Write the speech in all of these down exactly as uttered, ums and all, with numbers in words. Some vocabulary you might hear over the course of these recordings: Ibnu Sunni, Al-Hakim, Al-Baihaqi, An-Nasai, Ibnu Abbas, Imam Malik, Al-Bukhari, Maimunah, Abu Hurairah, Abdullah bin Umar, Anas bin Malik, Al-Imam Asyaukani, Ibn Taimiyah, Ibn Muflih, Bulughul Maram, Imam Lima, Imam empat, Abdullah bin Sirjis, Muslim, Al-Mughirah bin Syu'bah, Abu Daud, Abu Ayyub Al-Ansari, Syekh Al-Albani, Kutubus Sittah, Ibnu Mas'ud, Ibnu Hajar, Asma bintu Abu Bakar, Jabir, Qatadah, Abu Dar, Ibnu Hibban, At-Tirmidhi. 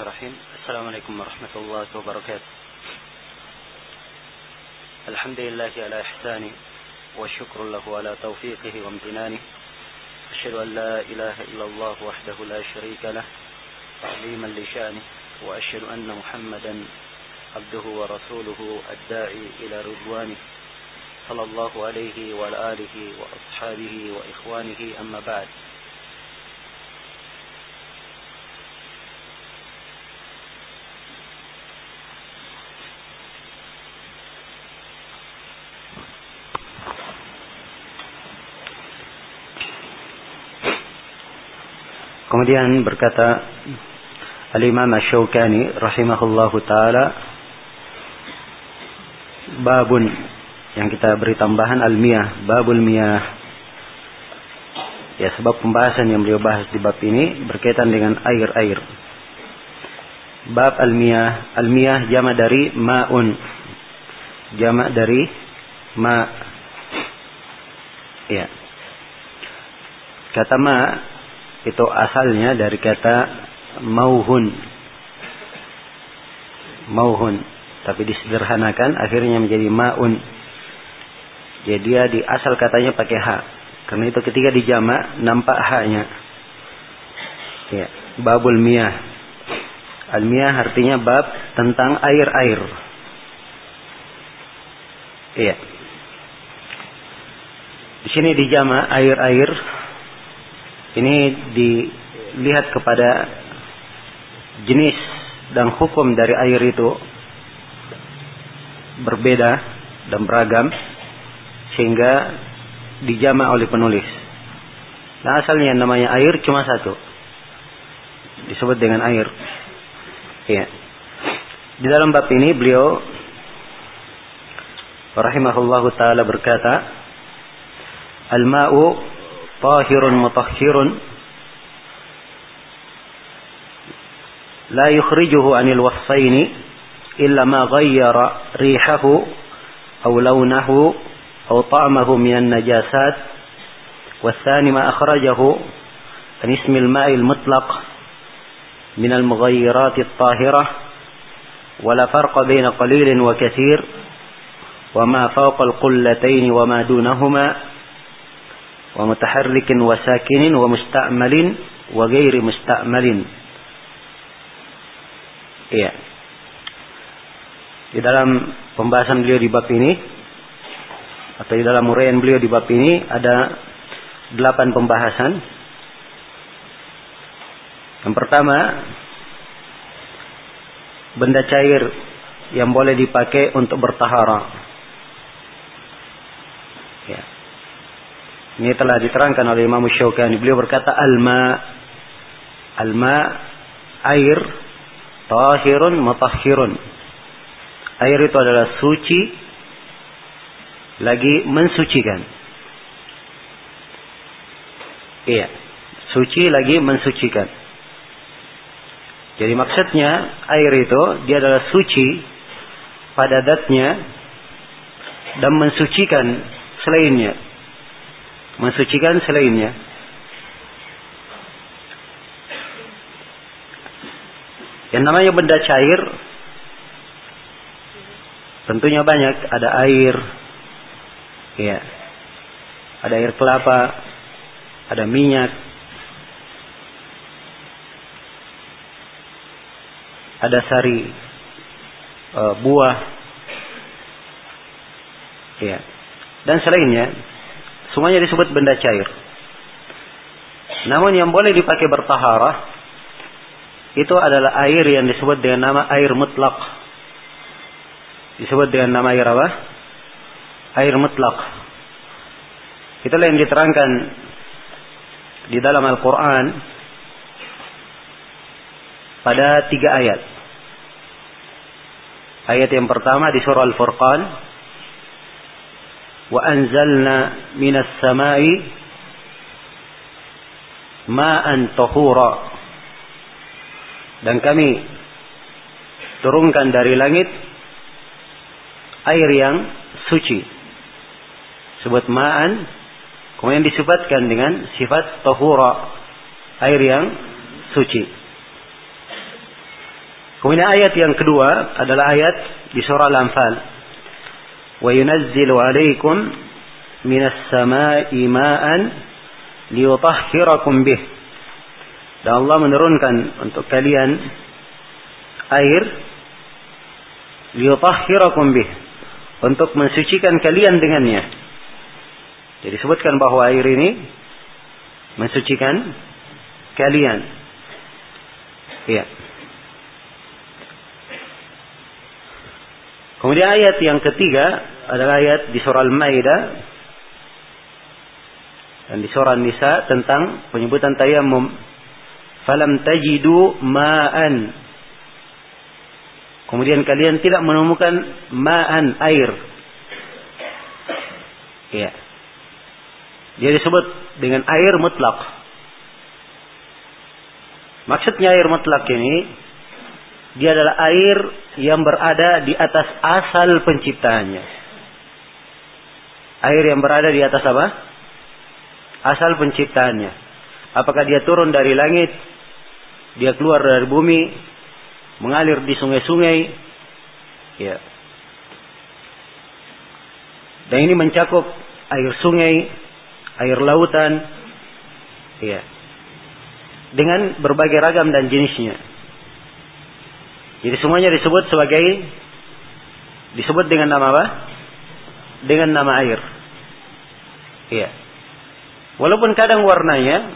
Bismillahirrahmanirrahim. Assalamualaikum warahmatullahi wabarakatuh. Alhamdulillahi ala ihsani wa syukrul lahu ala taufiqihi wa amtinani. Asyhadu an la ilaha illallah wahdahu la syarika lah ta'liman li sya'ni wa asyhadu anna Muhammadan abduhu wa rasuluhu ad-da'i ila ridwani sallallahu alaihi wa ala alihi wa ashabihi wa ikhwanihi amma ba'd. Kemudian berkata Al-Imam Asyaukani rahimahullahu ta'ala, babun, yang kita beri tambahan al-miyah, babul miyah. Ya, sebab pembahasan yang beliau bahas di bab ini berkaitan dengan air-air. Bab al-miyah. Al-miyah jama' dari ma'un, jama' dari ma'. Ya, kata ma' itu asalnya dari kata mauhun. Mauhun. Tapi disederhanakan akhirnya menjadi ma'un. Jadi dia di asal katanya pakai ha. Karena itu ketika dijamak nampak ha-nya. Ya. Babul miyah. Al-miyah artinya bab tentang air-air. Iya. Di sini dijamak air-air. Ini dilihat kepada jenis dan hukum dari air itu berbeda dan beragam sehingga dijamak oleh penulis. Nah, asalnya namanya air cuma satu, disebut dengan air. Ya. Di dalam bab ini beliau rahimahullahu ta'ala berkata, al-ma'u tahirun mutahhirun la yukhrijuhu anil wasfaini illa ma ghayyara rihahu aw launahu aw ta'amahu minan najasat wathani ma akhrajahu an ismil ma'il mutlaq minal mughayyirat at-tahirah wala farqa baina qalilin wa katsir wa ma fawqa al-qullatayn wa ma dunahuma wa mutaharrikin wa sakinin wa musta'malin wa ghairi musta'malin. Iya. Di dalam pembahasan beliau di bab ini atau di dalam uraian beliau di bab ini ada delapan pembahasan. Yang pertama, benda cair yang boleh dipakai untuk bertaharah. Ya. Ini telah diterangkan oleh Imam Asyaukani. Beliau berkata alma, alma air, tahirun mutahhirun. Air itu adalah suci lagi mensucikan. Iya, suci lagi mensucikan. Jadi maksudnya air itu dia adalah suci pada zatnya dan mensucikan selainnya. Mensucikan selainnya. Yang namanya benda cair tentunya banyak. Ada air, ya, ada air kelapa, ada minyak, ada sari e, buah, ya, dan selainnya. Semuanya disebut benda cair. Namun yang boleh dipakai bertaharah itu adalah air yang disebut dengan nama air mutlak. Disebut dengan nama air apa? Air mutlak. Itulah yang diterangkan di dalam Al-Quran pada tiga ayat. Ayat yang pertama di surah Al-Furqan. وَأَنْزَلْنَا مِنَ السَّمَاءِ مَاءً طَهُورًا. Dan kami turunkan dari langit air yang suci. Sebut ma'an, kemudian disifatkan dengan sifat tahura, air yang suci. Kemudian ayat yang kedua adalah ayat di surah Al-Anfal. Wa yunazzilu alaikum minas samaa'i ma'an liyutahhirakum bih. Dan Allah menurunkan untuk kalian air liyutahhirakum bih, untuk mensucikan kalian dengannya. Jadi sebutkan bahwa air ini mensucikan kalian. Iya. Kemudian ayat yang ketiga adalah ayat di surah Al-Maidah dan di surah Nisa tentang penyebutan tayammum. Falam tajidu ma'an. Kemudian kalian tidak menemukan ma'an, air. Iya. Dia disebut dengan air mutlak. Maksudnya air mutlak ini, dia adalah air yang berada di atas asal penciptaannya. Air yang berada di atas apa? Asal penciptaannya. Apakah dia turun dari langit, dia keluar dari bumi, mengalir di sungai-sungai. Ya. Dan ini mencakup air sungai, air lautan. Ya. Dengan berbagai ragam dan jenisnya. Jadi semuanya disebut sebagai, disebut dengan nama apa? Dengan nama air. Iya. Walaupun kadang warnanya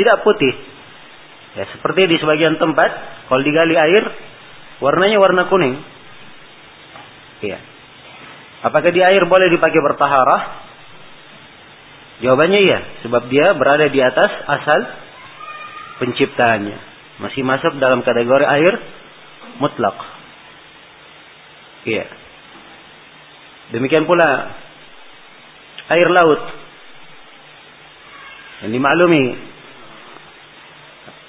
tidak putih. Ya, seperti di sebagian tempat, kalau digali air, warnanya warna kuning. Iya. Apakah di air boleh dipakai bertaharah? Jawabannya iya, sebab dia berada di atas asal penciptaannya. Masih masuk dalam kategori air mutlak. Iya. Demikian pula air laut. Yang dimaklumi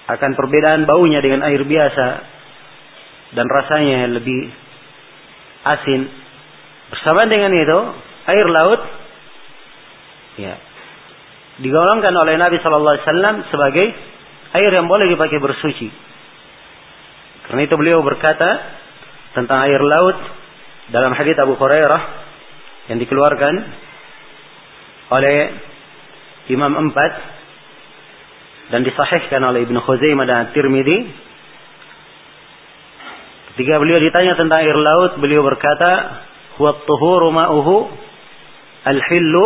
akan perbedaan baunya dengan air biasa dan rasanya lebih asin. Bersama dengan itu, air laut ya digolongkan oleh Nabi sallallahu alaihi wasallam sebagai air yang boleh dipakai bersuci. Karena itu beliau berkata tentang air laut dalam hadis Abu Hurairah yang dikeluarkan oleh Imam empat dan disahihkan oleh Ibn Khuzaimah dan At-Tirmidhi. Ketika beliau ditanya tentang air laut, beliau berkata, huwat tuhuru ma'uhu al-hillu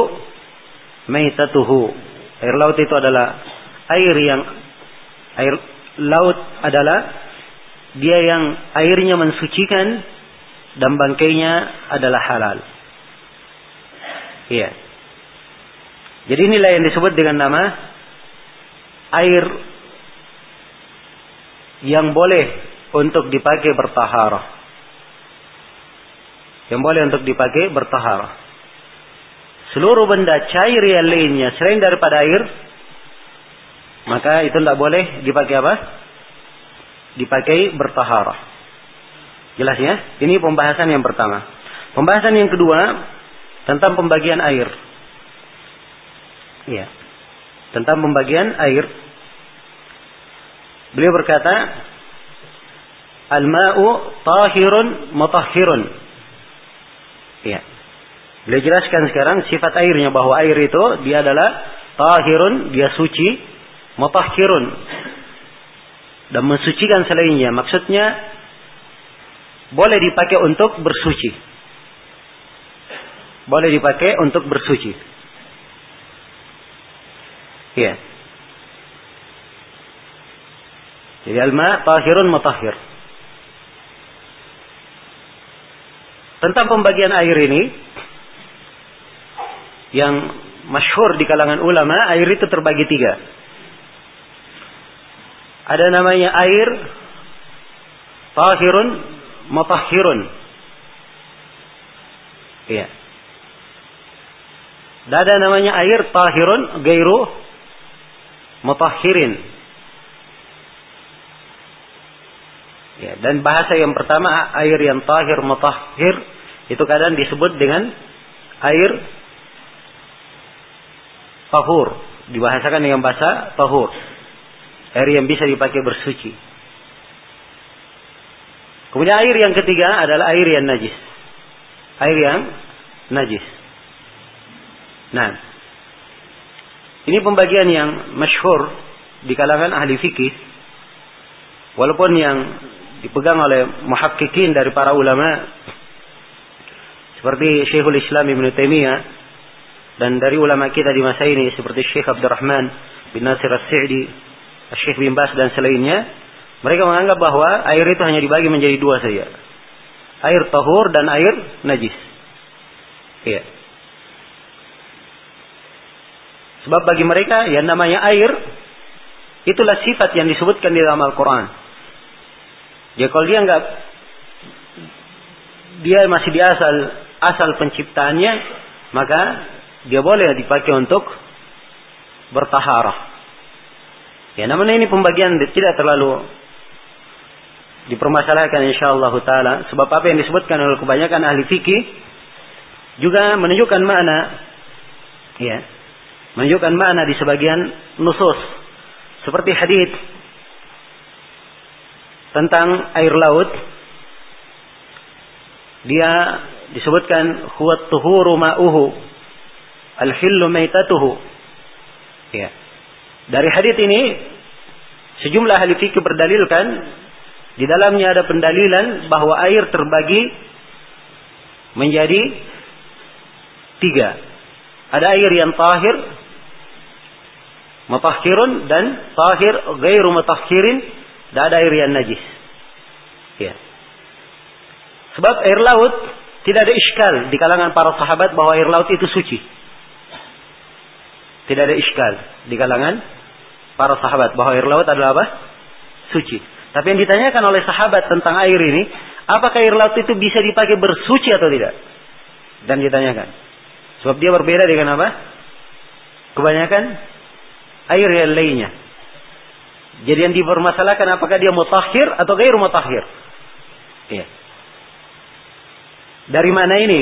maitatuhu. Air laut itu adalah air yang air laut adalah dia yang airnya mensucikan dan bangkainya adalah halal. Iya. Jadi inilah yang disebut dengan nama air yang boleh untuk dipakai bertaharah. Yang boleh untuk dipakai bertaharah. Seluruh benda cair yang lainnya selain daripada air, maka itu tidak boleh dipakai apa? Dipakai bertaharah. Jelas ya? Ini pembahasan yang pertama. Pembahasan yang kedua tentang pembagian air. Iya. Tentang pembagian air. Beliau berkata, al-ma'u tahirun mutahhirun. Ya. Beliau jelaskan sekarang sifat airnya, bahwa air itu dia adalah tahirun, dia suci, mutahhirun, dan mensucikan selainnya. Maksudnya boleh dipakai untuk bersuci. Boleh dipakai untuk bersuci. Ya. Jadi al-ma tahirun mutahhir. Tentang pembagian air ini yang masyhur di kalangan ulama, air itu terbagi tiga. Ada namanya air tahirun mutahhirun. Iya. Dan ada namanya air tahirun gairu mutahhirin. Ya, dan bahasa yang pertama, air yang tahir mutahhir, itu kadang disebut dengan air tahur, dibahasakan dengan bahasa tahur, air yang bisa dipakai bersuci. Kemudian air yang ketiga adalah air yang najis. Air yang najis. Nah, ini pembagian yang masyhur di kalangan ahli fikih. Walaupun yang dipegang oleh muhakkikin dari para ulama seperti Syekhul Islam Ibn Taimiyah dan dari ulama kita di masa ini seperti Syekh Abdurrahman bin Nasir As-Sa'di, Syekh bin Bas dan selainnya, mereka menganggap bahwa air itu hanya dibagi menjadi dua saja. Air tahur dan air najis. Iya. Sebab bagi mereka yang namanya air, itulah sifat yang disebutkan di dalam Al-Quran. Ya, kalau dia enggak, dia masih di asal, asal penciptaannya, maka dia boleh dipakai untuk bertaharah. Ya, namun ini pembagian tidak terlalu dipermasalahkan insyaallah ta'ala. Sebab apa yang disebutkan oleh kebanyakan ahli fikih juga menunjukkan makna, ya, menunjukkan makna di sebagian nusus seperti hadis tentang air laut. Dia disebutkan huwat tuhuru ma'uhu al-hillu maitatuhu. Ya. Dari hadis ini sejumlah ahli fikih berdalilkan di dalamnya ada pendalilan bahwa air terbagi menjadi tiga. Ada air yang tahir, mutahhirun, dan tahir ghairu mutahhirin, dan ada air yang najis. Ya. Sebab air laut tidak ada iskal di kalangan para sahabat bahwa air laut itu suci. Tidak ada iskal di kalangan para sahabat bahwa air laut adalah apa? Suci. Tapi yang ditanyakan oleh sahabat tentang air ini, apakah air laut itu bisa dipakai bersuci atau tidak? Dan ditanyakan. Sebab dia berbeda dengan apa? Kebanyakan air yang lainnya. Jadi yang dipermasalahkan apakah dia mutahhir atau ghairu mutahhir. Iya. Dari mana ini?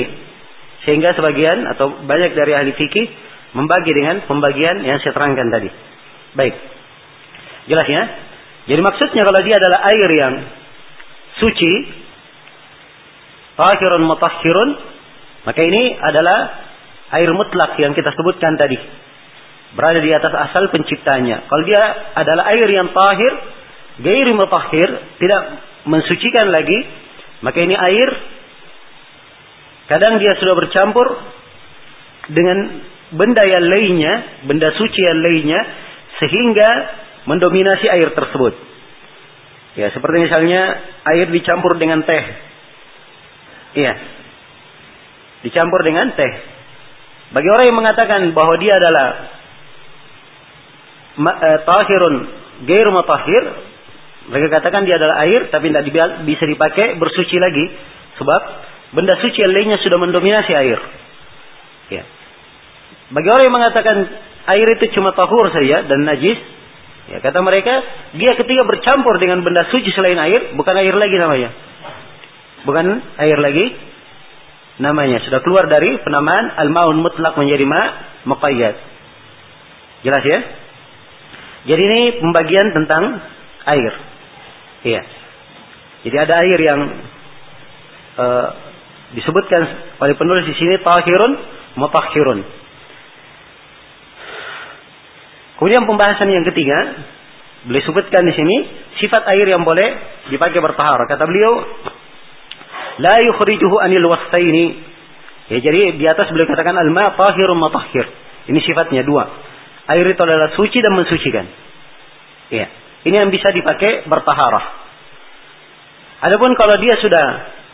Sehingga sebagian atau banyak dari ahli fikih membagi dengan pembagian yang saya terangkan tadi. Baik. Jelas ya? Jadi maksudnya kalau dia adalah air yang suci, tahirun mutahhirun, maka ini adalah air mutlak yang kita sebutkan tadi. Berada di atas asal penciptanya. Kalau dia adalah air yang tahir, gairi mutahhir, tidak mensucikan lagi, maka ini air kadang dia sudah bercampur dengan benda yang lainnya, benda suci yang lainnya, sehingga mendominasi air tersebut. Ya, seperti misalnya air dicampur dengan teh. Iya. Dicampur dengan teh. Bagi orang yang mengatakan bahwa dia adalah tahirun ghairu mutahhir, mereka katakan dia adalah air tapi tidak bisa dipakai bersuci lagi sebab benda suci yang lainnya sudah mendominasi air. Ya. Bagi orang yang mengatakan air itu cuma tahur saja dan najis, ya, kata mereka dia ketika bercampur dengan benda suci selain air, bukan air lagi namanya. Bukan air lagi namanya. Sudah keluar dari penamaan al-ma'un mutlak menjadi ma' muqayyad. Jelas ya? Jadi ini pembagian tentang air. Iya. Jadi ada air yang uh, disebutkan oleh penulis di sini tahirun mutahhirun. Kemudian pembahasan yang ketiga, beliau sebutkan di sini sifat air yang boleh dipakai bertaharah. Kata beliau, la yukhrijuhu anil wastaini. Ya, jadi di atas beliau katakan al-ma tahirun mutahhir. Ini sifatnya dua. Air itu adalah suci dan mensucikan. Ya. Ini yang bisa dipakai bertaharah. Adapun kalau dia sudah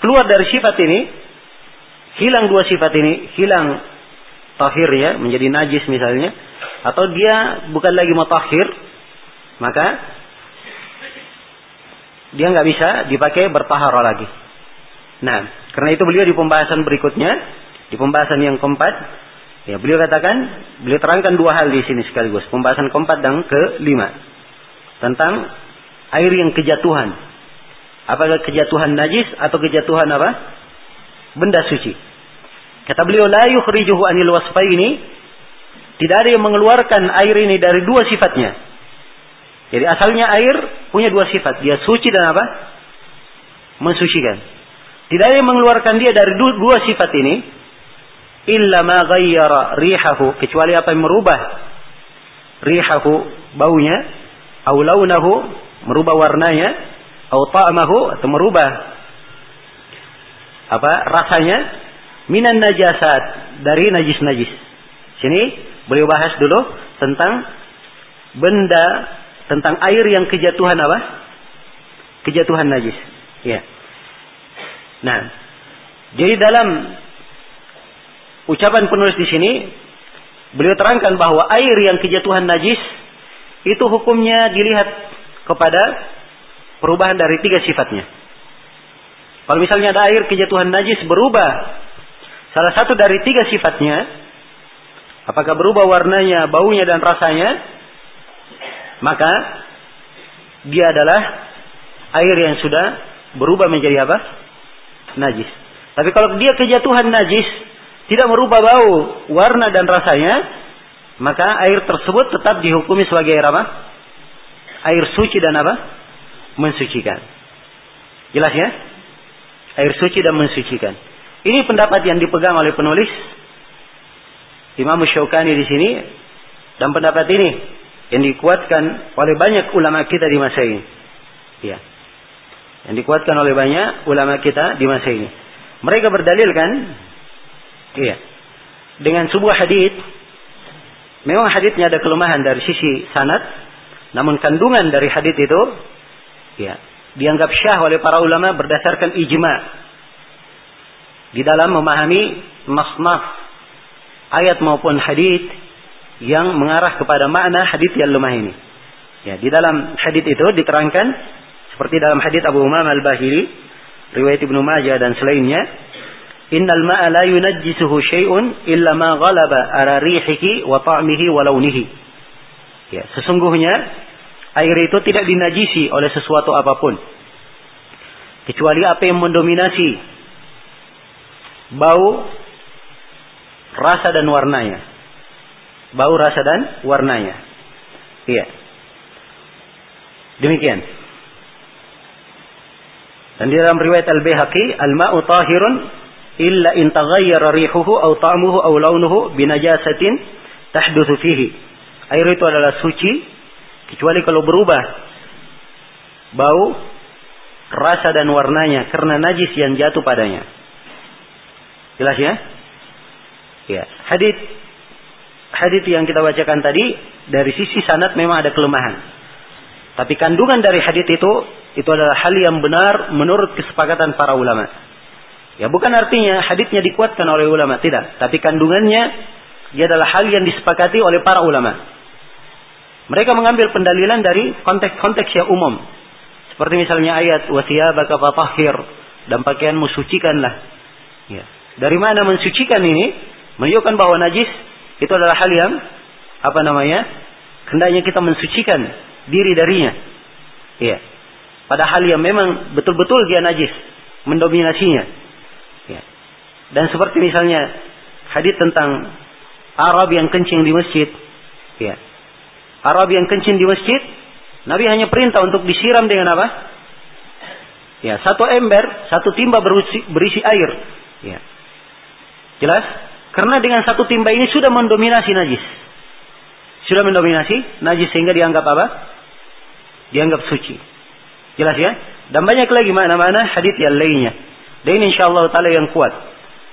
keluar dari sifat ini, hilang dua sifat ini, hilang tahirnya menjadi najis misalnya, atau dia bukan lagi mutahhir, maka dia nggak bisa dipakai bertaharah lagi. Nah, karena itu beliau di pembahasan berikutnya, di pembahasan yang keempat, ya, beliau katakan, beliau terangkan dua hal di sini sekaligus. Pembahasan keempat dan kelima tentang air yang kejatuhan. Apakah kejatuhan najis atau kejatuhan apa? Benda suci. Kata beliau, la yukhrijuhu anil wasfaini. Tidak ada yang mengeluarkan air ini dari dua sifatnya. Jadi asalnya air punya dua sifat. Dia suci dan apa? mensucikan. Tidak ada yang mengeluarkan dia dari dua, dua sifat ini. Illa ma ghayyara rihahu, kecuali apa yang merubah rihahu, baunya, au launahu, merubah warnanya, au ta'amahu, atau merubah apa rasanya, minan najasat, dari najis-najis. Sini beliau bahas dulu tentang benda, tentang air yang kejatuhan apa? Kejatuhan najis. Ya. Nah, jadi dalam ucapan penulis di sini beliau terangkan bahwa air yang kejatuhan najis itu hukumnya dilihat kepada perubahan dari tiga sifatnya. Kalau misalnya ada air kejatuhan najis berubah salah satu dari tiga sifatnya, apakah berubah warnanya, baunya dan rasanya, maka dia adalah air yang sudah berubah menjadi apa? Najis. Tapi kalau dia kejatuhan najis tidak merubah bau, warna dan rasanya, maka air tersebut tetap dihukumi sebagai air apa? Air suci dan apa? Mensucikan. Jelas ya? Air suci dan mensucikan. Ini pendapat yang dipegang oleh penulis Imam Asyaukani di sini, dan pendapat ini yang dikuatkan oleh banyak ulama kita di masa ini. Ya. Yang dikuatkan oleh banyak ulama kita di masa ini. Mereka berdalilkan, iya, dengan sebuah hadis. Memang hadisnya ada kelemahan dari sisi sanad, namun kandungan dari hadis itu, ya, dianggap syah oleh para ulama berdasarkan ijma di dalam memahami masnaf ayat maupun hadis yang mengarah kepada makna hadis yang lemah ini. Ya, di dalam hadis itu diterangkan. Seperti dalam hadis Abu Umamah Al-Bahili, riwayat Ibnu Majah dan selainnya, "Innal ma'a la yunajjisuhu syai'un illa ma ghalaba 'ala rihihi wa ta'mihi wa launihi." Ya, sesungguhnya air itu tidak dinajisi oleh sesuatu apapun kecuali apa yang mendominasi bau, rasa dan warnanya. Bau, rasa dan warnanya. Iya. Demikian. Dan di dalam riwayat Al-Baihaqi, al-ma'u tahirun illa in taghayyara rihuhu aw ta'muhu aw launuhu binajasatin tahdutsu fihi. Air itu adalah suci kecuali kalau berubah bau, rasa dan warnanya karena najis yang jatuh padanya. Jelas ya? Ya, hadis hadis yang kita bacakan tadi dari sisi sanad memang ada kelemahan. Tapi kandungan dari hadis itu itu adalah hal yang benar menurut kesepakatan para ulama. Ya, bukan artinya hadisnya dikuatkan oleh ulama, tidak. Tapi kandungannya dia adalah hal yang disepakati oleh para ulama. Mereka mengambil pendalilan dari konteks-konteks yang umum. Seperti misalnya ayat wa thiyabaka fatahhir, dan pakaianmu sucikanlah. Ya. Dari mana mensucikan ini? Menunjukkan bahwa najis itu adalah hal yang apa namanya? Hendaknya kita mensucikan diri darinya. Iya. Padahal yang memang betul-betul dia najis, mendominasinya. Ya. Dan seperti misalnya hadis tentang Arab yang kencing di masjid. Ya. Arab yang kencing di masjid, Nabi hanya perintah untuk disiram dengan apa? Ya, satu ember, satu timba berisi, berisi air. Ya. Jelas? Karena dengan satu timba ini sudah mendominasi najis. Sudah mendominasi najis sehingga dianggap apa? Dianggap suci. Jelas ya? Dan banyak lagi makna-makna hadits yang lainnya. Dan ini insyaallah ta'ala yang kuat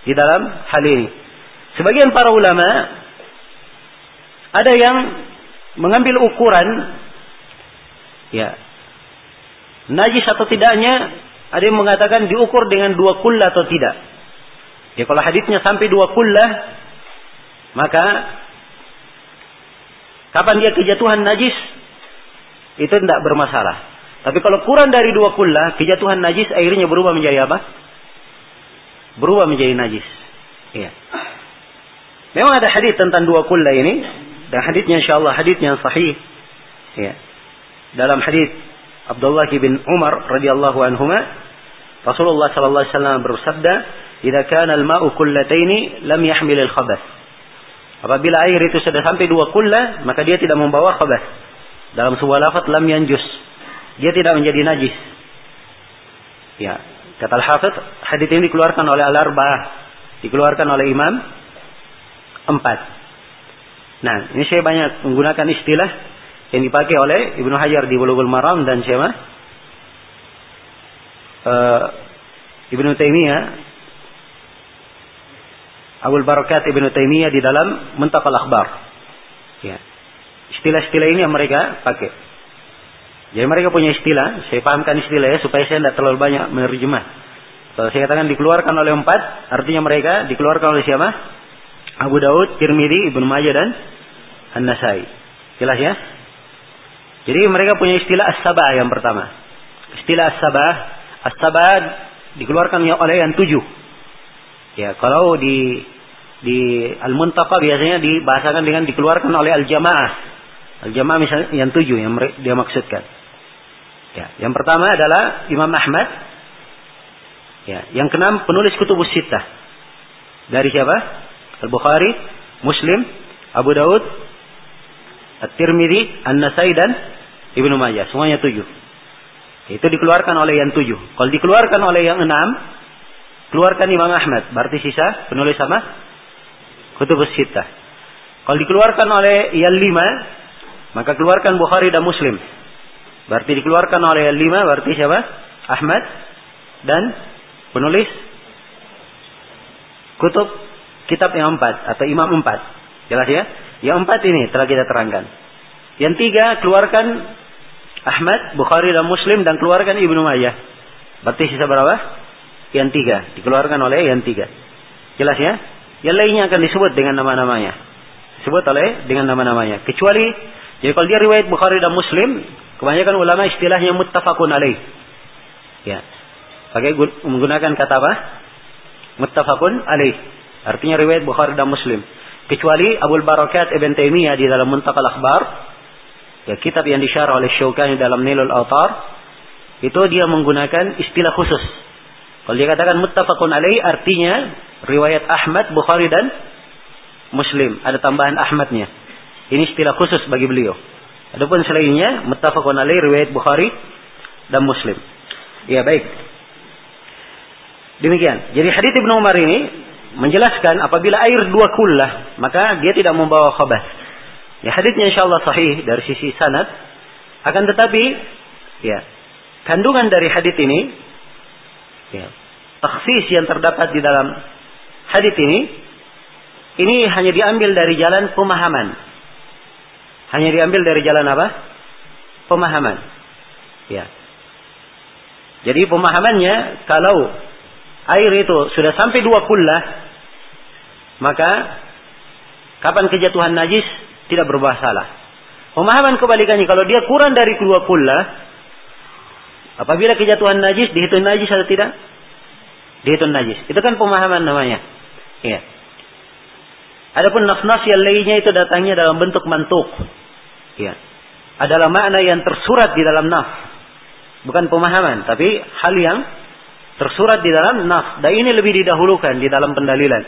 di dalam hal ini. Sebagian para ulama ada yang mengambil ukuran ya najis atau tidaknya, ada yang mengatakan diukur dengan dua kullah atau tidak. Ya, kalau haditsnya sampai dua kullah, maka kapan dia kejatuhan najis itu tidak bermasalah. Tapi kalau kurang dari dua kullah, kejatuhan najis, airnya berubah menjadi apa? Berubah menjadi najis. Iya. Memang ada hadis tentang dua kullah ini. Dan hadisnya insyaAllah hadis yang sahih. Iya. Dalam hadis Abdullah bin Umar radhiyallahu anhuma, Rasulullah sallallahu alaihi wasallam bersabda, "Idza kana al-ma'u kullataini lam yahmil al-khabath." Apabila air itu sudah sampai dua kullah, maka dia tidak membawa khabath. Dalam sebuah lafaz lam yanjus, dia tidak menjadi najis. Ya, kata Al-Hafidz, hadis ini dikeluarkan oleh Al-Arba'ah, dikeluarkan oleh Imam empat. Nah, ini saya banyak menggunakan istilah yang dipakai oleh Ibnu Hajar di Bulughul Maram dan siapa? Uh, Ibn Taimiyah, Abul Barakat Ibn Taimiyah di dalam Muntaka Al-Akhbar. Ya. Istilah-istilah ini yang mereka pakai. Jadi mereka punya istilah, saya pahamkan istilah ya, supaya saya tidak terlalu banyak menerjemah. Kalau saya katakan dikeluarkan oleh empat, artinya mereka dikeluarkan oleh siapa? Abu Daud, Tirmidhi, Ibnu Majah dan An-Nasai. Jelas ya? Jadi mereka punya istilah as-sabah yang pertama. Istilah as-sabah, as-sabah dikeluarkan oleh yang tujuh. Ya, kalau di di Al-Muntaka biasanya dibahasakan dengan dikeluarkan oleh Al-Jamaah. Al-Jamaah misalnya yang tujuh yang dia maksudkan. Ya, yang pertama adalah Imam Ahmad. Ya, yang keenam penulis Kutubus Sittah. Dari siapa? Al-Bukhari, Muslim, Abu Daud, At-Tirmidhi, An-Nasai dan Ibnu Majah. Semuanya tujuh. Itu dikeluarkan oleh yang tujuh. Kalau dikeluarkan oleh yang enam, keluarkan Imam Ahmad. Berarti sisa penulis sama Kutubus Sittah. Kalau dikeluarkan oleh yang lima, maka keluarkan Bukhari dan Muslim. Berarti dikeluarkan oleh yang lima, berarti siapa? Ahmad dan penulis kutub kitab yang empat atau imam empat. Jelas ya? Yang empat ini telah kita terangkan. Yang tiga, keluarkan Ahmad, Bukhari dan Muslim dan keluarkan Ibnu Majah. Berarti sisa berapa? Yang tiga. Dikeluarkan oleh yang tiga. Jelas ya? Yang lainnya akan disebut dengan nama-namanya. Disebut oleh dengan nama-namanya. Kecuali, jadi kalau dia riwayat Bukhari dan Muslim, kebanyakan ulama istilahnya muttafaqun alaih. Ya. Pakai menggunakan kata apa? Muttafaqun alaih. Artinya riwayat Bukhari dan Muslim. Kecuali Abul Barakat Ibn Taimiyah di dalam Muntaka Al-Akhbar. Ya, kitab yang disyarah oleh Asyaukani dalam Nailul Awtar. Itu dia menggunakan istilah khusus. Kalau dia katakan muttafaqun alaih artinya riwayat Ahmad, Bukhari dan Muslim. Ada tambahan Ahmadnya. Ini istilah khusus bagi beliau. Adapun selainnya muttafaqun alaih riwayat Bukhari dan Muslim. Ya baik. Demikian. Jadi hadits Ibnu Umar ini menjelaskan apabila air dua kullah maka dia tidak membawa khabath. Ya haditsnya insyaallah sahih dari sisi sanad. Akan tetapi ya kandungan dari hadits ini ya takhsis yang terdapat di dalam hadits ini ini hanya diambil dari jalan pemahaman. Hanya diambil dari jalan apa? Pemahaman. Ya. Jadi pemahamannya kalau air itu sudah sampai dua kullah, maka kapan kejatuhan najis tidak bermasalah. Pemahaman kebalikannya kalau dia kurang dari dua kullah, apabila kejatuhan najis dihitung najis atau tidak? Dihitung najis. Itu kan pemahaman namanya. Ya. Adapun nafnas yang lainnya itu datangnya dalam bentuk mantuk. Ya. Adalah makna yang tersurat di dalam naf. Bukan pemahaman, tapi hal yang tersurat di dalam naf. Dan ini lebih didahulukan di dalam pendalilan.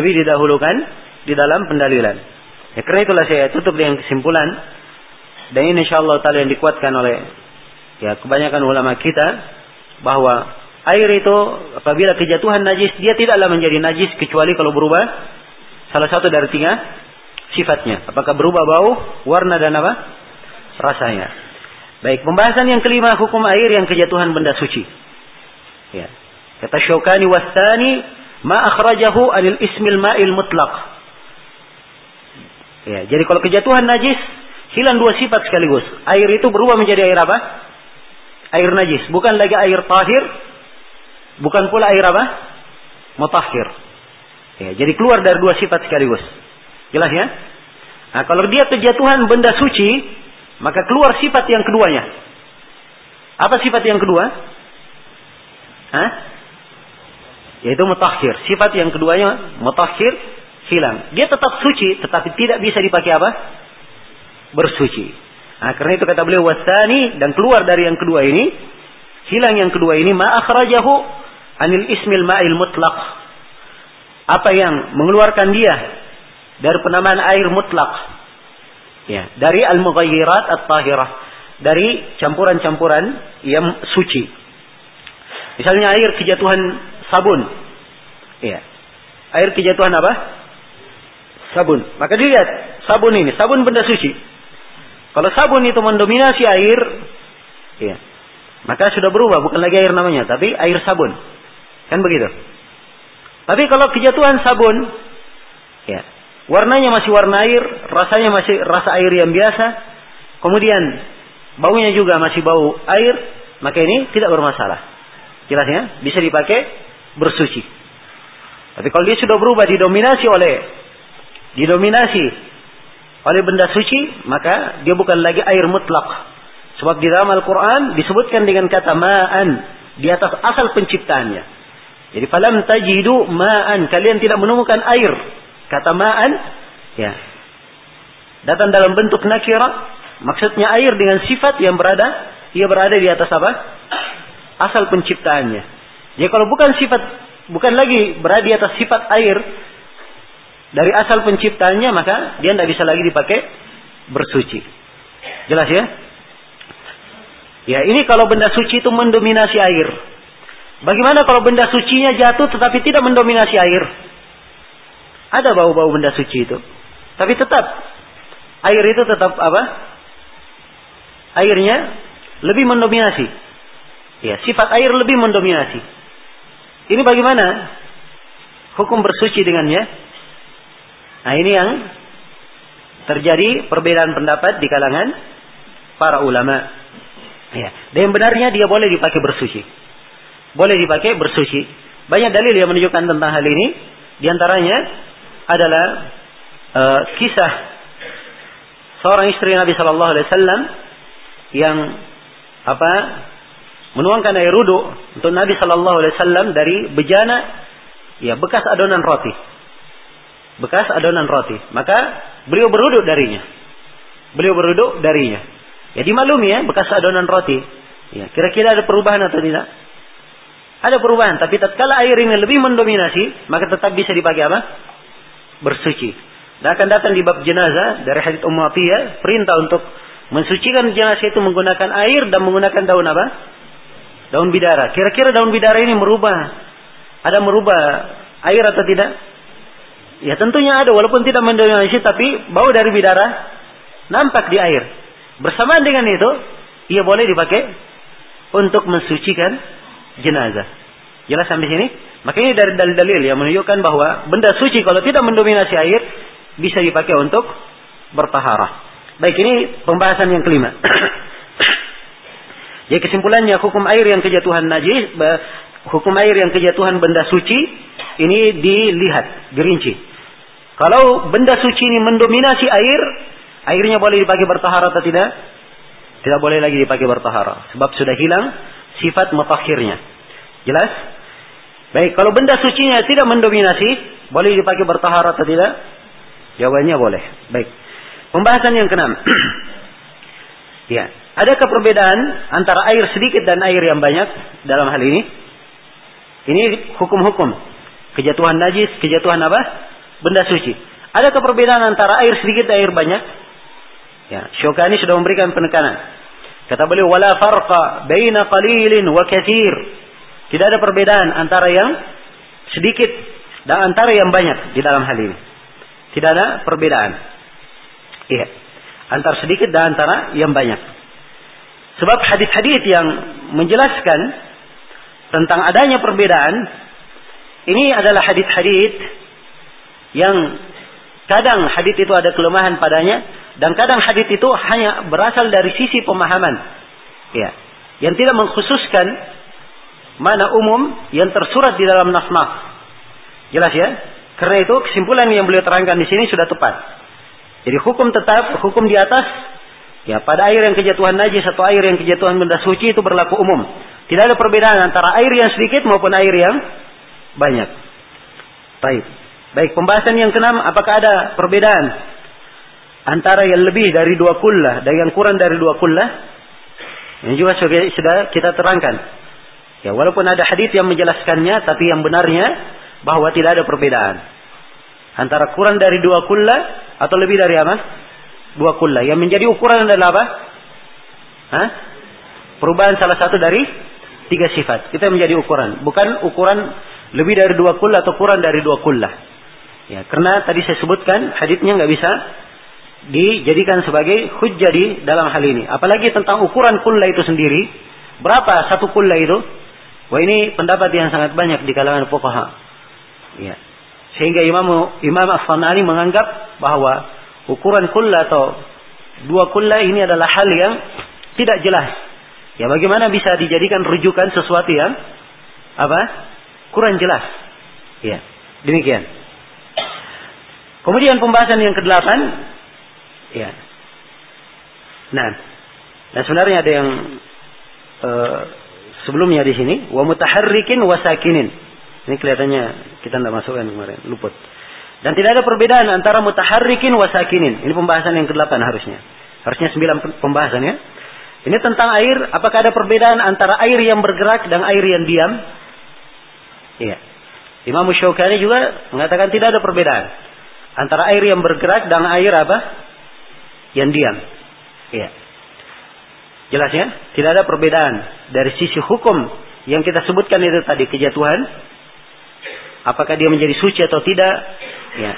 Lebih didahulukan di dalam pendalilan. Ya, karena itulah saya tutup dengan kesimpulan. Dan ini insyaallah ta'ala yang dikuatkan oleh ya kebanyakan ulama kita. Bahwa air itu apabila kejatuhan najis, dia tidaklah menjadi najis kecuali kalau berubah. Salah satu dari tiga sifatnya. Apakah berubah bau, warna dan apa? Rasanya. Baik, pembahasan yang kelima hukum air yang kejatuhan benda suci. Ya. Kata Syaukani wasani ma akhrajahu anil ismil ma'il mutlaq. Ya, jadi kalau kejatuhan najis hilang dua sifat sekaligus. Air itu berubah menjadi air apa? Air najis, bukan lagi air tahir, bukan pula air apa? Mutahhir. Ya, jadi keluar dari dua sifat sekaligus. Jelas ya? Nah, kalau dia kejatuhan benda suci, maka keluar sifat yang keduanya. Apa sifat yang kedua? Hah? Yaitu mutahhir. Sifat yang keduanya mutahhir hilang. Dia tetap suci, tetapi tidak bisa dipakai apa? Bersuci. Nah, karena itu kata beliau wasani dan keluar dari yang kedua ini, hilang yang kedua ini ma akhrajahu anil ismil ma'il mutlaq. Apa yang mengeluarkan dia dari penamaan air mutlak. Ya, dari al-mughayirat at-tahirah. Dari campuran-campuran yang suci. Misalnya air kejatuhan sabun. Iya. Air kejatuhan apa? Sabun. Maka dilihat sabun ini, sabun benda suci. Kalau sabun itu mendominasi air, iya, maka sudah berubah, bukan lagi air namanya, tapi air sabun. Kan begitu. Tapi kalau kejatuhan sabun, ya, warnanya masih warna air, rasanya masih rasa air yang biasa, kemudian baunya juga masih bau air, maka ini tidak bermasalah. Jelasnya bisa dipakai bersuci. Tapi kalau dia sudah berubah didominasi oleh didominasi oleh benda suci, maka dia bukan lagi air mutlak. Sebab di dalam Al-Quran disebutkan dengan kata ma'an di atas asal penciptaannya. Jadi falam tajidu ma'an, kalian tidak menemukan air. Kata ma'an ya, datang dalam bentuk nakira, maksudnya air dengan sifat yang berada, ia berada di atas apa? Asal penciptaannya. Jadi kalau bukan sifat, bukan lagi berada di atas sifat air dari asal penciptaannya, maka dia tidak bisa lagi dipakai bersuci. Jelas ya? Ya, ini kalau benda suci itu mendominasi air. Bagaimana kalau benda sucinya jatuh tetapi tidak mendominasi air? Ada bau-bau benda suci itu. Tapi tetap air itu tetap apa? Airnya lebih mendominasi. Ya, sifat air lebih mendominasi. Ini bagaimana hukum bersuci dengannya? Nah, ini yang terjadi perbedaan pendapat di kalangan para ulama. Ya, dan yang benarnya dia boleh dipakai bersuci. Boleh dipakai bersuci. Banyak dalil yang menunjukkan tentang hal ini. Di antaranya adalah uh, kisah seorang istri Nabi Shallallahu Alaihi Wasallam yang apa menuangkan air wudhu untuk Nabi Shallallahu Alaihi Wasallam dari bejana, ya bekas adonan roti, bekas adonan roti. Maka beliau berwudhu darinya, beliau berwudhu darinya. Ya dimaklumi ya bekas adonan roti. Ya kira-kira ada perubahan atau tidak? Ada perubahan, tapi tatkala air ini lebih mendominasi, maka tetap bisa dipakai apa? Bersuci. Dan akan datang di bab jenazah dari hadits Ummu Athiyyah, perintah untuk mensucikan jenazah itu menggunakan air dan menggunakan daun apa? Daun bidara. Kira-kira daun bidara ini merubah, ada merubah air atau tidak? Ya tentunya ada, walaupun tidak mendominasi, tapi bau dari bidara nampak di air. Bersamaan dengan itu, ia boleh dipakai untuk mensucikan jenazah. Jelas sampai sini? Makanya dari dalil-dalil yang menunjukkan bahwa benda suci kalau tidak mendominasi air bisa dipakai untuk bertaharah. Baik, ini pembahasan yang kelima. Jadi kesimpulannya hukum air yang kejatuhan najis, hukum air yang kejatuhan benda suci ini dilihat, dirinci. Kalau benda suci ini mendominasi air, airnya boleh dipakai bertaharah atau tidak? Tidak boleh lagi dipakai bertaharah, sebab sudah hilang sifat mutahhirnya. Jelas? Baik, kalau benda sucinya tidak mendominasi, boleh dipakai bertaharah atau tidak? Jawabannya boleh. Baik. Pembahasan yang keenam. Ya, adakah perbedaan antara air sedikit dan air yang banyak dalam hal ini? Ini hukum-hukum kejatuhan najis, kejatuhan apa? Benda suci. Adakah perbedaan antara air sedikit dan air banyak? Ya, Asyaukani sudah memberikan penekanan. Kata beliau, wala farqa baina qalilin wa katsir. Tidak ada perbedaan antara yang sedikit dan antara yang banyak di dalam hal ini. Tidak ada perbedaan. Iya. Antara sedikit dan antara yang banyak. Sebab hadis-hadis yang menjelaskan tentang adanya perbedaan ini adalah hadis-hadis yang kadang hadis itu ada kelemahan padanya, dan kadang hadis itu hanya berasal dari sisi pemahaman, ya, yang tidak mengkhususkan mana umum yang tersurat di dalam nas-nas. Jelas ya? Karena itu kesimpulan yang beliau terangkan di sini sudah tepat. Jadi hukum tetap, hukum di atas, ya, pada air yang kejatuhan najis atau air yang kejatuhan benda suci itu berlaku umum. Tidak ada perbedaan antara air yang sedikit maupun air yang banyak. Baik. Baik, pembahasan yang keenam, apakah ada perbedaan antara yang lebih dari dua kullah dan yang kurang dari dua kullah? Ini juga sudah kita terangkan. Ya, walaupun ada hadis yang menjelaskannya, tapi yang benarnya bahwa tidak ada perbedaan antara kurang dari dua kullah atau lebih dari apa? Dua kullah. Yang menjadi ukuran adalah apa? Hah? Perubahan salah satu dari Tiga sifat. Kita menjadi ukuran. Bukan ukuran lebih dari dua kullah atau kurang dari dua kullah. Ya, karena tadi saya sebutkan hadisnya nggak bisa dijadikan sebagai hujjah di dalam hal ini. Apalagi tentang ukuran kullah itu sendiri. Berapa satu kullah itu? Wah, ini pendapat yang sangat banyak di kalangan fuqaha. Ya. Sehingga Imam Imam Asyaukani menganggap bahwa ukuran kullah atau dua kullah ini adalah hal yang tidak jelas. Ya, bagaimana bisa dijadikan rujukan sesuatu yang apa? Kurang jelas. Ya, demikian. Kemudian pembahasan yang kedelapan, ya. Nah, nah sebenarnya ada yang eh, sebelumnya di sini, wa mutaharrikin wa sakinin. Ini kelihatannya kita tidak masukkan kemarin, luput. Dan tidak ada perbedaan antara mutaharrikin wa sakinin. Ini pembahasan yang kedelapan harusnya. Harusnya sembilan pembahasannya. Ini tentang air, apakah ada perbedaan antara air yang bergerak dan air yang diam? Iya. Imam Asyaukani juga mengatakan tidak ada perbedaan antara air yang bergerak dan air apa? Yang diam. Iya. Jelas ya? Tidak ada perbedaan dari sisi hukum yang kita sebutkan itu tadi, kejatuhan. Apakah dia menjadi suci atau tidak? Iya.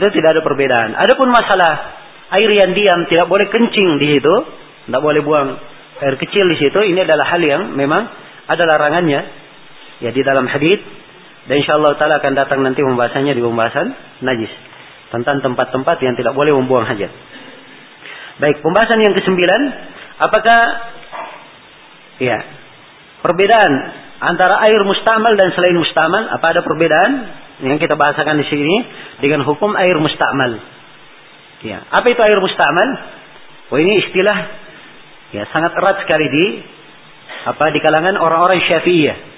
Itu tidak ada perbedaan. Adapun masalah air yang diam, tidak boleh kencing di situ, tidak boleh buang air kecil di situ. Ini adalah hal yang memang ada larangannya, ya, di dalam hadis. Dan insyaallah taala akan datang nanti pembahasannya di pembahasan najis tentang tempat-tempat yang tidak boleh membuang hajat. Baik, pembahasan yang kesembilan, apakah ya perbedaan antara air mustamal dan selain mustamal? Apa ada perbedaan yang kita bahasakan di sini dengan hukum air mustamal? Ya, apa itu air mustamal? Oh, ini istilah ya sangat erat sekali di apa di kalangan orang-orang Syafi'iyah.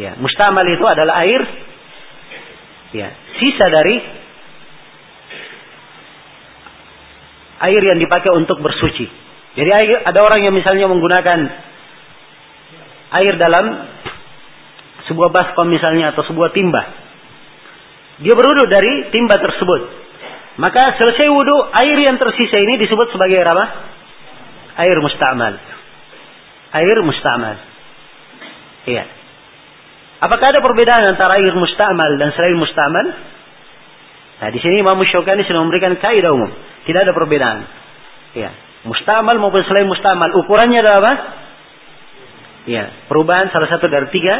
Ya, mustamal itu adalah air ya, sisa dari air yang dipakai untuk bersuci. Jadi air, ada orang yang misalnya menggunakan air dalam sebuah baskom misalnya atau sebuah timba. Dia berwudu dari timba tersebut. Maka selesai wudu, air yang tersisa ini disebut sebagai air apa? Air mustamal. Air mustamal. Iya. Apakah ada perbedaan antara air mustamal dan selain mustamal? Nah, di sini Imam Asyaukani sudah memberikan kaidah umum. Tidak ada perbedaan. Iya. Mustamal maupun selain mustamal. Ukurannya adalah apa? Iya. Perubahan salah satu dari tiga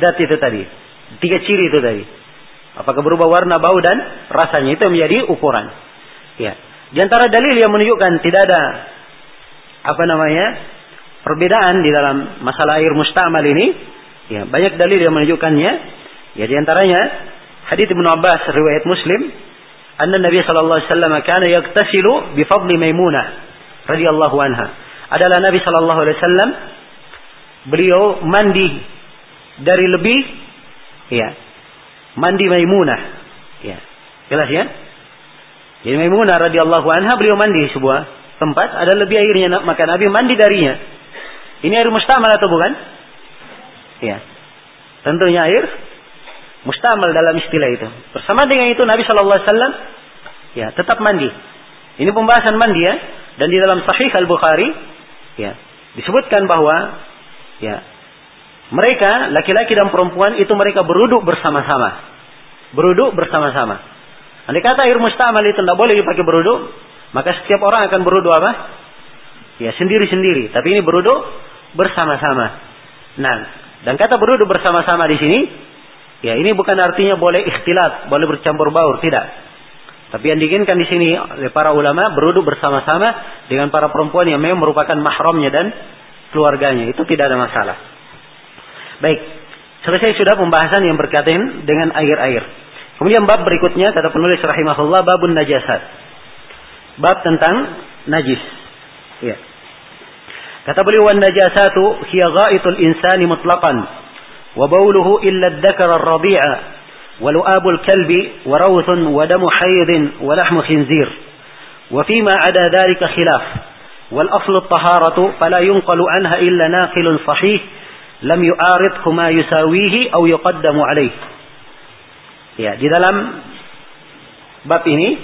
dat itu tadi. Tiga ciri itu tadi. Apakah berubah warna, bau, dan rasanya. Itu menjadi ukuran. Ya. Di antara dalil yang menunjukkan tidak ada apa namanya perbedaan di dalam masalah air mustamal ini. Ya, banyak dalil yang menunjukkannya. Ya, di antaranya hadits Ibnu Abbas riwayat Muslim, anna Nabi sallallahu alaihi wasallam kana yaktasilu bi fadli Maimunah radhiyallahu anha. Adalah Nabi sallallahu alaihi wasallam beliau mandi dari lebih ya mandi Maimunah, ya, jelas ya. Jadi Maimunah radhiyallahu anha beliau mandi di sebuah tempat, ada lebih airnya, maka Nabi mandi darinya. Ini air mustamal atau bukan? Ya, tentunya air mustamal dalam istilah itu. Bersama dengan itu Nabi Shallallahu Alaihi Wasallam, ya, tetap mandi. Ini pembahasan mandi ya, dan di dalam Sahih Al-Bukhari, ya, disebutkan bahwa, ya. Mereka, laki-laki dan perempuan itu mereka beruduk bersama-sama. Beruduk bersama-sama. Andai kata air mustamal itu tidak boleh dipakai beruduk, maka setiap orang akan beruduk apa? Ya, sendiri-sendiri. Tapi ini beruduk bersama-sama. Nah, dan kata beruduk bersama-sama di sini, ya ini bukan artinya boleh ikhtilat, boleh bercampur baur, tidak. Tapi yang diinginkan di sini oleh para ulama, beruduk bersama-sama dengan para perempuan yang memang merupakan mahramnya dan keluarganya. Itu tidak ada masalah. Baik, selesai sudah pembahasan yang berkaitan dengan air-air. Kemudian bab berikutnya kata penulis rahimahullah, babun najasat. Bab tentang najis. Ya. Kata beliau, "Wan najasatu hiya ghaitul insani mutlaqan wa bauluhu illa ad-dhakara ar-rabi'a wa lu'abul kalbi wa rawthun wa damu haydin wa lahmu khinzir wa fima 'ada dhalika khilaf wal aslu at-taharatu fala yunqalu 'anha illa naqilun sahih." Lam yu'aridhu ma yusawihi au yuqaddamu alaih. Ya, di dalam bab ini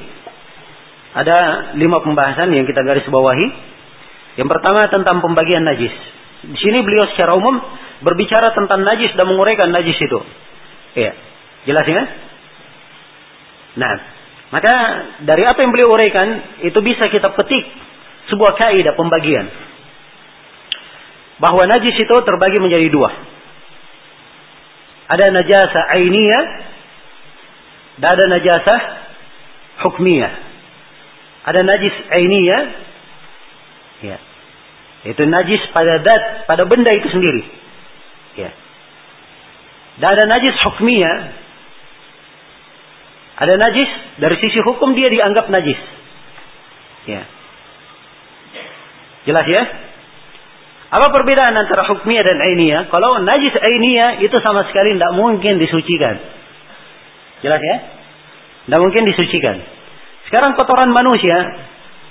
ada lima pembahasan yang kita garis bawahi. Yang pertama tentang pembagian najis. Di sini beliau secara umum berbicara tentang najis dan menguraikan najis itu. Iya. Jelas ya? Nah, maka dari apa yang beliau uraikan itu bisa kita petik sebuah kaidah pembagian. Bahwa najis itu terbagi menjadi dua. Ada najasa ainiyah dan ada najasa hukmiyah. Ada najis ainiyah, ya, itu najis pada zat, pada benda itu sendiri. Ya. Dan ada najis hukmiyah. Ada najis dari sisi hukum dia dianggap najis. Ya. Jelas ya? Apa perbedaan antara hukmiyah dan ainiyah? Kalau najis ainiyah itu sama sekali tidak mungkin disucikan. Jelas ya? Tidak mungkin disucikan. Sekarang kotoran manusia,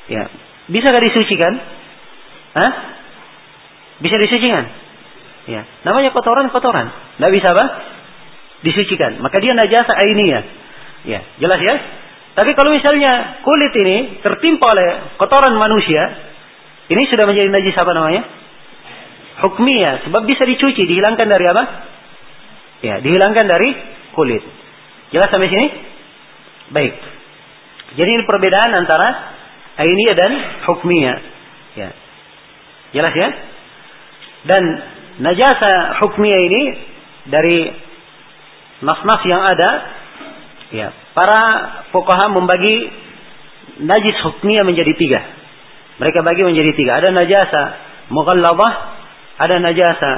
ya, bisakah disucikan? Hah? Bisa disucikan? Ya, namanya kotoran-kotoran. Nggak bisa apa? Disucikan. Maka dia najasa ainiyah. Ya, jelas ya? Tapi kalau misalnya kulit ini tertimpa oleh kotoran manusia, ini sudah menjadi najis apa namanya? Hukmiyah. Sebab bisa dicuci, dihilangkan dari apa? Ya, dihilangkan dari kulit. Jelas sampai sini? Baik. Jadi ini perbedaan antara ainiyah dan hukmiyah. Ya. Jelas ya? Dan najasa hukmiyah ini dari nas-nas yang ada, ya, para fuqaha membagi najis hukmiyah menjadi tiga. Mereka bagi menjadi tiga. Ada najasa mughallazah, ada najasa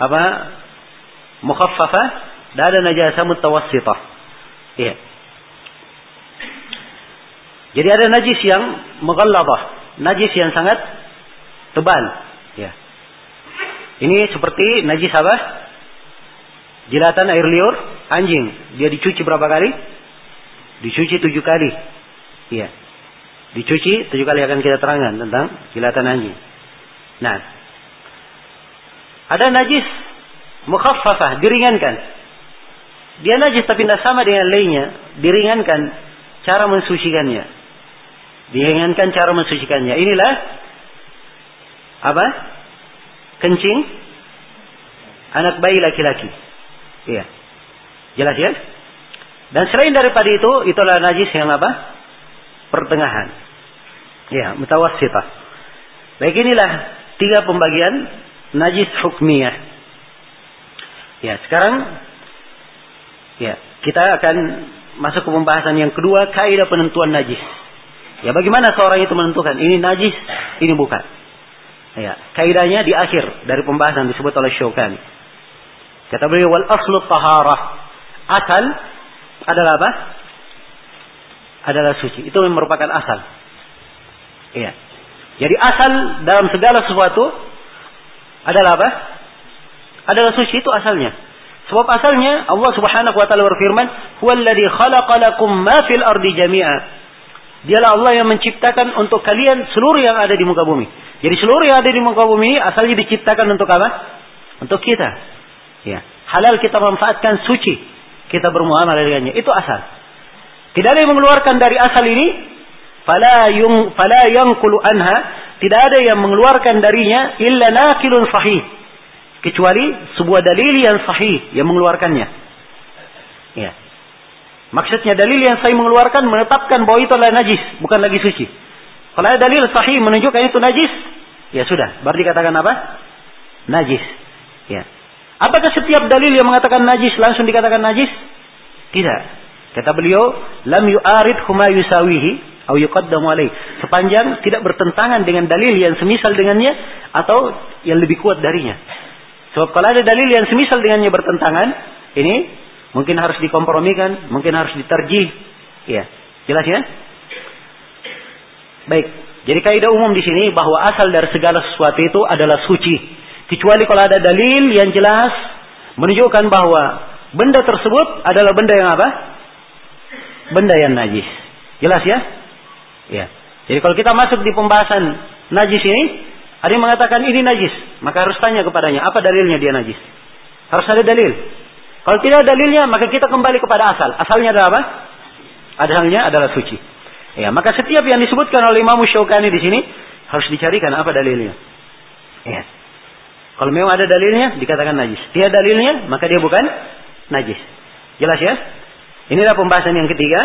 apa? Mukhaffafah, dan ada najasa mutawassithah. Iya. Jadi ada najis yang mughallazah, najis yang sangat tebal, ya. Ini seperti najis apa? Jilatan air liur anjing. Dia dicuci berapa kali? Dicuci tujuh kali. Iya. Dicuci tujuh kali, akan kita terangkan tentang jilatan anjing. Nah, ada najis mukhaffafah, diringankan. Dia najis tapi tidak sama dengan lainnya, diringankan cara mensucikannya. Diringankan cara mensucikannya. Inilah apa? Kencing anak bayi laki-laki. Iya. Jelas ya? Dan selain daripada itu, itulah najis yang apa? Pertengahan. Iya, mutawassithah. Baik, inilah tiga pembagian najis hukmiyah. Ya, sekarang ya, kita akan masuk ke pembahasan yang kedua, kaidah penentuan najis. Ya, bagaimana seorang itu menentukan ini najis, ini bukan. Ya, kaidahnya di akhir dari pembahasan disebut oleh Asyaukani. Kata beliau wal aslu taharah. Asal adalah apa? Adalah suci. Itu merupakan asal. Iya. Jadi asal dalam segala sesuatu adalah apa? Adalah suci, itu asalnya. Sebab asalnya Allah Subhanahu wa taala berfirman, "Huwallazi khalaqa lakum ma fil ardi jami'a." Dialah Allah yang menciptakan untuk kalian seluruh yang ada di muka bumi. Jadi seluruh yang ada di muka bumi asalnya diciptakan untuk apa? Untuk kita. Ya. Halal kita manfaatkan, suci kita bermuamalah dengannya. Itu asal. Tidak ada yang mengeluarkan dari asal ini. Fala yung fala yanqulu anha, tidak ada yang mengeluarkan darinya illa naqilun sahih. Kecuali sebuah dalil yang sahih yang mengeluarkannya. Ya. Maksudnya dalil yang saya mengeluarkan menetapkan bahwa itu adalah najis, bukan lagi suci. Kalau ada dalil sahih menunjukkan itu najis, ya sudah, baru dikatakan apa? Najis. Ya. Apakah setiap dalil yang mengatakan najis langsung dikatakan najis? Tidak. Kata beliau, lam yu'arid huma yusawihi au yuqaddamu alaihi. Sepanjang tidak bertentangan dengan dalil yang semisal dengannya atau yang lebih kuat darinya. Sebab kalau ada dalil yang semisal dengannya bertentangan, ini mungkin harus dikompromikan, mungkin harus diterjih. Ya, jelas ya? Baik. Jadi kaidah umum di sini bahwa asal dari segala sesuatu itu adalah suci, kecuali kalau ada dalil yang jelas menunjukkan bahwa benda tersebut adalah benda yang apa? Benda yang najis. Jelas ya? Ya. Jadi kalau kita masuk di pembahasan najis ini, ada yang mengatakan ini najis, maka harus tanya kepadanya, apa dalilnya dia najis? Harus ada dalil. Kalau tidak ada dalilnya, maka kita kembali kepada asal. Asalnya adalah apa? Asalnya adalah suci. Ya, maka setiap yang disebutkan oleh Imam Asyaukani di sini Harus dicarikan apa dalilnya. Iya. Kalau memang ada dalilnya, dikatakan najis. Tidak dalilnya, maka dia bukan najis. Jelas ya? Inilah pembahasan yang ketiga,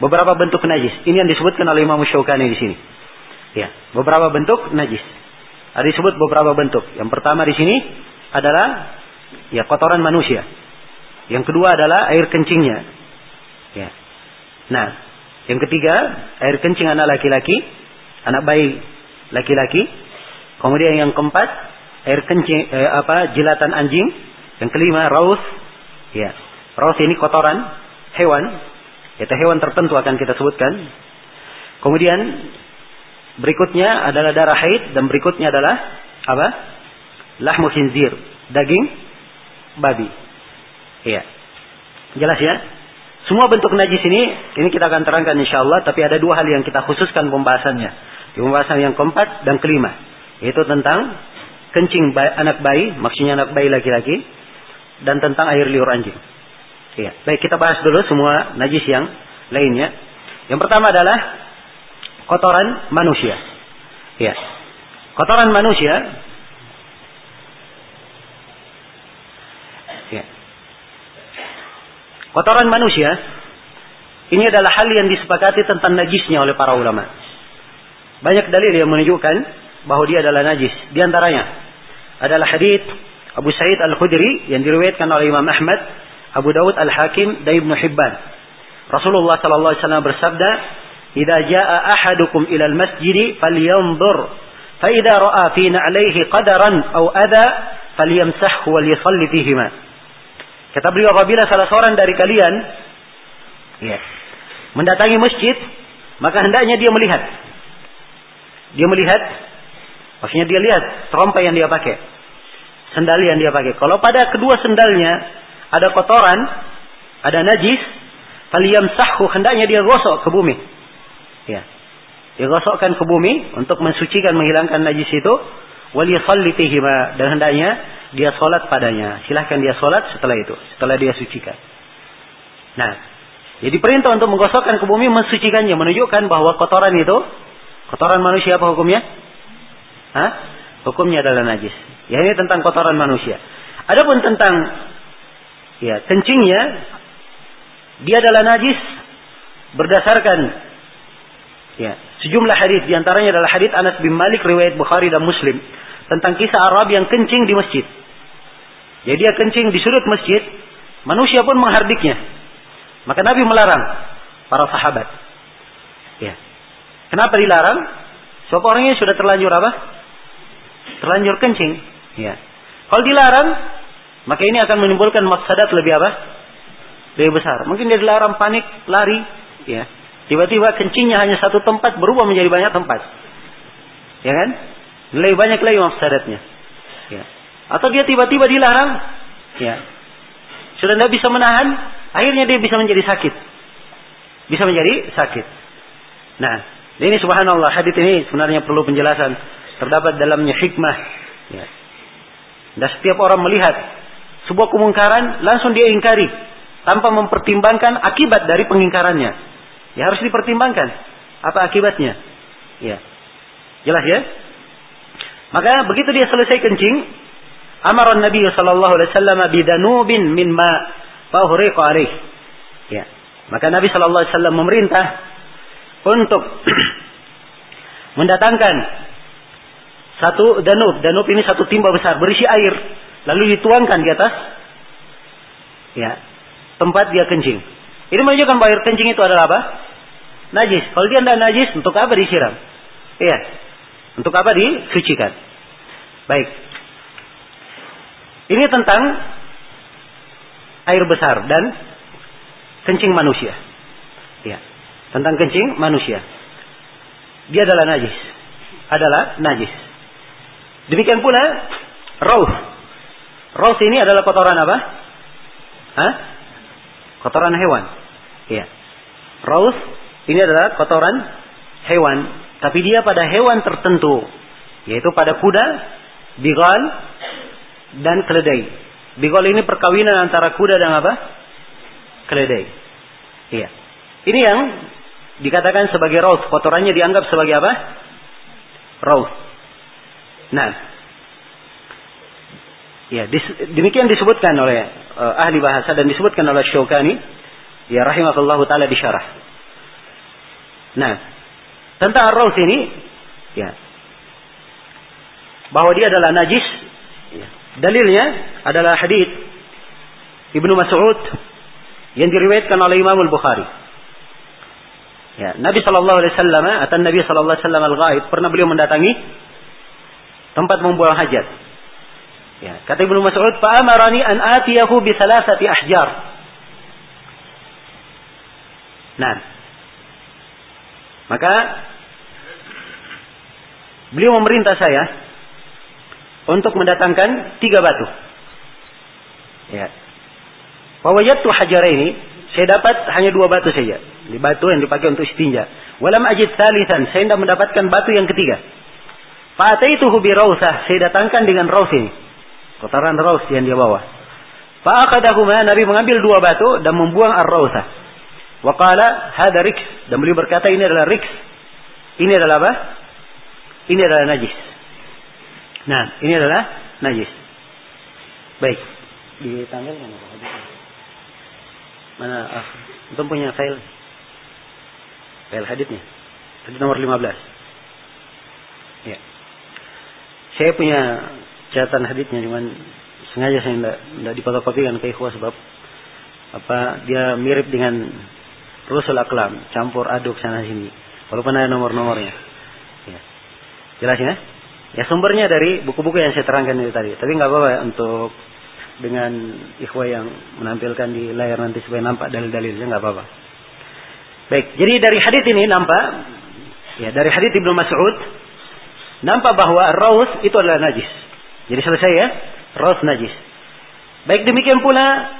beberapa bentuk najis. Ini yang disebutkan oleh Imam Asyaukani di sini. Ya, beberapa bentuk najis. Ada disebut beberapa bentuk. Yang pertama di sini adalah ya kotoran manusia. Yang kedua adalah air kencingnya. Ya. Nah, yang ketiga air kencing anak laki-laki, anak bayi laki-laki. Kemudian yang keempat air kencing, eh, apa, jilatan anjing. Yang kelima, raus. Ya, raus ini kotoran hewan. Yaitu hewan tertentu akan kita sebutkan. Kemudian berikutnya adalah darah haid dan berikutnya adalah apa? Lahmu khinzir, daging babi. Ya, jelas ya. Semua bentuk najis ini, ini kita akan terangkan insyaallah. Tapi ada dua hal yang kita khususkan pembahasannya. Di pembahasan yang keempat dan kelima, yaitu tentang kencing bayi, anak bayi, maksudnya anak bayi laki-laki, dan tentang air liur anjing. Iya. Baik, kita bahas dulu semua najis yang lainnya. Yang pertama adalah kotoran manusia. Iya. Kotoran manusia. Iya. Kotoran manusia ini adalah hal yang disepakati tentang najisnya oleh para ulama. Banyak dalil yang menunjukkan bahwa dia adalah najis. Di antaranya adalah hadits Abu Sa'id Al-Khudri yang diriwayatkan oleh Imam Ahmad, Abu Daud, Al-Hakim dan Ibnu Hibban. Rasulullah sallallahu alaihi wasallam bersabda, "Idza jaa ahadukum ila al-masjid falyanzur, fa idza ra'a fi na'lihi qadaran aw adha falyamsahhu wa liyasalli fihima." Kata beliau, apabila salah seorang dari kalian ya, mendatangi masjid, maka hendaknya dia melihat. Dia melihat Maksudnya dia lihat terompa yang dia pakai, sendal yang dia pakai. Kalau pada kedua sendalnya ada kotoran, ada najis, falyamsahhu, hendaknya dia gosok ke bumi. Ya. Dia gosokkan ke bumi untuk mensucikan, menghilangkan najis itu. Waliyasalli fihima, dan hendaknya dia sholat padanya. Silahkan dia sholat setelah itu, setelah dia sucikan. Nah, jadi perintah untuk menggosokkan ke bumi, mensucikannya, menunjukkan bahwa kotoran itu, kotoran manusia apa hukumnya? Hah? Hukumnya adalah najis. Ya, ini tentang kotoran manusia. Adapun tentang ya kencingnya, dia adalah najis berdasarkan ya sejumlah hadis. Di antaranya adalah hadis Anas bin Malik riwayat Bukhari dan Muslim tentang kisah Arab yang kencing di masjid. Jadi dia kencing di sudut masjid, manusia pun menghardiknya. Maka Nabi melarang para sahabat. Ya. Kenapa dilarang? Sebab orangnya sudah terlanjur apa? Terlanjur kencing, ya. Kalau dilarang, maka ini akan menimbulkan mafsadat lebih apa? Lebih besar. Mungkin dia dilarang panik, lari, ya. Tiba-tiba kencingnya hanya satu tempat berubah menjadi banyak tempat, ya kan? Lebih banyak lagi mafsadatnya, ya. Atau dia tiba-tiba dilarang, ya. Sudah tidak bisa menahan, akhirnya dia bisa menjadi sakit, bisa menjadi sakit. Nah, ini subhanallah, hadits ini sebenarnya perlu penjelasan. Terdapat dalamnya hikmah. Ya. Dan setiap orang melihat sebuah kemungkaran, langsung dia ingkari tanpa mempertimbangkan akibat dari pengingkarannya. Ya, harus dipertimbangkan apa akibatnya. Ya. Jelas ya? Maka begitu dia selesai kencing, amara Nabi sallallahu alaihi wasallam bidanubin min ma fa huriqa alaih. Ya. Maka Nabi sallallahu alaihi wasallam memerintah untuk mendatangkan satu danub. Danub ini satu timba besar berisi air. Lalu dituangkan di atas ya, tempat dia kencing. Ini menunjukkan bahwa air kencing itu adalah apa? Najis. Kalau dia tidak najis, untuk apa disiram? Iya. Untuk apa disucikan? Baik. Ini tentang air besar dan kencing manusia. Iya. Tentang kencing manusia. Dia adalah najis. Adalah najis. Demikian pula raus. Raus ini adalah kotoran apa? Hah? Kotoran hewan. Iya. Raus ini adalah kotoran hewan, tapi dia pada hewan tertentu, yaitu pada kuda, bighal dan keledai. Bighal ini perkawinan antara kuda dan apa? Keledai. Iya. Ini yang dikatakan sebagai raus, kotorannya dianggap sebagai apa? Rauf. Nah, ya dis, demikian disebutkan oleh uh, ahli bahasa dan disebutkan oleh Asyaukani, ya rahimahullahu taala di syarah. Nah, tentang Rauf ini, ya, bahwa dia adalah najis. Ya. Dalilnya adalah hadits Ibnu Mas'ud yang diriwayatkan oleh Imam Al-Bukhari. Ya, Nabi sallallahu alaihi wasallam, atan Nabi sallallahu alaihi wasallam al-ghaib, pernah beliau mendatangi tempat membuang hajat. Ya, kata Ibnu Mas'ud, "Fa amarani an atiyahu bi thalathati ahjar." Nah. Maka beliau memerintah saya untuk mendatangkan tiga batu. Ya. Fa wajadtu hajaraini, saya dapat hanya dua batu saja. Di batu yang dipakai untuk istinja. Walam ajid thalithan, saya tidak mendapatkan batu yang ketiga. Fa ataituhu bi rausah, saya datangkan dengan raus ini. Kotoran raus yang dia bawa. Fa aqadahuma, Nabi mengambil dua batu dan membuang ar-rausah. Wa qala hadha riks, dan beliau berkata ini adalah riks. Ini adalah apa? Ini adalah najis. Nah, ini adalah najis. Baik. Di tanggal mana? Mana? Ah, itu punya file. File haditsnya. Hadits nomor lima belas. Ya. Saya punya catatan haditsnya, cuman sengaja saya enggak enggak dipotokopikan ke ikhwah sebab apa dia mirip dengan rusul aklam, campur aduk sana sini. Walaupun ada nomor-nomornya. Ya. Jelas ya? Ya, sumbernya dari buku-buku yang saya terangkan itu tadi. Tapi enggak apa-apa ya, untuk dengan ikhwah yang menampilkan di layar nanti supaya nampak dalil-dalilnya, enggak apa-apa. Baik, jadi dari hadits ini nampak, ya dari hadits Ibnu Mas'ud nampak bahwa raus itu adalah najis. Jadi selesai ya, raus najis. Baik, demikian pula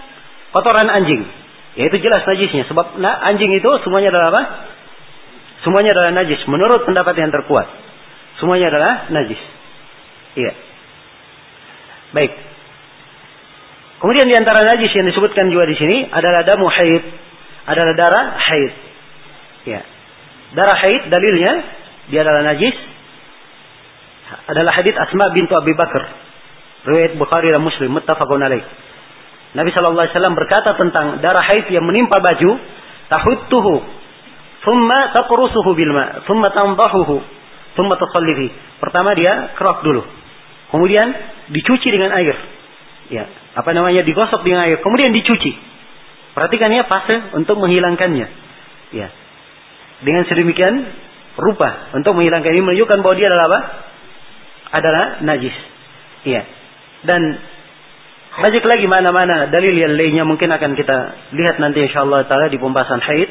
kotoran anjing. Ya itu jelas najisnya sebab nah, anjing itu semuanya adalah apa? Semuanya adalah najis menurut pendapat yang terkuat. Semuanya adalah najis. Iya. Baik. Kemudian di antara najis yang disebutkan juga di sini adalah damu haid, adalah darah haid. Iya. Darah haid dalilnya dia adalah najis. Adalah hadits Asma bintu Abu Bakar, riwayat Bukhari dan Muslim, muttafaqun alaih. Nabi sallallahu alaihi wasallam berkata tentang darah haid yang menimpa baju, tahuttuhu, thumma taqrusuhu bil ma, thumma tandahuhu. Pertama dia kerok dulu, kemudian dicuci dengan air, ya apa namanya digosok dengan air, kemudian dicuci. Perhatikannya fase untuk menghilangkannya, ya dengan sedemikian rupa untuk menghilangkan ini menunjukkan bahwa dia adalah apa? Adalah najis, ya. Dan banyak lagi mana-mana dalil yang lainnya mungkin akan kita lihat nanti insyaallah taala di pembahasan haid,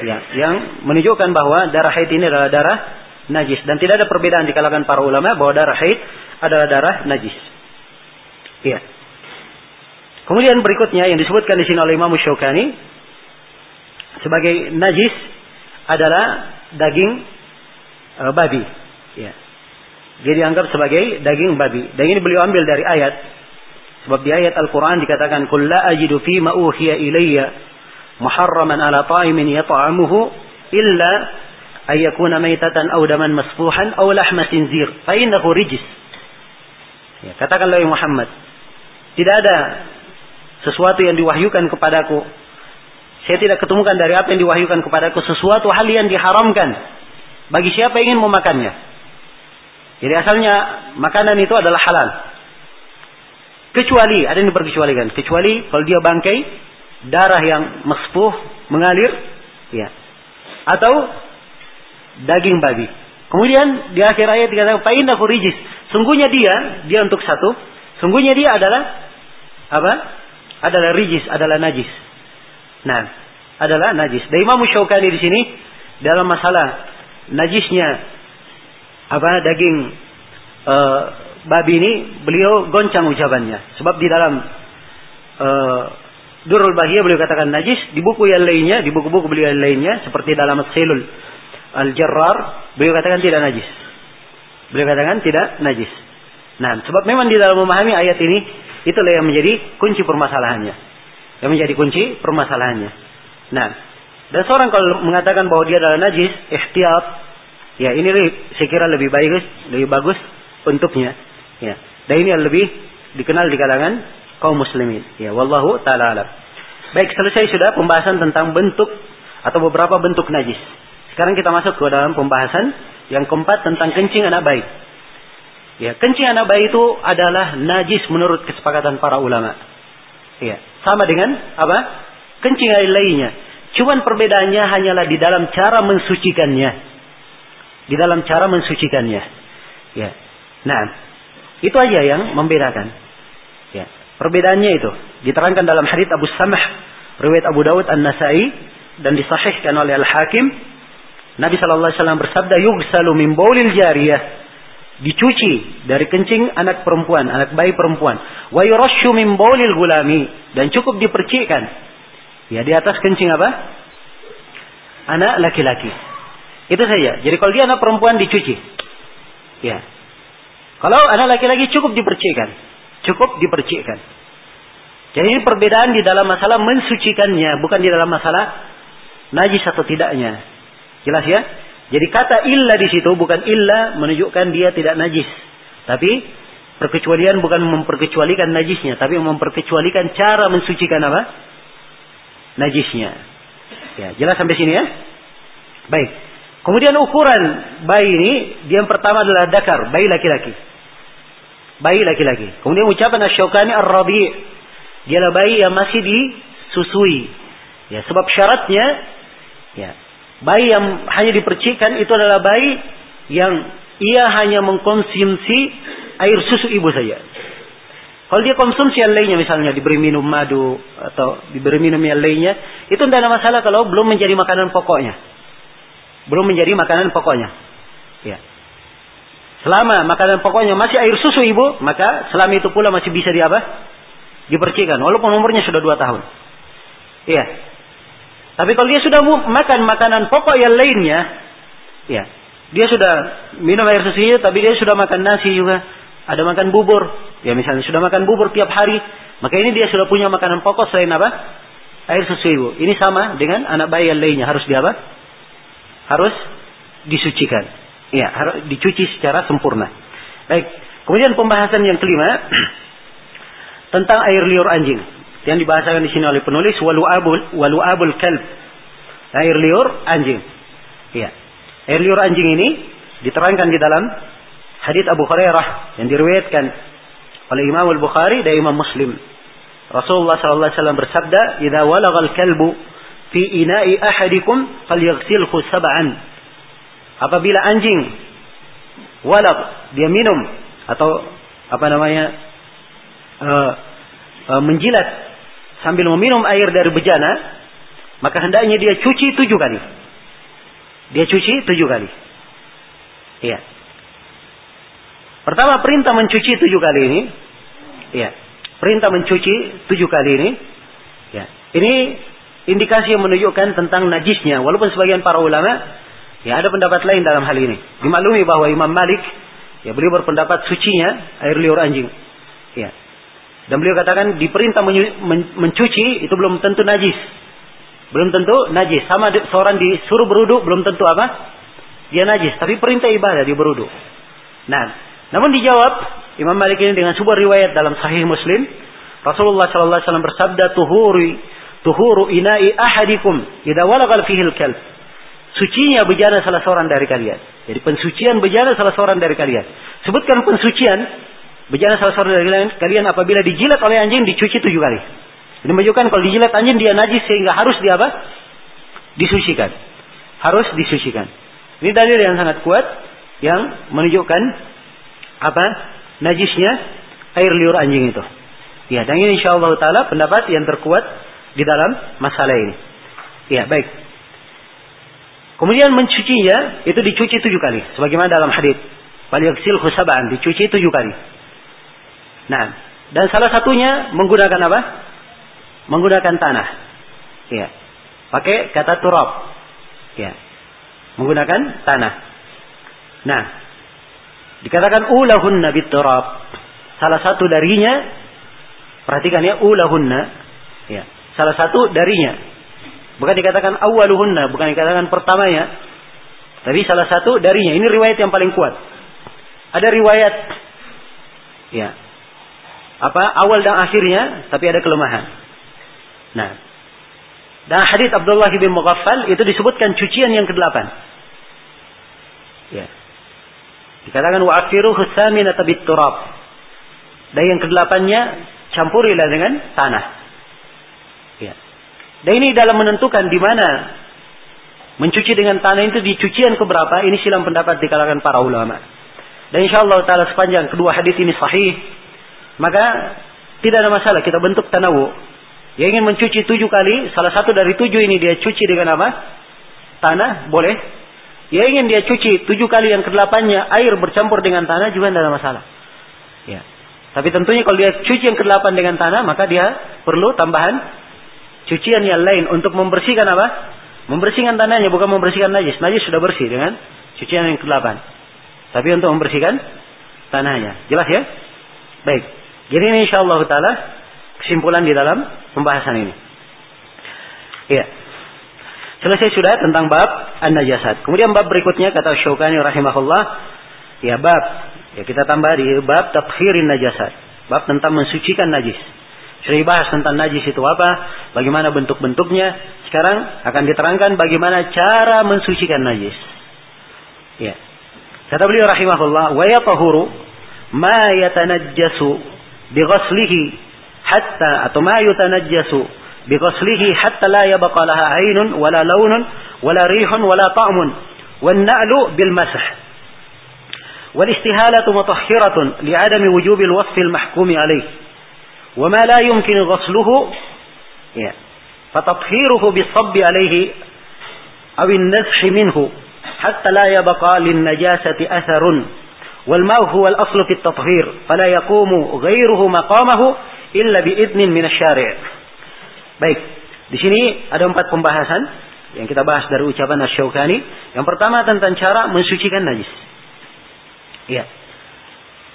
ya yang menunjukkan bahwa darah haid ini adalah darah najis dan tidak ada perbedaan di kalangan para ulama bahwa darah haid adalah darah najis. Iya. Kemudian berikutnya yang disebutkan di sini oleh Imam Asyaukani sebagai najis adalah daging e, babi. Iya. Dia dianggap sebagai daging babi. Dan ini beliau ambil dari ayat sebab di ayat Al-Qur'an dikatakan qul la ajidu fi ma uhiya ilayya muharraman ala ta'imin yat'amuhu illa ayakuna maitatan aw daman masfuhan aw lahma khinzir fa innahu rijs. Ya, katakanlah ya Muhammad, tidak ada sesuatu yang diwahyukan kepadaku. Saya tidak ketemukan dari apa yang diwahyukan kepadaku sesuatu hal yang diharamkan bagi siapa ingin memakannya. Jadi asalnya makanan itu adalah halal. Kecuali ada yang diperkecualikan, kecuali kalau dia bangkai darah yang masfuh mengalir, ya. Atau daging babi. Kemudian di akhir ayat dikatakan fa innahu rijis. Sungguhnya dia, dia untuk satu, sungguhnya dia adalah apa? Adalah rijis, adalah najis. Nah, adalah najis. Dan Imam Asyaukani di sini dalam masalah najisnya apa daging e, babi ini beliau goncang ucapannya. Sebab di dalam e, Durrul Bahiyah beliau katakan najis, di buku yang lainnya, di buku-buku beliau yang lainnya seperti dalam Silul Al-Jarrar, beliau katakan tidak najis. Beliau katakan tidak najis. Nah, sebab memang di dalam memahami ayat ini, itulah yang menjadi kunci permasalahannya. Yang menjadi kunci permasalahannya. Nah, dan seorang kalau mengatakan bahwa dia adalah najis, ikhtiyat, Ya, ini saya kira lebih bagus, lebih bagus untuknya. Ya. Dan ini yang lebih dikenal di kalangan kaum muslimin. Ya, wallahu taala alam. Baik, selesai sudah pembahasan tentang bentuk atau beberapa bentuk najis. Sekarang kita masuk ke dalam pembahasan yang keempat tentang kencing anak bayi. Ya, kencing anak bayi itu adalah najis menurut kesepakatan para ulama. Ya, sama dengan apa? Kencing air lainnya. Cuman perbedaannya hanyalah di dalam cara mensucikannya. Di dalam cara mensucikannya. Ya. Nah, itu aja yang membedakan. Ya, perbedaannya itu diterangkan dalam hadits Abu Samah, riwayat Abu Daud An-Nasai dan disahihkan oleh Al-Hakim. Nabi sallallahu alaihi wasallam bersabda, "Yughsalu min baulil jariyah." Dicuci dari kencing anak perempuan, anak bayi perempuan. Wa yurashu min baulil gulami, dan cukup dipercikkan. Ya, di atas kencing apa? Anak laki-laki. Itu saja. Jadi kalau dia anak perempuan dicuci. Ya. Kalau anak laki-laki cukup dipercikkan. Cukup dipercikkan. Jadi ini perbedaan di dalam masalah mensucikannya, bukan di dalam masalah najis atau tidaknya. Jelas ya? Jadi kata illa di situ bukan illa menunjukkan dia tidak najis, tapi perkecualian bukan memperkecualikan najisnya, tapi memperkecualikan cara mensucikan apa? Najisnya. Ya, jelas sampai sini ya. Baik. Kemudian ukuran bayi ini, dia yang pertama adalah dakar, bayi laki-laki. Bayi laki-laki. Kemudian ucapan Asyaukani ar-rabi', dialah bayi yang masih disusui. Ya, sebab syaratnya ya bayi yang hanya dipercikkan itu adalah bayi yang ia hanya mengkonsumsi air susu ibu saja. Kalau dia konsumsi yang lainnya, misalnya diberi minum madu atau diberi minum yang lainnya, itu tidak ada masalah kalau belum menjadi makanan pokoknya. Belum menjadi makanan pokoknya. Ya. Selama makanan pokoknya masih air susu ibu, maka selama itu pula masih bisa di apa? Dipercikkan. Walaupun umurnya sudah dua tahun. Iya. Tapi kalau dia sudah makan makanan pokok yang lainnya, ya, dia sudah minum air susunya, tapi dia sudah makan nasi juga, ada makan bubur, ya misalnya sudah makan bubur tiap hari, maka ini dia sudah punya makanan pokok selain apa? Air susu ibu. Ini sama dengan anak bayi yang lainnya, harus di apa? Harus disucikan, ya, harus dicuci secara sempurna. Baik, kemudian pembahasan yang kelima tentang air liur anjing. Yang dibahasakan di sini oleh penulis walu'abul walu'abul kalb, air liur anjing. Ya. Air liur anjing ini diterangkan di dalam hadits Abu Hurairah yang diriwayatkan oleh Imam Al-Bukhari dan Imam Muslim. Rasulullah sallallahu alaihi wasallam bersabda, "Idza walagal kalbu fi ina'i ahadikum falyaghsilhu sab'an." Apabila anjing walag, dia minum atau apa namanya? Uh, uh, menjilat sambil meminum air dari bejana, maka hendaknya dia cuci tujuh kali. Dia cuci tujuh kali. Iya. Pertama perintah mencuci tujuh kali ini. Iya. Perintah mencuci tujuh kali ini. Iya. Ini indikasi yang menunjukkan tentang najisnya. Walaupun sebagian para ulama, ya ada pendapat lain dalam hal ini. Dimaklumi bahwa Imam Malik, ya beliau berpendapat sucinya air liur anjing. Iya. Dan beliau katakan diperintah mencuci itu belum tentu najis. Belum tentu najis. Sama seorang disuruh berwudu belum tentu apa? Dia najis. Tapi perintah ibadah dia berwudu. Nah, namun dijawab Imam Malik ini dengan sebuah riwayat dalam Sahih Muslim. Rasulullah sallallahu alaihi wasallam bersabda, "Tuhuri, tuhuru ina'i ahadikum idza walagal fihil kalb." Sucinya bejana salah seorang dari kalian. Jadi pensucian bejana salah seorang dari kalian. Sebutkan pensucian bejana salah seorang dari kalian apabila dijilat oleh anjing dicuci tujuh kali. Ini menunjukkan kalau dijilat anjing dia najis sehingga harus di apa? Disucikan. Harus disucikan. Ini dalil yang sangat kuat yang menunjukkan apa? Najisnya air liur anjing itu. Ya, dan ini insyaallah taala pendapat yang terkuat di dalam masalah ini. Ya, baik. Kemudian mencucinya itu dicuci tujuh kali. Sebagaimana dalam hadits. Waliyaksil khusaba'an dicuci tujuh kali. Nah, dan salah satunya menggunakan apa? Menggunakan tanah. Ya. Pakai kata turab. Ya. Menggunakan tanah. Nah, dikatakan ulahunna biturab. Salah satu darinya, perhatikan ya, ulahunna. Ya. Salah satu darinya. Bukan dikatakan awaluhunna, bukan dikatakan pertamanya. Tapi salah satu darinya. Ini riwayat yang paling kuat. Ada riwayat ya apa awal dan akhirnya, tapi ada kelemahan. Nah, dan hadits Abdullah bin Mughaffal itu disebutkan cucian yang kedelapan. Ya. Dikatakan wa'afiru khusaminata bitturab. Dan yang kedelapannya campurilah dengan tanah. Ya. Dan ini dalam menentukan di mana mencuci dengan tanah itu di cucian keberapa, ini silang pendapat di kalangan para ulama. Dan insyaallah taala sepanjang kedua hadits ini sahih, maka tidak ada masalah kita bentuk tanawu. Yang ingin mencuci tujuh kali, salah satu dari tujuh ini dia cuci dengan apa? Tanah, boleh. Yang ingin dia cuci tujuh kali yang kedelapannya air bercampur dengan tanah juga tidak ada masalah. Ya. Tapi tentunya kalau dia cuci yang kedelapan dengan tanah, maka dia perlu tambahan cucian yang lain untuk membersihkan apa? Membersihkan tanahnya, bukan membersihkan najis. Najis sudah bersih dengan cucian yang kedelapan. Tapi untuk membersihkan tanahnya. Jelas ya? Baik. Jadi ini insyaallah taala kesimpulan di dalam pembahasan ini. Iya. Selesai sudah tentang bab an-najasat. Kemudian bab berikutnya kata Asyaukani rahimahullah, ya bab ya kita tambah di bab tathhirin najasat. Bab tentang mensucikan najis. Sudah dibahas tentang najis itu apa, bagaimana bentuk-bentuknya. Sekarang akan diterangkan bagaimana cara mensucikan najis. Iya. Kata beliau rahimahullah, wa yatahuru ma yatanajjasu bi ghaslihi hatta atau ma yutanajjasu bi ghaslihi hatta la yabqa laha aynun wala lawnun wala rihun wala ta'mun wan na'lu bil masah wal istihalatu mutahhiratun li 'adami wujubi al wasf al mahkum alayhi wa ma la yumkinu ghasluhu ya fa tathhiruhu bis sabb alayhi aw an nafsh minhu hatta la yabqa lin najasati atharun wal ma'u huwa al aslu fi at tathhir fala yaqumu ghayruhu maqamahu illa bi'idnin min asy-syari'. Baik, di sini ada empat pembahasan yang kita bahas dari ucapan Asy-Syaukani. Yang pertama tentang cara mensucikan najis. Iya.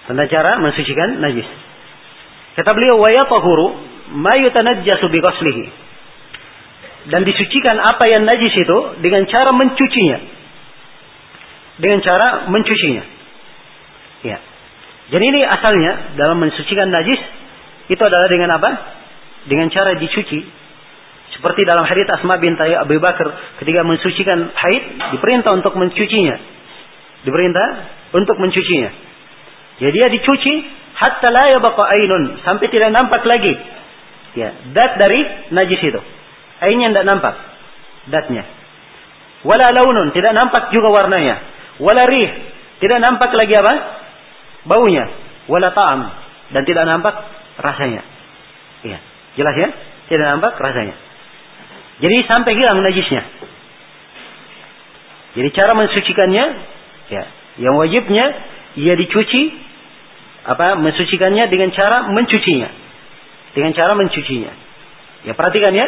Tentang cara mensucikan najis. Kata beliau wa yatahuru ma yutanajjasu bi ghaslihi. Dan disucikan apa yang najis itu dengan cara mencucinya. Dengan cara mencucinya. Iya. Jadi ini asalnya dalam mensucikan najis itu adalah dengan apa? Dengan cara dicuci. Seperti dalam hadits Asma bintu Abu Bakar ketika mensucikan haid diperintah untuk mencucinya. Diperintah untuk mencucinya. Jadi dia dicuci hatta la yabqa ainun, sampai tidak nampak lagi. Ya, dat dari najis itu. Ainnya tidak nampak datnya. Wala launun, tidak nampak juga warnanya. Wala rih, tidak nampak lagi apa? Baunya. Wala ta'am, dan tidak nampak rasanya. Iya, jelas ya? Tidak nampak rasanya. Jadi sampai hilang najisnya. Jadi cara mensucikannya ya, yang wajibnya ia dicuci apa mensucikannya dengan cara mencucinya. Dengan cara mencucinya. Ya perhatikan ya,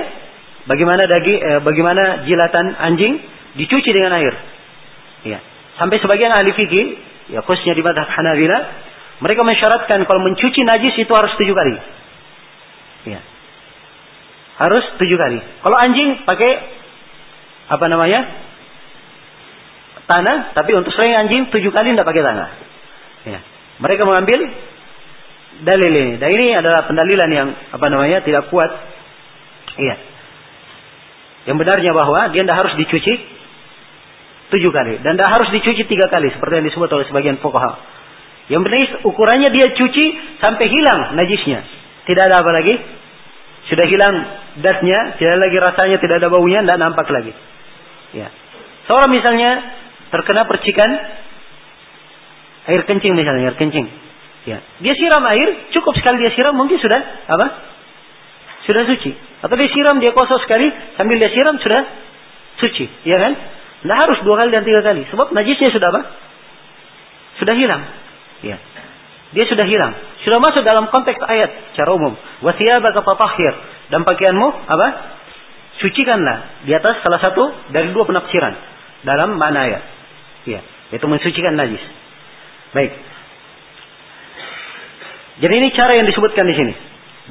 bagaimana daging eh, bagaimana jilatan anjing dicuci dengan air. Ya. Sampai sebagian ahli fikih, ya khususnya di mazhab Hanabilah, mereka mensyaratkan kalau mencuci najis itu harus tujuh kali. Ya. Harus tujuh kali. Kalau anjing pakai apa namanya? Tanah, tapi untuk selain anjing tujuh kali tidak pakai tanah. Ya. Mereka mengambil dalil ini. Dan ini adalah pendalilan yang apa namanya? Tidak kuat. Iya. Yang benarnya bahwa dia tidak harus dicuci tujuh kali dan tidak harus dicuci tiga kali seperti yang disebut oleh sebagian fuqaha. Yang penting ukurannya dia cuci sampai hilang najisnya. Tidak ada apa lagi. Sudah hilang dasnya, tidak lagi rasanya, tidak ada baunya, tidak nampak lagi. Ya. Seorang misalnya terkena percikan air kencing misalnya, air kencing. Ya. Dia siram air, cukup sekali dia siram mungkin sudah apa? Sudah suci. Atau dia siram, dia kosong sekali, sambil dia siram sudah suci, ya kan? Tidak harus dua kali dan tiga kali, sebab najisnya sudah apa? Sudah hilang. Ya. Dia sudah hilang. Sudah masuk dalam konteks ayat secara umum. Wa thiyabaka fatahhir. Dan pakaianmu apa? Sucikanlah. Di atas salah satu dari dua penafsiran dalam makna ayat. Ya, yaitu mensucikan najis. Baik. Jadi ini cara yang disebutkan di sini.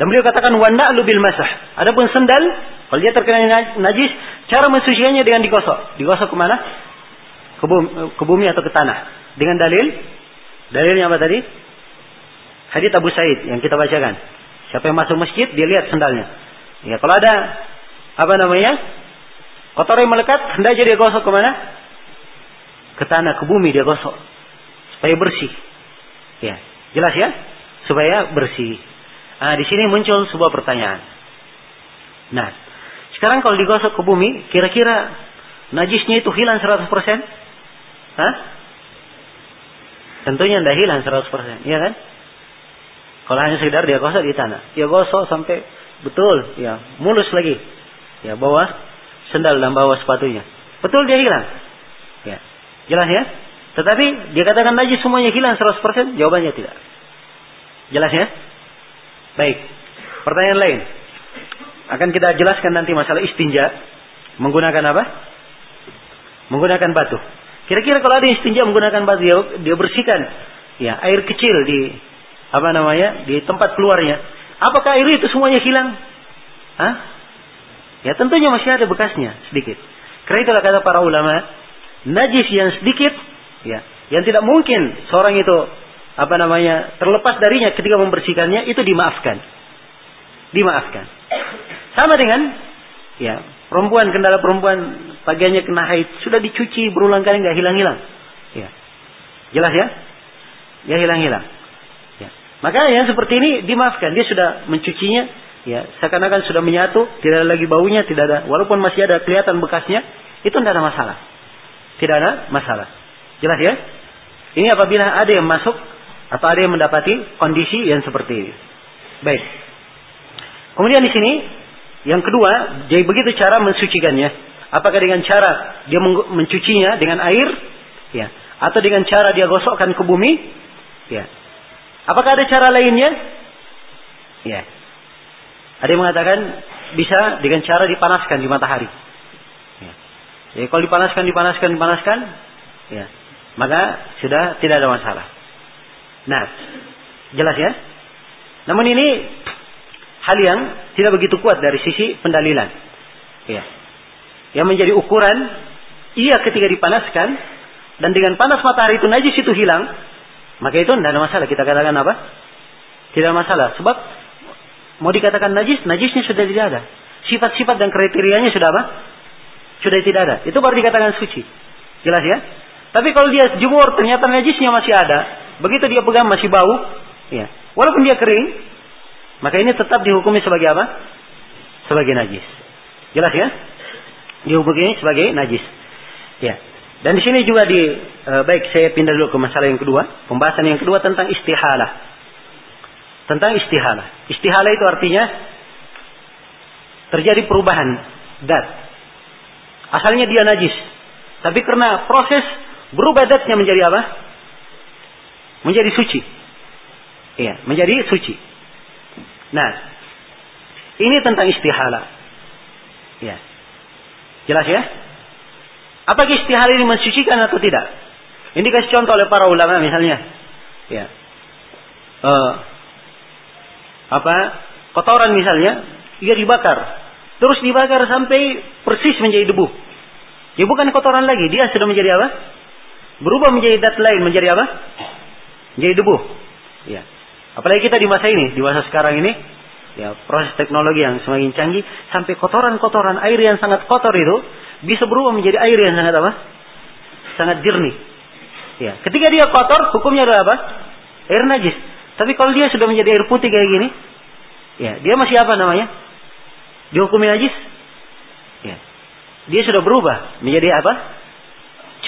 Dan beliau katakan wa na'lu bil masah. Adapun sendal, kalau dia terkena najis, cara mensucikannya dengan digosok. Digosok ke mana? Ke ke bumi, ke bumi atau ke tanah. Dengan dalil, dalilnya apa tadi? Hadis Abu Sa'id yang kita bacakan. Siapa yang masuk masjid, dia lihat sendalnya. Ya, kalau ada apa namanya? Kotor yang melekat, hendaknya dia gosok kemana? Ke tanah, ke bumi dia gosok. Supaya bersih. Ya, jelas ya? Supaya bersih. Ah, di sini muncul sebuah pertanyaan. Nah, sekarang kalau digosok ke bumi, kira-kira najisnya itu hilang seratus persen? Hah? Tentunya tidak hilang seratus persen, iya kan? Kalau hanya sekedar dia gosok di tanah, dia gosok sampai betul, ya mulus lagi, ya bawah sendal dan bawah sepatunya, betul dia hilang, ya jelas ya. Tetapi dia katakan najis semuanya hilang seratus persen, jawabannya tidak, jelas ya. Baik, pertanyaan lain, akan kita jelaskan nanti masalah istinja menggunakan apa? Menggunakan batu. Kira-kira kalau ada istinja menggunakan batu, dia, dia bersihkan, ya air kecil di apa namanya di tempat keluarnya, apakah air itu semuanya hilang? Hah? Ya tentunya masih ada bekasnya sedikit. Karena itulah kata para ulama, najis yang sedikit, ya, yang tidak mungkin seorang itu apa namanya terlepas darinya ketika membersihkannya, itu dimaafkan, dimaafkan. Sama dengan, ya, perempuan kendala perempuan pagiannya kena haid, sudah dicuci berulang kali nggak hilang-hilang, ya, jelas ya, nggak hilang-hilang. Maka yang seperti ini dimaafkan, dia sudah mencucinya, ya seakan-akan sudah menyatu, tidak ada lagi baunya, tidak ada, walaupun masih ada kelihatan bekasnya, itu tidak ada masalah, tidak ada masalah, jelas ya. Ini apabila ada yang masuk atau ada yang mendapati kondisi yang seperti ini. Baik. Kemudian di sini yang kedua, jadi begitu cara mensucikannya, apakah dengan cara dia mencucinya dengan air, ya, atau dengan cara dia gosokkan ke bumi, ya. Apakah ada cara lainnya? Ya. Ada yang mengatakan bisa dengan cara dipanaskan di matahari. Ya. Jadi kalau dipanaskan, dipanaskan, dipanaskan, ya, maka sudah tidak ada masalah. Nah, jelas ya. Namun ini hal yang tidak begitu kuat dari sisi pendalilan. Ya. Yang menjadi ukuran, ia ketika dipanaskan dan dengan panas matahari itu najis itu hilang. Maka itu tidak ada masalah. Kita katakan apa? Tidak ada masalah. Sebab mau dikatakan najis, najisnya sudah tidak ada. Sifat-sifat dan kriterianya sudah apa? Sudah tidak ada. Itu baru dikatakan suci. Jelas ya? Tapi kalau dia jemur, ternyata najisnya masih ada. Begitu dia pegang masih bau. Ya. Walaupun dia kering, maka ini tetap dihukumi sebagai apa? Sebagai najis. Jelas ya? Dihukumi sebagai najis. Ya. Dan di sini juga di e, baik saya pindah dulu ke masalah yang kedua, pembahasan yang kedua tentang istihalah. Tentang istihalah. Istihalah itu artinya terjadi perubahan dat. Asalnya dia najis, tapi karena proses berubah datnya menjadi apa? Menjadi suci. Iya, menjadi suci. Nah, ini tentang istihalah. Iya. Jelas ya? Apakah istihalah ini mensucikan atau tidak? Ini dikasih contoh oleh para ulama misalnya, ya, uh, apa kotoran misalnya, ia dibakar, terus dibakar sampai persis menjadi debu. Ya bukan kotoran lagi, dia sudah menjadi apa? Berubah menjadi dat lain, menjadi apa? Menjadi debu. Ya, apalagi kita di masa ini, di masa sekarang ini, ya proses teknologi yang semakin canggih, sampai kotoran-kotoran air yang sangat kotor itu bisa berubah menjadi air yang sangat apa? Sangat jernih. Ya, ketika dia kotor, hukumnya adalah apa? Air najis. Tapi kalau dia sudah menjadi air putih kayak gini, ya, dia masih apa namanya? Dihukumi najis. Ya. Dia sudah berubah menjadi apa?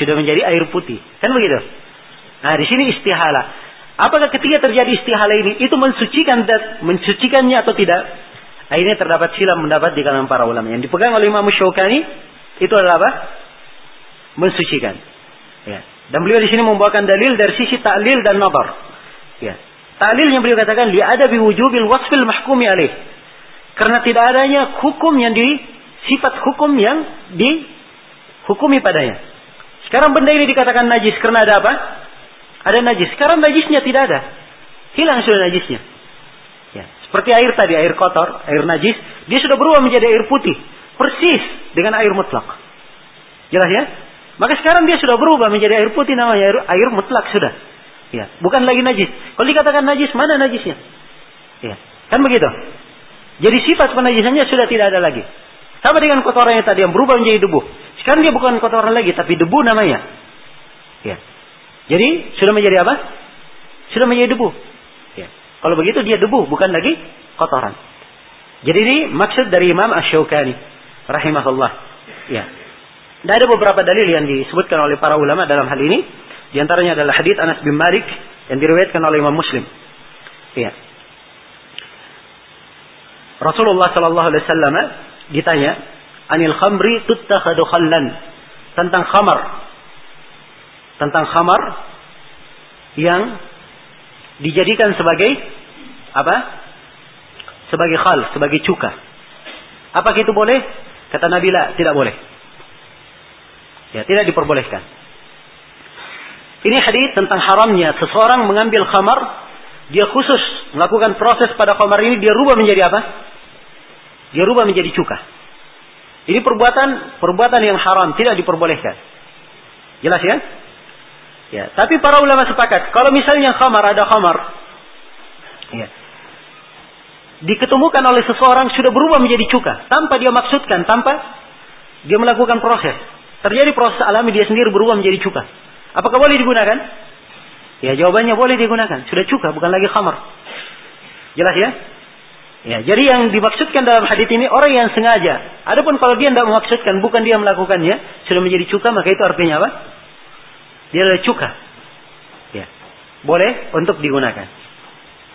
Sudah menjadi air putih. Kan begitu? Nah, di sini istihalah. Apakah ketika terjadi istihalah ini itu mensucikan dat, mensucikannya atau tidak? Akhirnya terdapat silang pendapat di kalangan para ulama. Yang dipegang oleh Imam Asyaukani itu adalah apa? Mensucikan. Ya. Dan beliau di sini membawakan dalil dari sisi ta'lil dan nazar. Ya. Ta'lil yang beliau katakan li'adabi wujubil wasfil mahkumi alaih. Karena tidak adanya hukum yang di sifat hukum yang dihukumi padanya. Sekarang benda ini dikatakan najis karena ada apa? Ada najis. Sekarang najisnya tidak ada. Hilang sudah najisnya. Ya. Seperti air tadi, air kotor, air najis, dia sudah berubah menjadi air putih. Persis dengan air mutlak. Jelas ya? Maka sekarang dia sudah berubah menjadi air putih, namanya air, air mutlak sudah. Ya, bukan lagi najis. Kalau dikatakan najis, mana najisnya? Ya, kan begitu. Jadi sifat penajisannya sudah tidak ada lagi. Sama dengan kotorannya tadi yang berubah menjadi debu. Sekarang dia bukan kotoran lagi, tapi debu namanya. Ya. Jadi sudah menjadi apa? Sudah menjadi debu. Ya. Kalau begitu dia debu, bukan lagi kotoran. Jadi ini maksud dari Imam Asyaukani rahimahullah. Ya. Dan ada beberapa dalil yang disebutkan oleh para ulama dalam hal ini. Di antaranya adalah hadits Anas bin Malik yang diriwayatkan oleh Imam Muslim. Ya. Rasulullah sallallahu alaihi wasallam ditanya, "Anil khamri tuttakhadu khallan." Tentang khamar. Tentang khamar yang dijadikan sebagai apa? Sebagai khal, sebagai cuka. Apakah itu boleh? Kata Nabi, la, tidak boleh. Ya, tidak diperbolehkan. Ini hadis tentang haramnya seseorang mengambil khamar, dia khusus melakukan proses pada khamar ini, dia rubah menjadi apa? Dia rubah menjadi cuka. Ini perbuatan perbuatan yang haram, tidak diperbolehkan. Jelas ya? Ya, tapi para ulama sepakat kalau misalnya khamar ada khamar, ya, diketemukan oleh seseorang sudah berubah menjadi cuka tanpa dia maksudkan, tanpa dia melakukan proses. Terjadi proses alami, dia sendiri berubah menjadi cuka. Apakah boleh digunakan? Ya, jawabannya boleh digunakan. Sudah cuka, bukan lagi khamar. Jelas ya? Ya, jadi yang dimaksudkan dalam hadis ini orang yang sengaja. Adapun kalau dia tidak memaksudkan, bukan dia melakukannya, sudah menjadi cuka, maka itu artinya apa? Dia adalah cuka. Ya. Boleh untuk digunakan.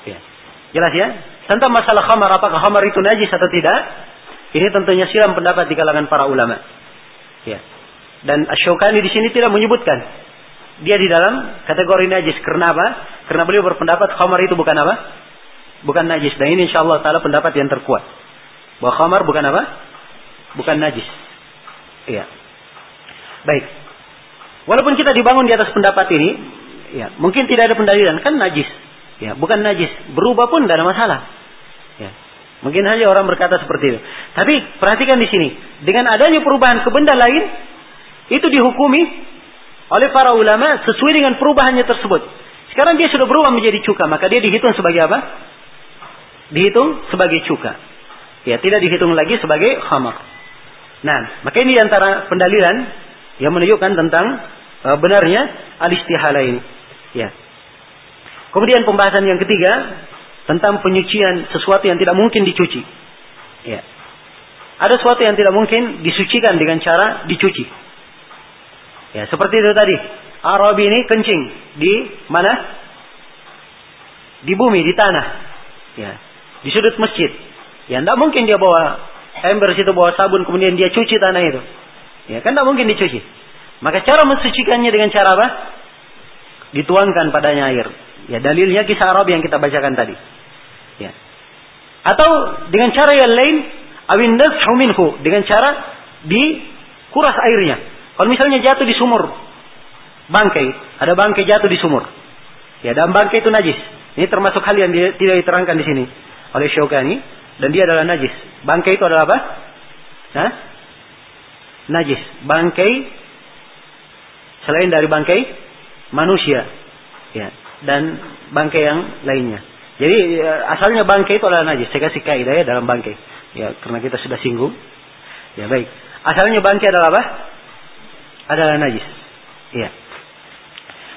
Ya. Jelas ya? Tentang masalah khamar, apakah khamar itu najis atau tidak? Ini tentunya silam pendapat di kalangan para ulama. Ya. Dan Asyaukani di sini tidak menyebutkan dia di dalam kategori najis. Karena apa? Karena beliau berpendapat khamar itu bukan apa? Bukan najis. Dan ini insyaallah ta'ala pendapat yang terkuat. Bahwa khamar bukan apa? Bukan najis. Iya. Baik. Walaupun kita dibangun di atas pendapat ini, ya, mungkin tidak ada pendalilan. Kan najis. Ya, bukan najis. Berubah pun tidak ada masalah. Ya. Mungkin saja orang berkata seperti itu. Tapi perhatikan di sini. Dengan adanya perubahan ke benda lain, itu dihukumi oleh para ulama sesuai dengan perubahannya tersebut. Sekarang dia sudah berubah menjadi cuka, maka dia dihitung sebagai apa? Dihitung sebagai cuka. Ya, tidak dihitung lagi sebagai khamar. Nah, maka ini antara pendalilan yang menunjukkan tentang uh, benarnya al-istihala ini. Ya. Kemudian pembahasan yang ketiga tentang penyucian sesuatu yang tidak mungkin dicuci. Ya. Ada sesuatu yang tidak mungkin disucikan dengan cara dicuci. Ya, seperti itu tadi. Arabi ini kencing di mana? Di bumi, di tanah. Ya, di sudut masjid. Ya, tidak mungkin dia bawa ember situ, bawa sabun, kemudian dia cuci tanah itu. Ya, kan tidak mungkin dicuci. Maka cara mensucikannya dengan cara apa? Dituangkan padanya air. Ya, dalilnya kisah Arabi yang kita bacakan tadi. Ya. Atau dengan cara yang lain, awin nafhu minhu, dengan cara dikuras airnya. Kalau misalnya jatuh di sumur, bangkai, ada bangkai jatuh di sumur. Ya, dan bangkai itu najis. Ini termasuk hal yang dia, tidak diterangkan di sini oleh Syaukani, dan dia adalah najis. Bangkai itu adalah apa? Hah? Najis. Bangkai selain dari bangkai manusia, ya, dan bangkai yang lainnya. Jadi asalnya bangkai itu adalah najis. Saya kasih kaidah ya dalam bangkai. Ya, karena kita sudah singgung. Ya, baik. Asalnya bangkai adalah apa? Adalah najis. Iya.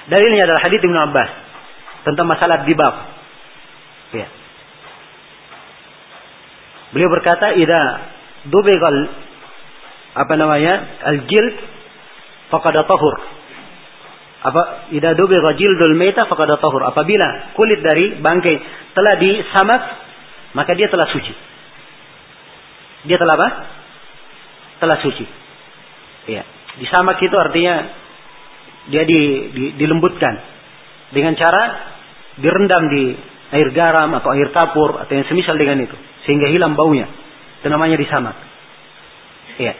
Dalilnya adalah hadits Ibnu Abbas tentang masalah dibab. Iya. Beliau berkata, "Idza dubigal apa namanya? Al-jild faqad tahur." Apa idza dubigal jildul mayta faqad tahur. Apabila kulit dari bangkai telah disamaf, maka dia telah suci. Dia telah apa? Telah suci. Iya. Disamak itu artinya dia di, di, dilembutkan dengan cara direndam di air garam atau air kapur atau yang semisal dengan itu sehingga hilang baunya. Itu namanya disamak. Iya.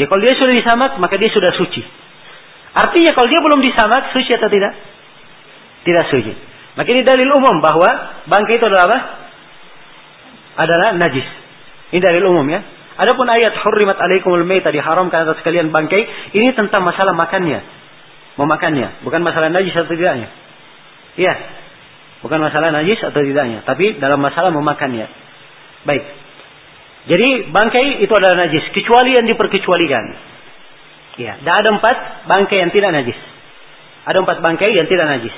Ya, kalau dia sudah disamak maka dia sudah suci. Artinya kalau dia belum disamak suci atau tidak? Tidak suci. Maka ini dalil umum bahwa bangkai itu adalah apa? Adalah najis. Ini dalil umum ya. Adapun ayat hurrimat alaikumul maitah, diharamkan atas kalian bangkai, ini tentang masalah makannya, memakannya, bukan masalah najis atau tidaknya. Iya. Bukan masalah najis atau tidaknya, tapi dalam masalah memakannya. Baik. Jadi bangkai itu adalah najis, kecuali yang diperkecualikan. Iya, dan ada empat bangkai yang tidak najis. Ada empat bangkai yang tidak najis.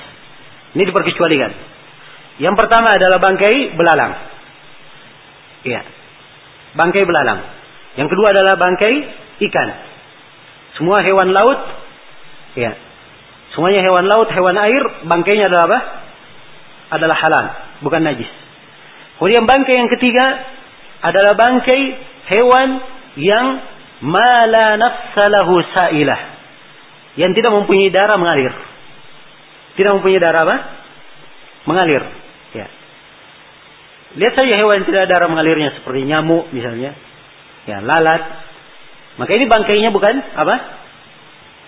Ini diperkecualikan. Yang pertama adalah bangkai belalang. Iya. Bangkai belalang. Yang kedua adalah bangkai ikan. Semua hewan laut. Iya. Semuanya hewan laut, hewan air, bangkainya adalah apa? Adalah halal, bukan najis. Kemudian bangkai yang ketiga adalah bangkai hewan yang ma la nafsa lahu sa'ilah, yang tidak mempunyai darah mengalir. Tidak mempunyai darah apa? Mengalir. Ya. Lihat saja hewan yang tidak ada darah mengalirnya, seperti nyamuk misalnya, ya, lalat. Maka ini bangkainya bukan apa?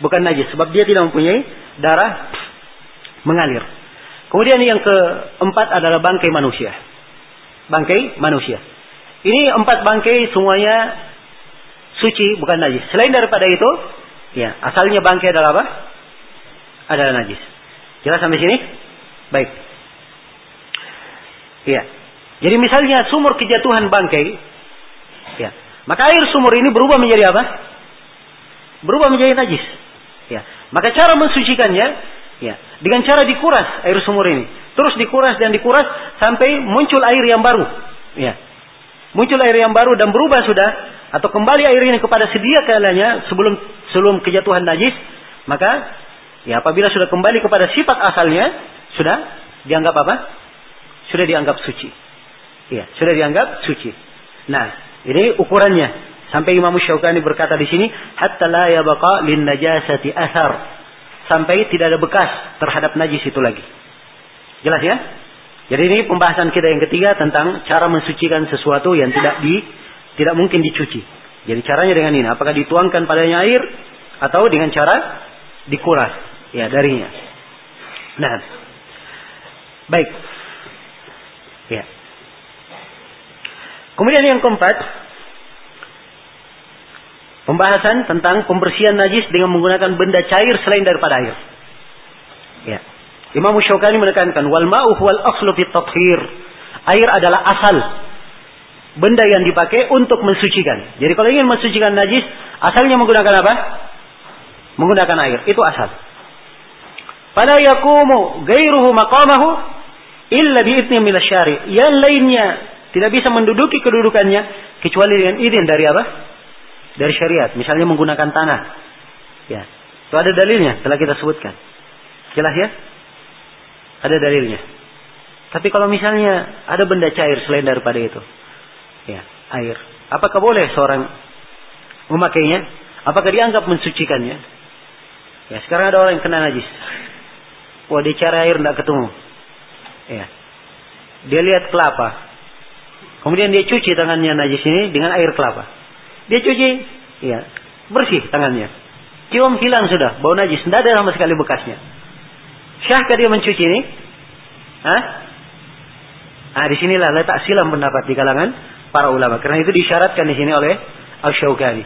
Bukan najis, sebab dia tidak mempunyai darah mengalir. Kemudian yang keempat adalah bangkai manusia. Bangkai manusia. Ini empat bangkai semuanya suci, bukan najis. Selain daripada itu, ya, asalnya bangkai adalah apa? Adalah najis. Jelas sampai sini? Baik. Ya. Jadi misalnya sumur kejatuhan bangkai, ya, maka air sumur ini berubah menjadi apa? Berubah menjadi najis. Ya. Maka cara mensucikannya, ya, dengan cara dikuras air sumur ini. Terus dikuras dan dikuras sampai muncul air yang baru. Ya. Muncul air yang baru dan berubah sudah, atau kembali air ini kepada sedia kalanya sebelum sebelum kejatuhan najis, maka ya apabila sudah kembali kepada sifat asalnya, sudah dianggap apa? Sudah dianggap suci. Iya, sudah dianggap suci. Nah, ini ukurannya. Sampai Imam Asyaukani berkata di sini, hatta la yabqa lin najasati athar, sampai tidak ada bekas terhadap najis itu lagi. Jelas ya? Jadi ini pembahasan kita yang ketiga tentang cara mensucikan sesuatu yang tidak di Tidak mungkin dicuci. Jadi caranya dengan ini. Apakah dituangkan padanya air, atau dengan cara dikuras, ya, darinya. Nah. Baik. Ya. Kemudian yang keempat, pembahasan tentang pembersihan najis dengan menggunakan benda cair selain daripada air. Ya. Imam Asyaukani menekankan, wal ma'u huwal aslu fit tathhir. Air adalah asal, benda yang dipakai untuk mensucikan. Jadi kalau ingin mensucikan najis, asalnya menggunakan apa? Menggunakan air. Itu asal. Fala yaqumu ghairuhu maqamahu illa bi'izni min asy-syari'. Yang lainnya tidak bisa menduduki kedudukannya kecuali dengan izin dari apa? Dari syariat. Misalnya menggunakan tanah. Ya. Itu ada dalilnya, telah kita sebutkan. Jelas ya? Ada dalilnya. Tapi kalau misalnya ada benda cair selain daripada itu, ya, air. Apakah boleh seorang memakainya? Apakah dianggap mensucikannya? Ya, sekarang ada orang yang kena najis. Wah, dia cari air tidak ketemu. Ya. Dia lihat kelapa. Kemudian dia cuci tangannya najis ini dengan air kelapa. Dia cuci, ya, bersih tangannya. Cium hilang sudah, bau najis tidak ada sama sekali bekasnya. Syahkah dia mencuci ini? Hah? Ah, di sinilah letak silam pendapat di kalangan para ulama. Karena itu disyaratkan di sini oleh Asyaukani.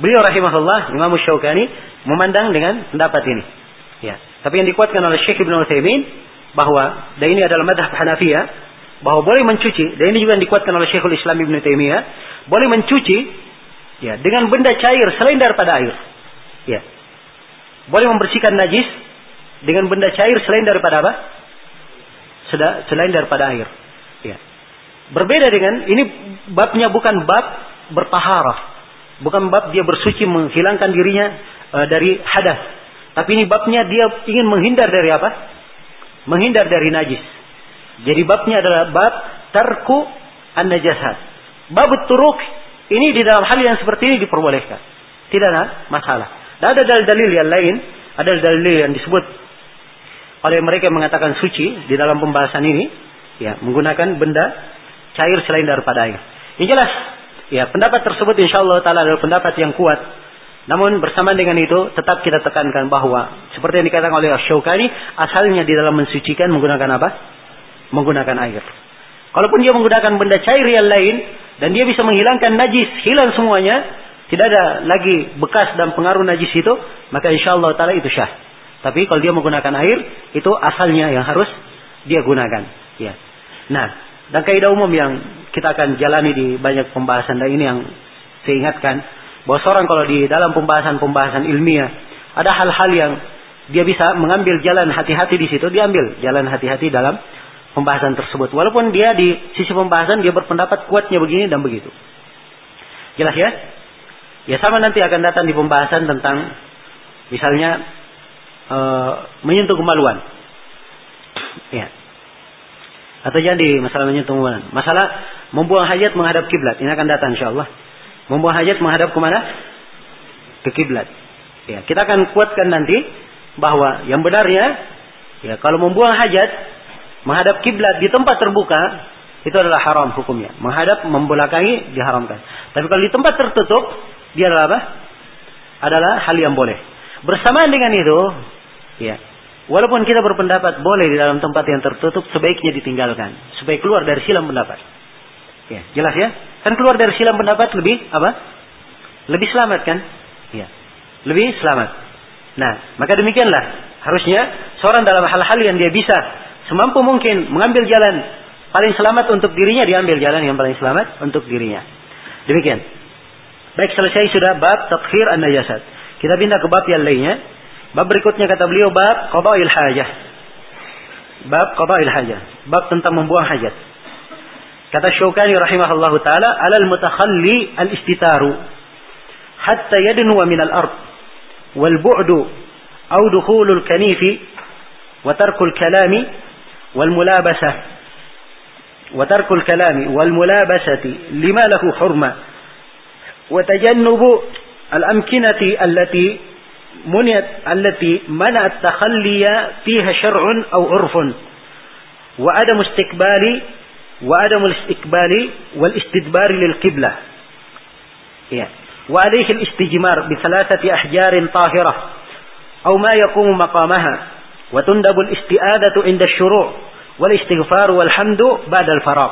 Beliau rahimahullah, Imam Asyaukani memandang dengan pendapat ini. Ya. Tapi yang dikuatkan oleh Syekh Ibn Taimiyah bahwa, dan ini adalah madhab Hanafiyah, bahwa boleh mencuci. Dan ini juga yang dikuatkan oleh Syekhul Islam Ibn Taimiyah, boleh mencuci, ya, dengan benda cair selain daripada air. Ya. Boleh membersihkan najis dengan benda cair selain daripada apa? Selain daripada air. Ya. Berbeda dengan, ini babnya bukan bab bertaharah. Bukan bab dia bersuci menghilangkan dirinya e, dari hadas. Tapi ini babnya dia ingin menghindar dari apa? Menghindar dari najis. Jadi babnya adalah bab tarku an-najasat. Bab turuk ini di dalam hal yang seperti ini diperbolehkan. Tidak ada masalah. Dan ada dalil-dalil yang lain. Ada dalil yang disebut oleh mereka yang mengatakan suci di dalam pembahasan ini. Ya, menggunakan benda cair selain daripada air. Ini jelas. Ya, pendapat tersebut insyaallah taala adalah pendapat yang kuat. Namun bersamaan dengan itu tetap kita tekankan bahwa seperti yang dikatakan oleh Asyaukani, asalnya di dalam mensucikan menggunakan apa? Menggunakan air. Kalaupun dia menggunakan benda cair yang lain, Dan dia bisa menghilangkan najis, hilang semuanya, tidak ada lagi bekas dan pengaruh najis itu, maka insyaallah taala itu syah. Tapi kalau dia menggunakan air, itu asalnya yang harus dia gunakan, ya. Nah, dan kaidah umum yang kita akan jalani di banyak pembahasan, dan ini yang saya ingatkan bahwa seorang kalau di dalam pembahasan-pembahasan ilmiah ada hal-hal yang dia bisa mengambil jalan hati-hati di situ, diambil jalan hati-hati dalam pembahasan tersebut. Walaupun dia di sisi pembahasan dia berpendapat kuatnya begini dan begitu. Jelas ya? Ya sama nanti akan datang di pembahasan tentang misalnya e, menyentuh kemaluan. Ya. Atau jadi masalah menyentuh kemaluan. Masalah membuang hajat menghadap kiblat. Ini akan datang insyaallah. Membuang hajat menghadap kemana? Ke kiblat. Ya, kita akan kuatkan nanti bahwa yang benarnya, ya kalau membuang hajat menghadap kiblat di tempat terbuka itu adalah haram hukumnya. Menghadap membelakangi diharamkan. Tapi kalau di tempat tertutup dia adalah apa? Adalah hal yang boleh. Bersamaan dengan itu, ya walaupun kita berpendapat boleh di dalam tempat yang tertutup sebaiknya ditinggalkan supaya keluar dari silang pendapat. Ya jelas ya. Kan keluar dari silang pendapat lebih apa? Lebih selamat kan? Ya lebih selamat. Nah, maka demikianlah harusnya seorang dalam hal-hal yang dia bisa semampu mungkin mengambil jalan paling selamat untuk dirinya, diambil jalan yang paling selamat untuk dirinya. Demikian. Baik, selesai sudah bab tathhir an-najasat. Kita pindah ke bab yang lainnya. Bab berikutnya kata beliau bab qada'il hajah. Bab qada'il hajah, bab tentang membuang hajat. Kata Asyaukani rahimahullahu taala, "Alal mutakhalli al-istitaru hatta yadnuwa min al-ard." والبعد أو دخول الكنيف وترك الكلام والملابسة وترك الكلام والملابسة لما له حرمة وتجنب الأمكنة التي منعت التي منع التخلي فيها شرع أو عرف وعدم استقبال وعدم الاستقبال والاستدبار للقبلة. Yeah. وعليه الاستجمار بثلاثة أحجار طاهرة أو ما يقوم مقامها وتندب الاستئاذة عند الشروع والاستغفار والحمد بعد الفراغ.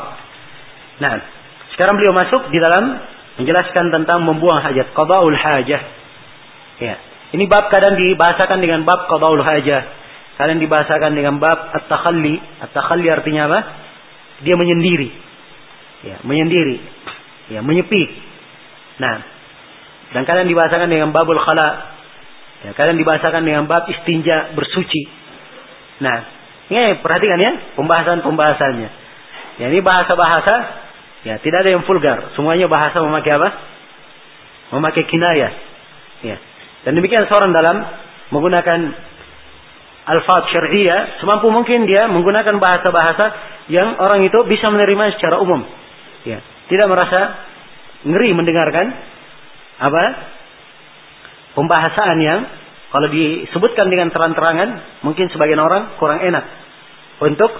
Nah, sekarang beliau masuk di dalam menjelaskan tentang membuang hajat, qada'ul hajah. Ya, ini bab kadang dibahasakan dengan bab qada'ul hajah, kadang dibahasakan dengan bab at-takhalli. At-takhalli artinya apa? Dia menyendiri. Ya, menyendiri. Ya, menyepi. Nah, dan kadang dibahasakan dengan babul khala. Ya, kadang dibahasakan dengan bab istinja, bersuci. Nah, ini perhatikan ya pembahasan-pembahasannya. Ya, ini bahasa-bahasa ya tidak ada yang vulgar. Semuanya bahasa memakai apa? Memakai kinayah. Ya. Dan demikian seorang dalam menggunakan alfaz syar'iyyah semampu mungkin dia menggunakan bahasa-bahasa yang orang itu bisa menerima secara umum. Ya, tidak merasa ngeri mendengarkan apa pembahasan yang kalau disebutkan dengan terang-terangan mungkin sebagian orang kurang enak untuk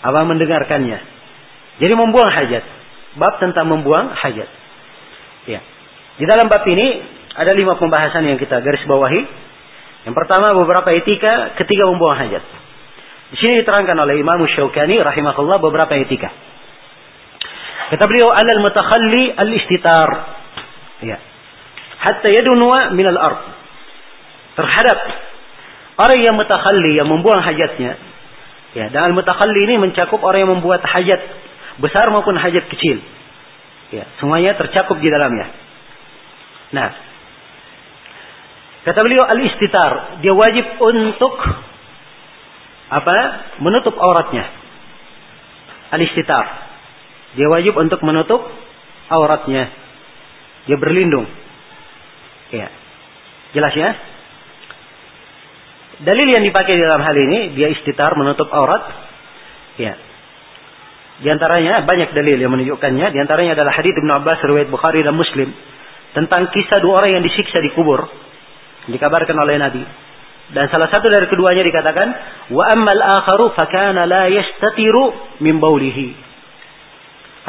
apa mendengarkannya. Jadi membuang hajat, bab tentang membuang hajat. Ya, di dalam bab ini ada lima pembahasan yang kita garis bawahi. Yang pertama beberapa etika ketika membuang hajat. Di sini diterangkan oleh Imam Asyaukani rahimahullah beberapa etika. Kata beliau alal mutakhalli al-istitar. Ya. Hatta yadunwa minal ard, terhadap orang yang mutakhalli, yang membuang hajatnya. Ya, dan al-mutakhalli ini mencakup orang yang membuat hajat besar maupun hajat kecil. Ya, semuanya tercakup di dalamnya. Nah, kata beliau al-istitar, dia wajib untuk apa? Menutup auratnya. Al-istitar, dia wajib untuk menutup auratnya. Dia berlindung. Ya. Jelas ya? Dalil yang dipakai dalam hal ini dia istitar menutup aurat. Ya. Di antaranya banyak dalil yang menunjukkannya, di antaranya adalah hadis Ibnu Abbas riwayat Bukhari dan Muslim tentang kisah dua orang yang disiksa di kubur dikabarkan oleh Nabi. Dan salah satu dari keduanya dikatakan wa ammal akharu fakana la yastatiru min baulihi.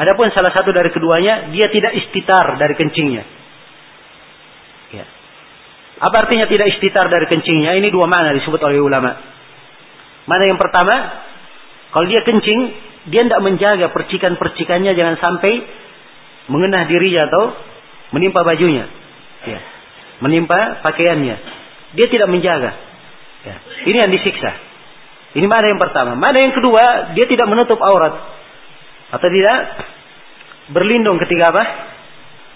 Adapun salah satu dari keduanya dia tidak istitar dari kencingnya. Apa artinya tidak istitar dari kencingnya? Ini dua makna disebut oleh ulama. Mana yang pertama, kalau dia kencing, dia tidak menjaga percikan-percikannya jangan sampai mengenah dirinya atau menimpa bajunya, ya, menimpa pakaiannya, dia tidak menjaga, ya, ini yang disiksa. Ini mana yang pertama. Mana yang kedua, dia tidak menutup aurat atau tidak berlindung ketika apa?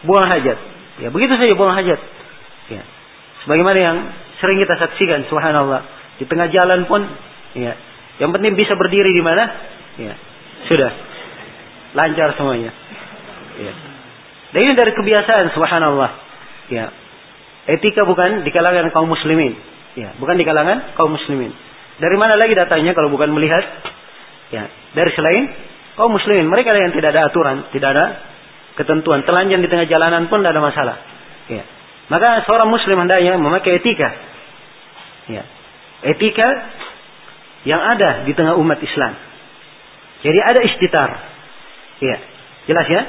Buang hajat. Ya, begitu saja buang hajat. Ya. Sebagaimana yang sering kita saksikan, subhanallah, di tengah jalan pun, ya, yang penting bisa berdiri di mana? Ya. Sudah. Lancar semuanya. Ya. Dan ini dari kebiasaan, subhanallah. Ya. Etika bukan di kalangan kaum muslimin. Ya, bukan di kalangan kaum muslimin. Dari mana lagi datanya kalau bukan melihat, ya, dari selain kaum muslimin. Mereka yang tidak ada aturan, tidak ada ketentuan, telanjang di tengah jalanan pun tidak ada masalah, ya. Maka seorang muslim hendaknya memakai etika, ya, etika yang ada di tengah umat Islam. Jadi ada istitar, ya, jelas ya,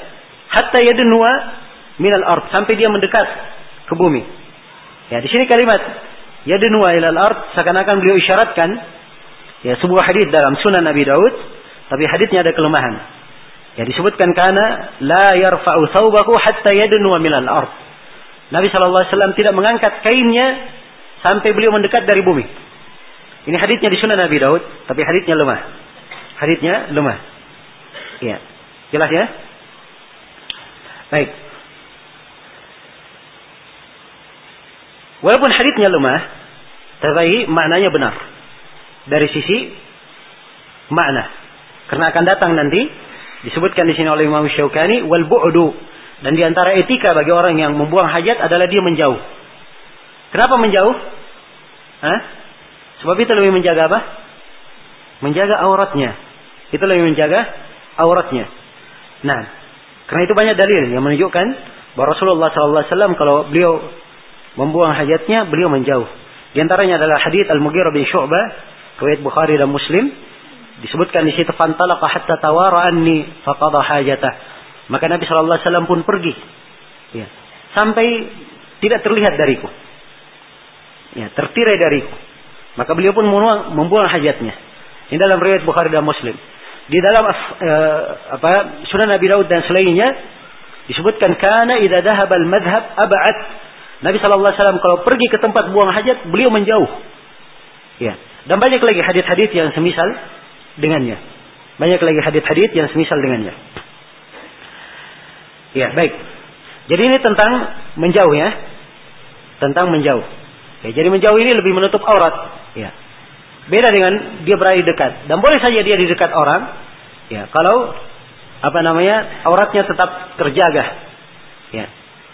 hatta yadnua minal ard, sampai dia mendekat ke bumi. Ya, di sini kalimat yadnua ilal ard seakan-akan beliau isyaratkan, ya, sebuah hadis dalam Sunan Nabi Daud, tapi hadisnya ada kelemahan. Ya, disebutkan kana la yarfa'u thawbahu hatta yadnua minal ard. Nabi sallallahu alaihi wasallam tidak mengangkat kainnya sampai beliau mendekat dari bumi. Ini hadisnya di Sunan Nabi Daud, tapi hadisnya lemah. Hadisnya lemah. Ya. Jelas ya? Baik. Walaupun haditsnya lemah, tetapi maknanya benar dari sisi makna. Karena akan datang nanti disebutkan di sini oleh Imam Asyaukani wal bu'du, dan diantara etika bagi orang yang membuang hajat adalah dia menjauh. Kenapa menjauh? Hah? Sebab itu lebih menjaga apa? Menjaga auratnya. Itu lebih menjaga auratnya. Nah, karena itu banyak dalil yang menunjukkan bahwa Rasulullah sallallahu alaihi wasallam kalau beliau membuang hajatnya, beliau menjauh. Di antaranya adalah hadits Al-Mughirah bin Syu'bah, riwayat Bukhari dan Muslim. Disebutkan di situ fantalaqa hatta tawara anni faqada hajatah. Maka Nabi sallallahu alaihi wasallam pun pergi, ya, sampai tidak terlihat dariku. Ya, tertirai dariku. Maka beliau pun membuang, membuang hajatnya. Ini dalam riwayat Bukhari dan Muslim. Di dalam eh, apa Sunan Abi Daud dan selainnya disebutkan kana idza dhahaba al-madhhab ab'ad. Nabi sallallahu alaihi wasallam kalau pergi ke tempat buang hajat, beliau menjauh. Ya, dan banyak lagi hadits-hadits yang semisal dengannya. Banyak lagi hadits-hadits yang semisal dengannya. Ya, baik. Jadi ini tentang menjauh ya. Tentang menjauh. Ya, jadi menjauh ini lebih menutup aurat, ya. Beda dengan dia berada di dekat. Dan boleh saja dia di dekat orang, ya, kalau apa namanya? auratnya tetap terjaga. Ya.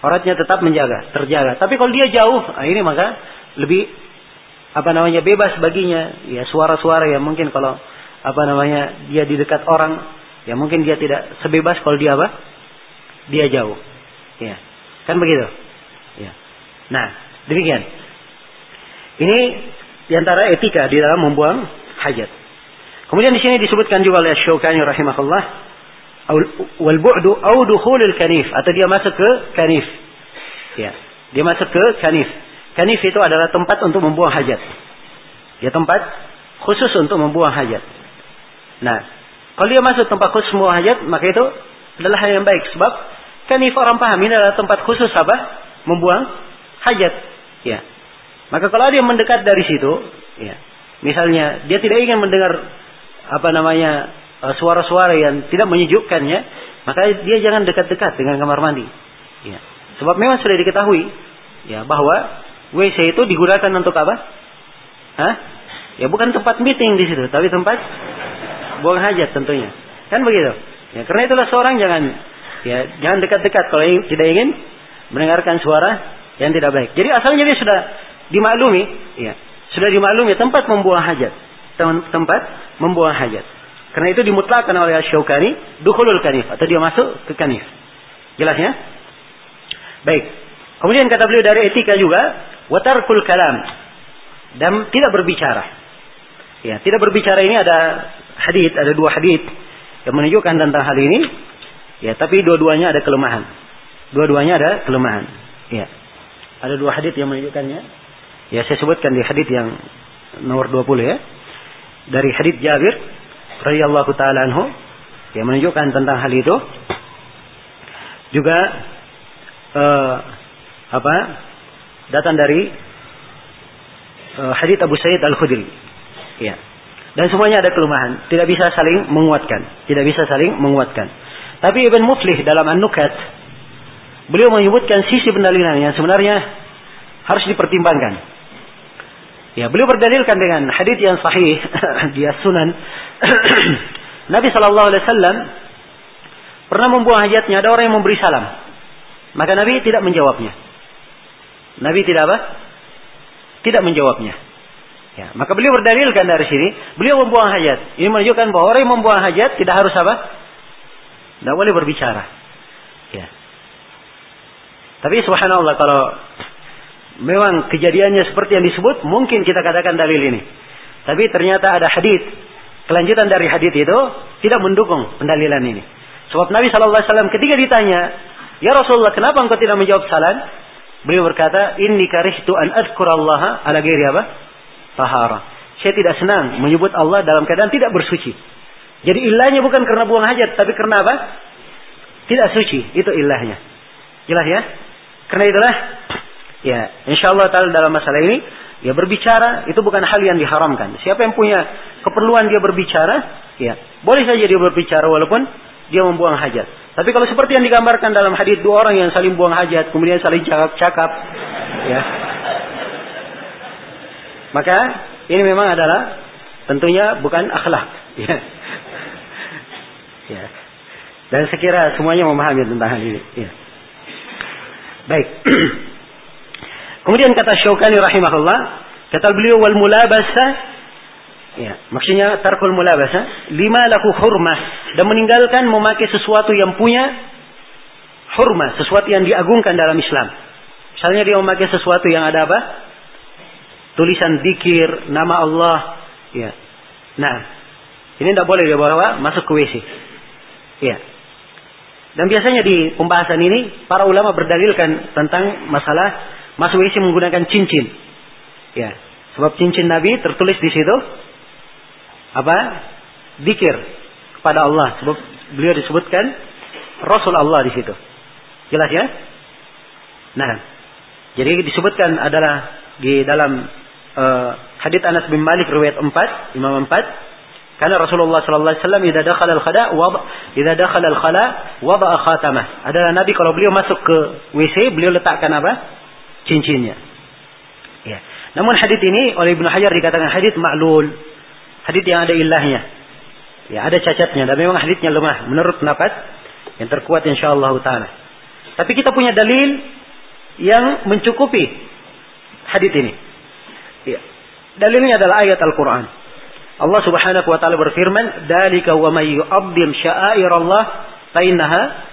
Auratnya tetap menjaga, terjaga. Tapi kalau dia jauh, nah ini maka lebih apa namanya bebas baginya. Ya, suara-suara yang mungkin kalau apa namanya dia di dekat orang, ya mungkin dia tidak sebebas kalau dia apa? Dia jauh. Ya, kan begitu. Ya. Nah, demikian. Ini diantara etika di dalam membuang hajat. Kemudian di sini disebutkan juga oleh Asyaukani rahimahullah. Wal bu'du au dukhulul kanif, atau dia masuk ke kanif, ya, dia masuk ke kanif. Kanif itu adalah tempat untuk membuang hajat, ya, tempat khusus untuk membuang hajat. Nah, kalau dia masuk tempat khusus membuang hajat, maka itu adalah hal yang baik, sebab kanif orang paham ini adalah tempat khusus apa? Membuang hajat, ya. Maka kalau dia mendekat dari situ, ya, misalnya dia tidak ingin mendengar apa namanya suara-suara yang tidak menyejukkannya, maka dia jangan dekat-dekat dengan kamar mandi, ya. Sebab memang sudah diketahui, ya, bahwa W C itu digunakan untuk apa? Hah? Ya, bukan tempat meeting di situ, tapi tempat buang hajat tentunya. Kan begitu? Ya, karena itulah seorang jangan, ya, jangan dekat-dekat kalau ingin, tidak ingin mendengarkan suara yang tidak baik. Jadi asalnya dia sudah dimaklumi, ya, sudah dimaklumi tempat membuang hajat, tempat membuang hajat. Karena itu dimutlakan oleh Asyaukani dukhulul kanif, atau dia masuk ke kanif. Jelas ya? Baik. Kemudian kata beliau dari etika juga wa tarkul kalam, dan tidak berbicara. Ya, tidak berbicara ini ada hadis, ada dua hadis yang menunjukkan tentang hal ini. Ya, tapi dua-duanya ada kelemahan. Dua-duanya ada kelemahan. Ya. Ada dua hadis yang menunjukkannya. Ya, saya sebutkan di hadis yang nomor dua puluh ya. Dari hadis Jabir radhiyallahu taala anhu, yang menunjukkan tentang hal itu. juga eh, apa datang dari eh, hadits Abu Sa'id Al-Khudri. Ya. Dan semuanya ada kelemahan, tidak bisa saling menguatkan, tidak bisa saling menguatkan. Tapi Ibn Muflih dalam An-Nukat beliau menyebutkan sisi pendalilan yang sebenarnya harus dipertimbangkan. Ya, beliau berdalilkan dengan hadits yang sahih di As-Sunan. Nabi sallallahu alaihi wasallam pernah membuang hajatnya, ada orang yang memberi salam. Maka Nabi tidak menjawabnya. Nabi tidak apa? Tidak menjawabnya. Ya, maka beliau berdalilkan dari sini, beliau membuang hajat. Ini menunjukkan bahwa orang yang membuang hajat tidak harus apa? Tidak boleh berbicara. Ya. Tapi subhanallah, kalau memang kejadiannya seperti yang disebut, mungkin kita katakan dalil ini. Tapi ternyata ada hadis, kelanjutan dari hadis itu tidak mendukung pendalilan ini. Sebab Nabi shallallahu alaihi wasallam ketika ditanya, "Ya Rasulullah, kenapa engkau tidak menjawab salam?" Beliau berkata, "Inni karihtu an adhkurallaha ala ghairi apa? Tahara." Saya tidak senang menyebut Allah dalam keadaan tidak bersuci. Jadi ilahnya bukan karena buang hajat, tapi karena apa? Tidak suci. Itu ilahnya. Jelas ya? Karena itulah, ya, insyaallah taala dalam masalah ini, ya, berbicara itu bukan hal yang diharamkan. Siapa yang punya keperluan dia berbicara, ya, boleh saja dia berbicara walaupun dia membuang hajat. Tapi kalau seperti yang digambarkan dalam hadis dua orang yang saling buang hajat, kemudian saling cakap-cakap, ya, maka ini memang adalah tentunya bukan akhlak. Ya. Ya. Dan sekira semuanya memahami tentang hal ini. Ya. Baik. Kemudian kata Asyaukani rahimahullah, kata beliau wal mulabasah, ya, maksudnya tarkul mulabasah, lima laku hurmah, dan meninggalkan memakai sesuatu yang punya hurmah, sesuatu yang diagungkan dalam Islam. Misalnya dia memakai sesuatu yang ada apa? Tulisan zikir, nama Allah, ya. Nah, ini tidak boleh dia bawa masuk ke W C. Ya. Dan biasanya di pembahasan ini para ulama berdalilkan tentang masalah masuk W C menggunakan cincin. Ya. Sebab cincin Nabi tertulis di situ apa? Zikir kepada Allah. Sebab beliau disebutkan Rasul Allah di situ. Jelas ya? Nah, jadi disebutkan adalah di dalam Uh, hadits Anas bin Malik riwayat empat, Imam empat, karena Rasulullah sallallahu alaihi wasallam idza dakhala al-khala wa idza dakhala al-khala wada'a khatamah. Adalah Nabi kalau beliau masuk ke W C beliau letakkan apa? Cincinnya. Ya. Namun hadits ini oleh Ibnu Hajar dikatakan hadits ma'lul. Hadits yang ada ilahnya. Ya, ada cacatnya dan memang haditsnya lemah menurut pendapat yang terkuat insyaallah taala. Tapi kita punya dalil yang mencukupi hadits ini. Ya. Dalilnya adalah ayat Al-Quran. Allah subhanahu wa ta'ala berfirman, "Dalika wa may yu'azzim sya'airallah fa innaha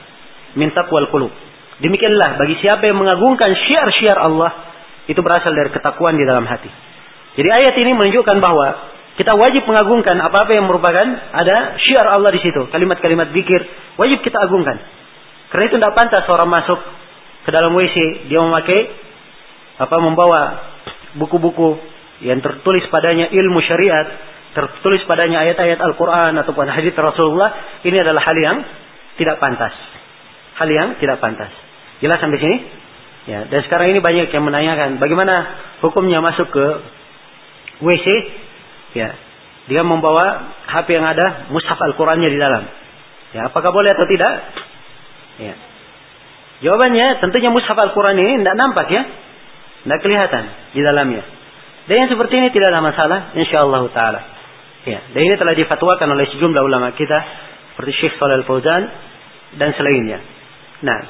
min taqwal qulub." Demikianlah bagi siapa yang mengagungkan syiar-syiar Allah, itu berasal dari ketakwaan di dalam hati. Jadi ayat ini menunjukkan bahwa kita wajib mengagungkan apa-apa yang merupakan ada syiar Allah di situ. Kalimat-kalimat zikir wajib kita agungkan. Karena itu tidak pantas seorang masuk ke dalam W C dia memakai apa membawa buku-buku yang tertulis padanya ilmu syariat, tertulis padanya ayat-ayat Al-Quran ataupun hadits Rasulullah, ini adalah hal yang tidak pantas. Hal yang tidak pantas. Jelas sampai sini? Ya. Dan sekarang ini banyak yang menanyakan bagaimana hukumnya masuk ke W C, ya, dia membawa H P yang ada mushaf Al-Qurannya di dalam. Ya, apakah boleh atau tidak? Ya. Jawabannya tentunya mushaf Al-Quran ini tidak nampak ya. Tidak kelihatan di dalamnya. Dan yang seperti ini tidak ada masalah, insyaallah taala. Ya, dan ini telah difatwakan oleh sejumlah ulama kita seperti Syekh Shalal Fauzan dan selainnya. Nah,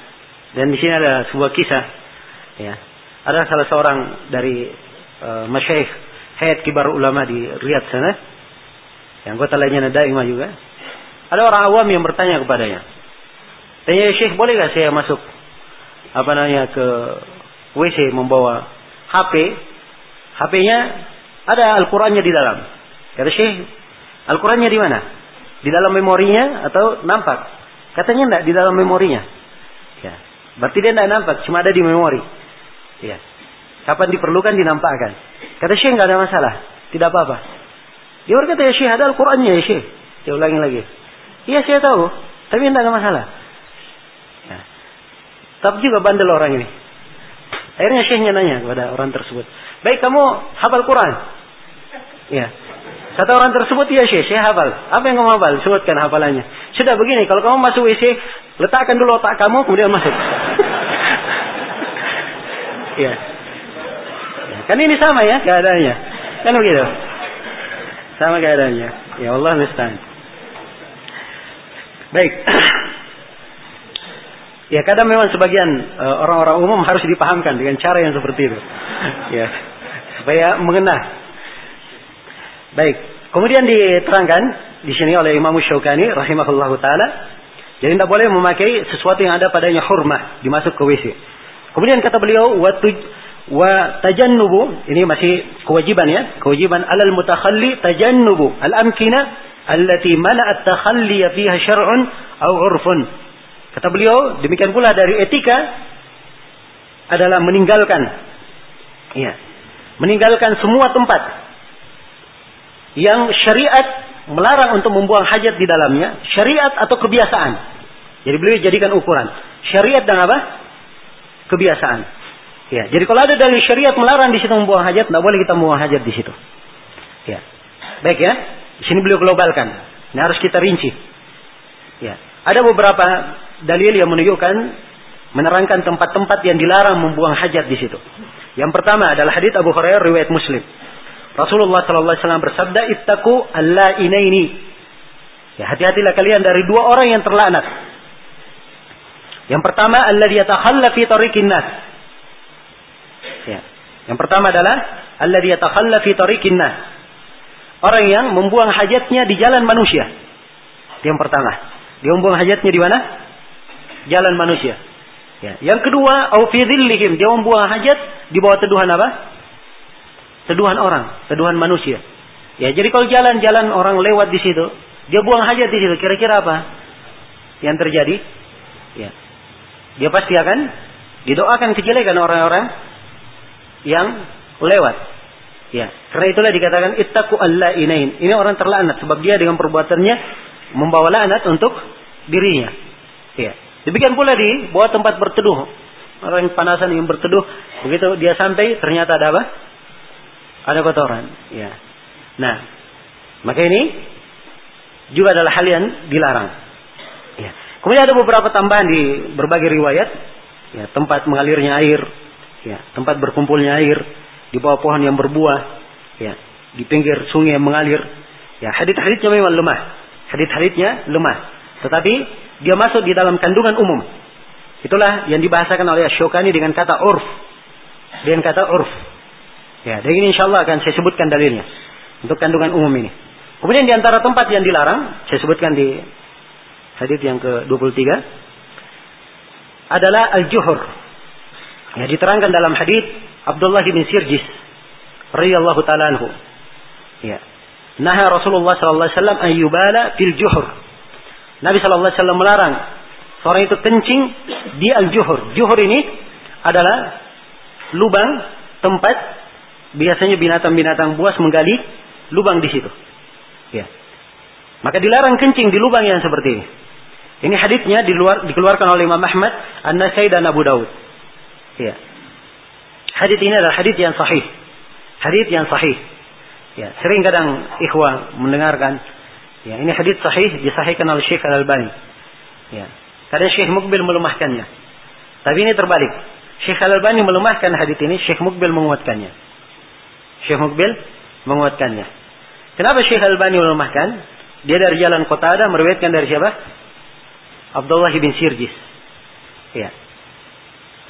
dan di sini ada sebuah kisah. Ya, ada salah seorang dari e, masyayikh hayat kibar ulama di Riyadh sana, yang anggota lainnya Daimah juga. Ada orang awam yang bertanya kepadanya. Tanya Syekh, boleh enggak saya masuk apa namanya ke W C membawa H P, H P-nya ada Al-Qurannya di dalam. Kata Syekh, Al-Qurannya di mana? Di dalam memorinya atau nampak? Katanya enggak, di dalam memorinya. Ya. Berarti dia enggak nampak, cuma ada di memori. Ya. Kapan diperlukan dinampakkan. Kata Syekh, enggak ada masalah, tidak apa-apa. Dia berkata, ya Syekh, ada Al-Qurannya ya Syekh. Dia ulangi lagi. Iya saya tahu, tapi enggak ada masalah. Ya. Tapi juga bandel orang ini. Akhirnya syekhnya nanya kepada orang tersebut, baik kamu hafal Quran? Ya. Kata orang tersebut, ya syekh, syekh hafal. Apa yang kamu hafal? Sebutkan hafalannya. Sudah begini, kalau kamu masuk W C, letakkan dulu otak kamu, kemudian masuk. Ya. Ya. Kan ini sama ya keadaannya. Kan begitu. Sama keadaannya. Ya Allah musta'an. Baik. Ya kadang memang sebagian e, orang-orang umum harus dipahamkan dengan cara yang seperti itu. Ya. Supaya mengena. Baik. Kemudian diterangkan di sini oleh Imam Asyaukani rahimahullahu taala, jadi tidak boleh memakai sesuatu yang ada padanya hurmah dimasuk ke W C. Kemudian kata beliau wa wa tajannubu, ini masih kewajiban ya, kewajiban alal mutakhalli tajannubu al-amkina allati mana'at takhalli fiha syar'un aw 'urfun. Kata beliau, demikian pula dari etika adalah meninggalkan, ya, meninggalkan semua tempat yang syariat melarang untuk membuang hajat di dalamnya, syariat atau kebiasaan. Jadi beliau jadikan ukuran syariat dan apa? Kebiasaan. Ya, jadi kalau ada dari syariat melarang di situ membuang hajat, tidak boleh kita membuang hajat di situ. Ya, baik ya. Di sini beliau globalkan. Ini harus kita rinci. Ya. Ada beberapa dalil yang menunjukkan, menerangkan tempat-tempat yang dilarang membuang hajat di situ. Yang pertama adalah hadits Abu Hurairah riwayat Muslim. Rasulullah sallallahu alaihi wasallam bersabda, "Ittaqu al-la'inaini." Ya, hati-hatilah kalian dari dua orang yang terlaknat. Yang pertama, alladzi yatakhalla fi tariqin nas. Ya. Yang pertama adalah alladzi yatakhalla fi tariqin nas. Orang yang membuang hajatnya di jalan manusia. Yang pertama. Dia membuang hajatnya di mana? Jalan manusia. Ya. Yang kedua, au fi dzillihim, dia membuang hajat di bawah teduhan apa? Teduhan orang, teduhan manusia. Ya, jadi kalau jalan-jalan orang lewat di situ, dia buang hajat di situ, kira-kira apa yang terjadi? Ya. Dia pasti akan didoakan kejelekan orang-orang yang lewat. Ya, karena itulah dikatakan ittaqu al-la'inain. Ini orang terlaknat sebab dia dengan perbuatannya membawa laknat untuk dirinya. Ya. Demikian pula di bawah tempat berteduh. Orang yang panasan ingin berteduh, begitu dia sampai ternyata ada apa? Ada kotoran. Ya. Nah, maka ini juga adalah hal yang dilarang. Ya. Kemudian ada beberapa tambahan di berbagai riwayat. Ya, tempat mengalirnya air, ya, tempat berkumpulnya air, di bawah pohon yang berbuah, ya, di pinggir sungai yang mengalir. Ya, hadits-haditsnya memang lemah. Hadits-haditsnya lemah, tetapi dia masuk di dalam kandungan umum. Itulah yang dibahasakan oleh Asyaukani dengan kata urf, dengan kata urf. Ya, dan ini insya Allah akan saya sebutkan dalilnya untuk kandungan umum ini. Kemudian di antara tempat yang dilarang, saya sebutkan di hadits yang ke dua puluh tiga adalah al-juhur. Ya, diterangkan dalam hadits Abdullah bin Sirjis radhiyallahu taala anhu. Ya. Naha Rasulullah sallallahu alaihi wasallam ayyubala fil juhur. Nabi sallallahu alaihi wasallam melarang seorang itu kencing di al-juhur. Juhur ini adalah lubang tempat biasanya binatang-binatang buas menggali lubang di situ. Ya. Maka dilarang kencing di lubang yang seperti ini. Ini haditsnya dikeluarkan oleh Imam Ahmad, An-Nasai dan Abu Daud. Ya. Hadits ini adalah hadits yang sahih. Hadits yang sahih. Ya, sering kadang ikhwah mendengarkan. Ya, ini hadits sahih disahihkan oleh Syekh Al-Albani. Ya, kadang Syekh Mukbel melemahkannya. Tapi ini terbalik. Syekh Al-Albani melemahkan hadits ini, Syekh Mukbel menguatkannya. Syekh Mukbel menguatkannya. Kenapa Syekh Al-Albani melemahkan? Dia dari jalan Qatadah meriwayatkan dari siapa? Abdullah bin Sirjis. Ya.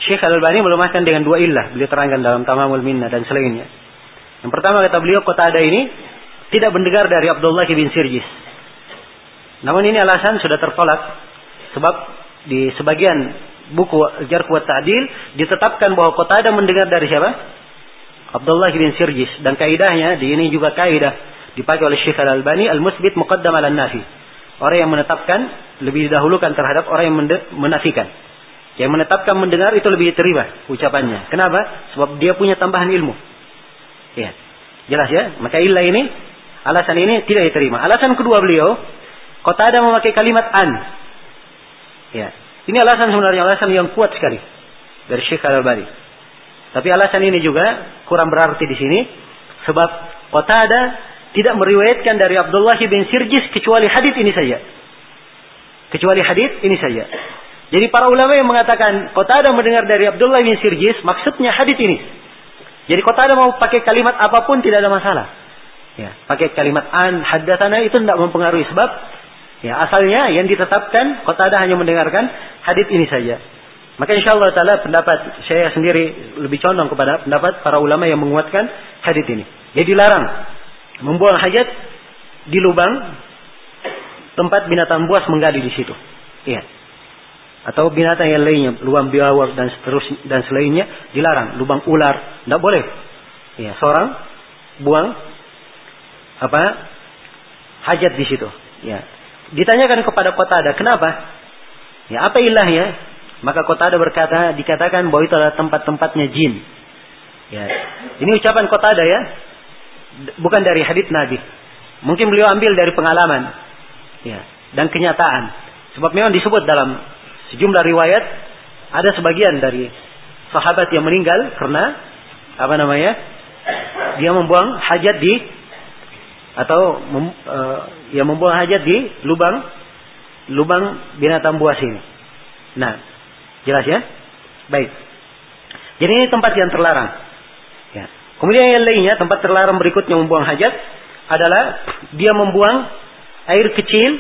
Syekh Al-Albani melemahkan dengan dua illah, beliau terangkan dalam Tamamul Minna dan selainnya. Yang pertama kata beliau, Qatadah ini tidak mendengar dari Abdullah bin Sirjis. Namun ini alasan sudah tertolak. Sebab di sebagian buku Al-Jarh wa Ta'dil ditetapkan bahwa Qatadah mendengar dari siapa? Abdullah bin Sirjis. Dan kaidahnya, di ini juga kaidah dipakai oleh Syekh Al-Albani, al-musbit muqaddam ala nafi. Orang yang menetapkan lebih didahulukan terhadap orang yang menafikan. Yang menetapkan mendengar itu lebih diterima ucapannya. Kenapa? Sebab dia punya tambahan ilmu. Ya, jelas ya. Maka illah ini, alasan ini tidak diterima. Alasan kedua beliau, Qatadah memakai kalimat an. Ya, Ini alasan sebenarnya, alasan yang kuat sekali dari Syekh Al-Albani. Tapi alasan ini juga kurang berarti di sini, sebab Qatadah tidak meriwayatkan dari Abdullah bin Sirjis kecuali hadits ini saja. Kecuali hadits ini saja. Jadi para ulama yang mengatakan Qatadah mendengar dari Abdullah bin Sirjis, maksudnya hadits ini. Jadi Qatadah mau pakai kalimat apapun tidak ada masalah. Ya, pakai kalimat an haddatsana itu tidak mempengaruhi, sebab ya asalnya yang ditetapkan Qatadah hanya mendengarkan hadits ini saja. Maka insyaallah taala pendapat saya sendiri lebih condong kepada pendapat para ulama yang menguatkan hadits ini. Jadi dilarang membuang hajat di lubang tempat binatang buas menggali di situ. Iya. Atau binatang yang lainnya, lubang biawak dan seterusnya dan selainnya dilarang, lubang ular tidak boleh. Iya, seorang buang apa? Hajat di situ. Iya. Ditanyakan kepada Qatadah, kenapa? Ya, apa ilahnya? Maka Qatadah berkata, dikatakan bahwa itu adalah tempat-tempatnya jin. Ya. Ini ucapan Qatadah ya. Bukan dari hadits Nabi. Mungkin beliau ambil dari pengalaman ya, dan kenyataan. Sebab memang disebut dalam sejumlah riwayat ada sebagian dari sahabat yang meninggal karena apa namanya dia membuang hajat di atau mem, e, ya membuang hajat di lubang lubang binatang buas ini. Nah, jelas ya. Baik. Jadi ini tempat yang terlarang. Ya. Kemudian yang lainnya, tempat terlarang berikutnya membuang hajat adalah dia membuang air kecil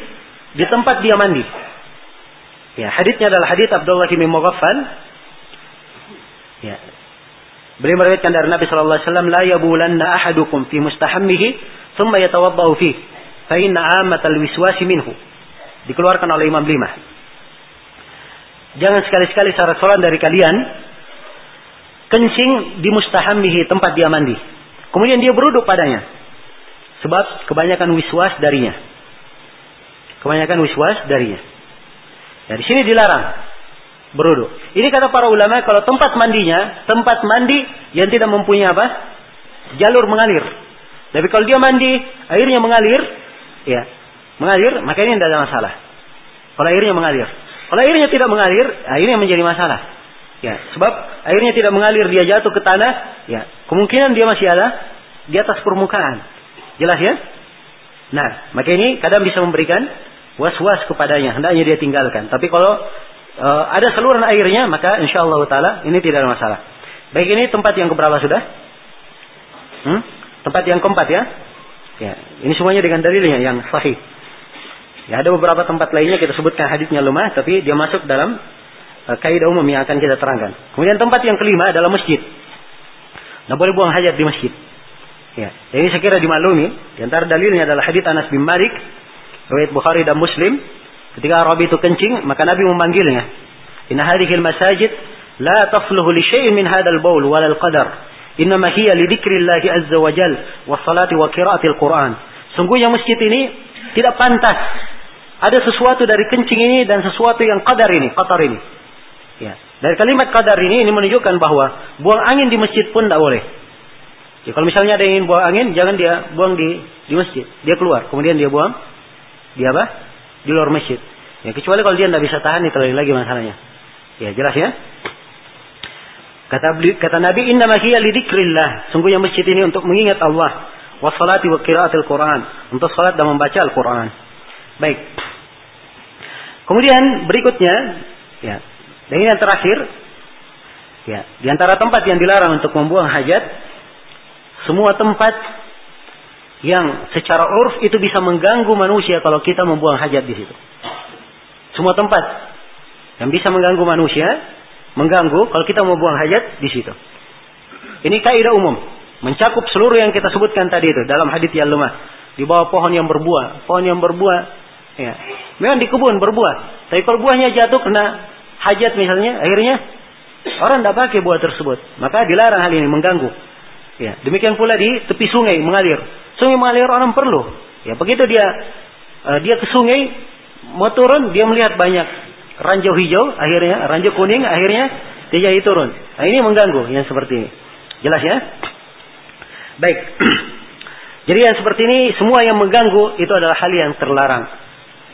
di tempat dia mandi. Ya, haditsnya adalah hadits Abdullah bin Mughaffal. Ya. Beliau meriwayatkan dari Nabi sallallahu alaihi wasallam, "La yabulanna ahadukum fi mustahammihi, tsumma yatawaddau fihi, fa inna 'amatal wiswasi minhu." Dikeluarkan oleh Imam Lima. Jangan sekali-sekali salah seorang dari kalian kencing di mustahammihi, tempat dia mandi. Kemudian dia beruduk padanya. Sebab kebanyakan wiswas darinya. Kebanyakan wiswas darinya. Nah, di sini dilarang beruduk. Ini kata para ulama, kalau tempat mandinya, tempat mandi yang tidak mempunyai apa? Jalur mengalir. Tapi kalau dia mandi, airnya mengalir, ya, mengalir, maka ini tidak ada masalah. Kalau airnya mengalir. Kalau airnya tidak mengalir, nah ini yang menjadi masalah. Ya, sebab airnya tidak mengalir, dia jatuh ke tanah, ya, kemungkinan dia masih ada di atas permukaan. Jelas ya? Nah, maka ini kadang bisa memberikan was-was kepadanya, hendaknya dia tinggalkan. Tapi kalau e, ada saluran airnya, maka insyaallah taala ini tidak ada masalah. Baik, ini tempat yang keberapa sudah? Hmm? Tempat yang keempat ya. Ya, ini semuanya dengan dalilnya yang sahih. Ya, ada beberapa tempat lainnya kita sebutkan haditsnya lemah, tapi dia masuk dalam kaidah umum yang akan kita terangkan. Kemudian tempat yang kelima adalah masjid. Tidak boleh buang hajat di masjid. Ya, ini saya kira dimaklumi. Di antara dalilnya adalah hadits Anas bin Malik, riwayat Bukhari dan Muslim. Ketika Arabi itu kencing, maka Nabi memanggilnya. Inna hadhihil masajid la tafluhu li syai'in min hadal baul walal qadar. Innama hiya li dzikrillahi azza wa jalla was salati wa qiraatil Qur'an. Sungguhnya masjid ini tidak pantas ada sesuatu dari kencing ini dan sesuatu yang qadar ini, qatar ini. Ya. Dari kalimat qadar ini, ini menunjukkan bahwa buang angin di masjid pun tidak boleh. Ya, kalau misalnya ada yang ingin buang angin, jangan dia buang di, di masjid. Dia keluar, kemudian dia buang di apa? Di luar masjid. Ya, kecuali kalau dia tidak bisa tahan, itu lain lagi masalahnya. Ya, jelas ya. Kata kata Nabi, innama hiya lidzikrillah. Sungguhnya masjid ini untuk mengingat Allah. Wassalati wa qiraatil Qur'an. Untuk salat dan membaca Al-Qur'an. Baik. Kemudian berikutnya, ya. Dan ini yang terakhir, ya, di antara tempat yang dilarang untuk membuang hajat, semua tempat yang secara urf itu bisa mengganggu manusia kalau kita membuang hajat di situ. Semua tempat yang bisa mengganggu manusia, mengganggu kalau kita membuang hajat di situ. Ini kaidah umum, mencakup seluruh yang kita sebutkan tadi itu dalam hadits yang lemah. Di bawah pohon yang berbuah, pohon yang berbuah, ya, memang di kebun berbuah, tapi kalau buahnya jatuh kena hajat misalnya, akhirnya orang tidak pakai buah tersebut. Maka dilarang hal ini, mengganggu. Ya, demikian pula di tepi sungai mengalir. Sungai mengalir orang perlu. Ya, begitu dia uh, dia ke sungai mau turun, dia melihat banyak ranjau hijau, akhirnya ranjau kuning, akhirnya dia jadi turun. Nah, ini mengganggu yang seperti ini. Jelas ya? Baik. Jadi yang seperti ini, semua yang mengganggu itu adalah hal yang terlarang.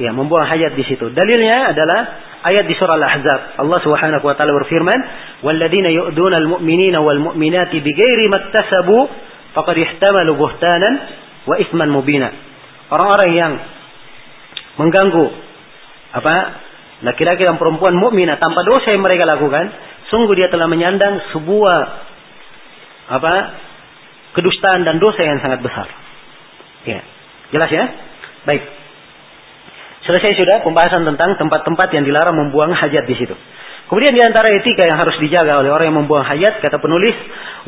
Ya, membuang hajat di situ. Dalilnya adalah ayat di surah Al-Ahzab. Allah Subhanahu wa taala berfirman, "Walladzina yu'dunal mu'minina wal mu'minati bighairi maktasabu faqad ihtamalu buhtanan wa itsman mubina." Orang-orang yang mengganggu apa? laki-laki dan perempuan mukminah tanpa dosa yang mereka lakukan, sungguh dia telah menyandang sebuah apa? kedustaan dan dosa yang sangat besar. Ya. Jelas ya? Baik. Selesai sudah pembahasan tentang tempat-tempat yang dilarang membuang hajat di situ. Kemudian di antara etika yang harus dijaga oleh orang yang membuang hajat, kata penulis,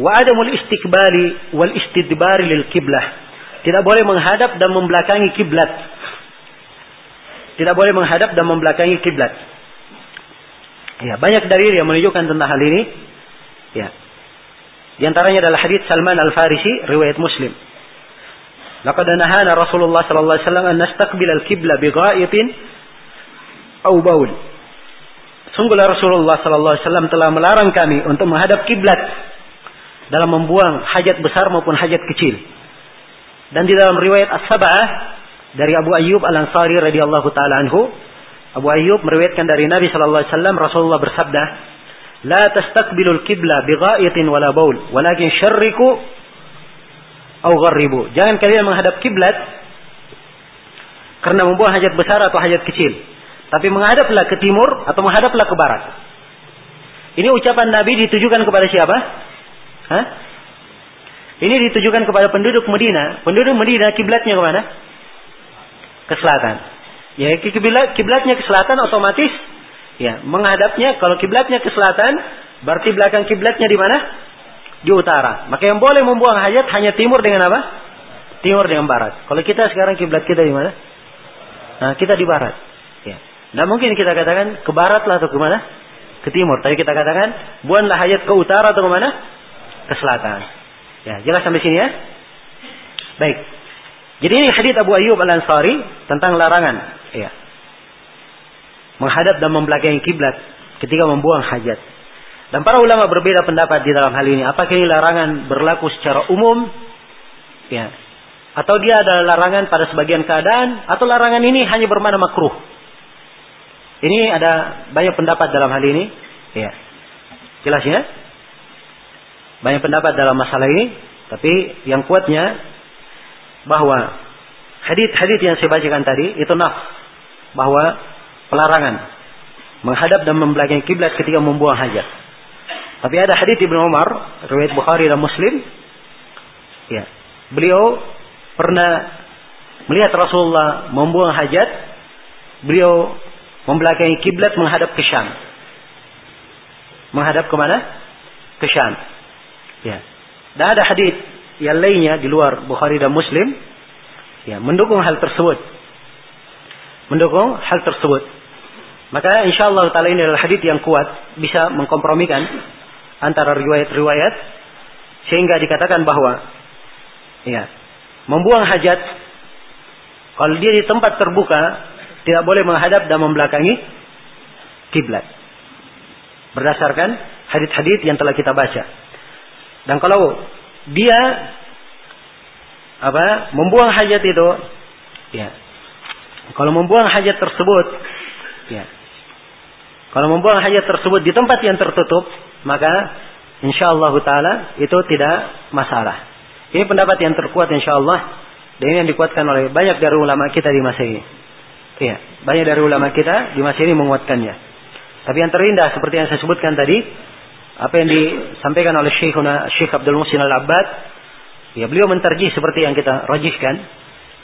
wa adamul istiqbali wal istidbari lil qiblah. Tidak boleh menghadap dan membelakangi kiblat. Tidak boleh menghadap dan membelakangi kiblat. Ya, banyak dalil yang menunjukkan tentang hal ini. Ya. Di antaranya adalah hadits Salman Al-Farisi riwayat Muslim. Laqad nahana Rasulullah sallallahu alaihi wasallam an nastaqbil al-qibla bi ghaitin aw baul. Sungguhlah Rasulullah sallallahu alaihi wasallam telah melarang kami untuk menghadap kiblat dalam membuang hajat besar maupun hajat kecil. Dan di dalam riwayat As-Sab'ah dari Abu Ayyub Al-Ansari radhiyallahu taala anhu, Abu Ayyub meriwayatkan dari Nabi sallallahu alaihi wasallam, Rasulullah bersabda, "La tastaqbilul qibla bi ghaitin wala baul, walakin syarriku atau gharibu." Jangan kalian menghadap kiblat karena membuang hajat besar atau hajat kecil, tapi menghadaplah ke timur atau menghadaplah ke barat. Ini ucapan Nabi ditujukan kepada siapa? Hah? Ini ditujukan kepada penduduk Medina. Penduduk Medina kiblatnya ke mana? Ke selatan. Ya, kiblat kiblatnya ke selatan otomatis ya, menghadapnya kalau kiblatnya ke selatan berarti belakang kiblatnya di mana? Di utara. Maka yang boleh membuang hajat hanya timur dengan apa? Timur dengan barat. Kalau kita sekarang kiblat kita di mana? Nah, kita di barat. Ya. Nah, mungkin kita katakan ke barat lah atau ke mana? Ke timur. Tapi kita katakan buanglah hajat ke utara atau ke mana? Ke selatan. Ya, jelas sampai sini ya? Baik. Jadi ini hadits Abu Ayyub Al-Ansari tentang larangan, ya. Menghadap dan membelakangi kiblat ketika membuang hajat. Dan para ulama berbeda pendapat di dalam hal ini. Apakah ini larangan berlaku secara umum? Ya. Atau dia ada larangan pada sebagian keadaan? Atau larangan ini hanya bermakna makruh? Ini ada banyak pendapat dalam hal ini. Ya. Jelas ya? Banyak pendapat dalam masalah ini. Tapi yang kuatnya, bahwa hadits-hadits yang saya bacakan tadi, itu naf. Bahwa pelarangan menghadap dan membelakangi kiblat ketika membuang hajat. Tapi ada hadits Ibnu Umar, riwayat Bukhari dan Muslim. Ya, beliau pernah melihat Rasulullah membuang hajat, beliau membelakangi kiblat menghadap ke Syam. Menghadap ke mana? Ke Syam. Ya. Dan ada hadits yang lainnya di luar Bukhari dan Muslim, ya, mendukung hal tersebut. Mendukung hal tersebut. Maka insyaallah taala ini adalah hadits yang kuat, bisa mengkompromikan antara riwayat-riwayat sehingga dikatakan bahwa ya, membuang hajat kalau dia di tempat terbuka tidak boleh menghadap dan membelakangi kiblat berdasarkan hadits-hadits yang telah kita baca. Dan kalau dia apa membuang hajat itu ya, kalau membuang hajat tersebut ya, kalau membuang hajat tersebut di tempat yang tertutup, maka insyaallah taala itu tidak masalah. Ini pendapat yang terkuat insyaallah dan ini yang dikuatkan oleh banyak dari ulama kita di masa ini. Iya, banyak dari ulama kita di masa ini menguatkannya. Tapi yang terindah seperti yang saya sebutkan tadi, apa yang disampaikan oleh Syekhuna Syekh Abdul Muhsin Al-Abbad, ya beliau menterjih seperti yang kita rajihkan.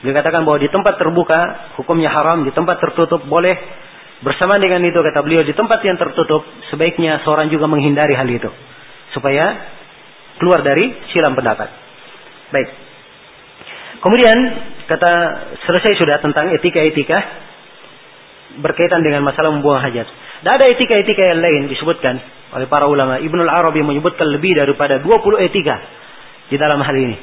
Beliau katakan bahwa di tempat terbuka hukumnya haram, di tempat tertutup boleh. Bersama dengan itu kata beliau di tempat yang tertutup sebaiknya seorang juga menghindari hal itu supaya keluar dari silang pendapat. Baik. Kemudian kata selesai sudah tentang etika-etika berkaitan dengan masalah membuang hajat. Dan ada etika-etika yang lain disebutkan oleh para ulama. Ibnu Arabi menyebutkan lebih daripada dua puluh etika di dalam hal ini.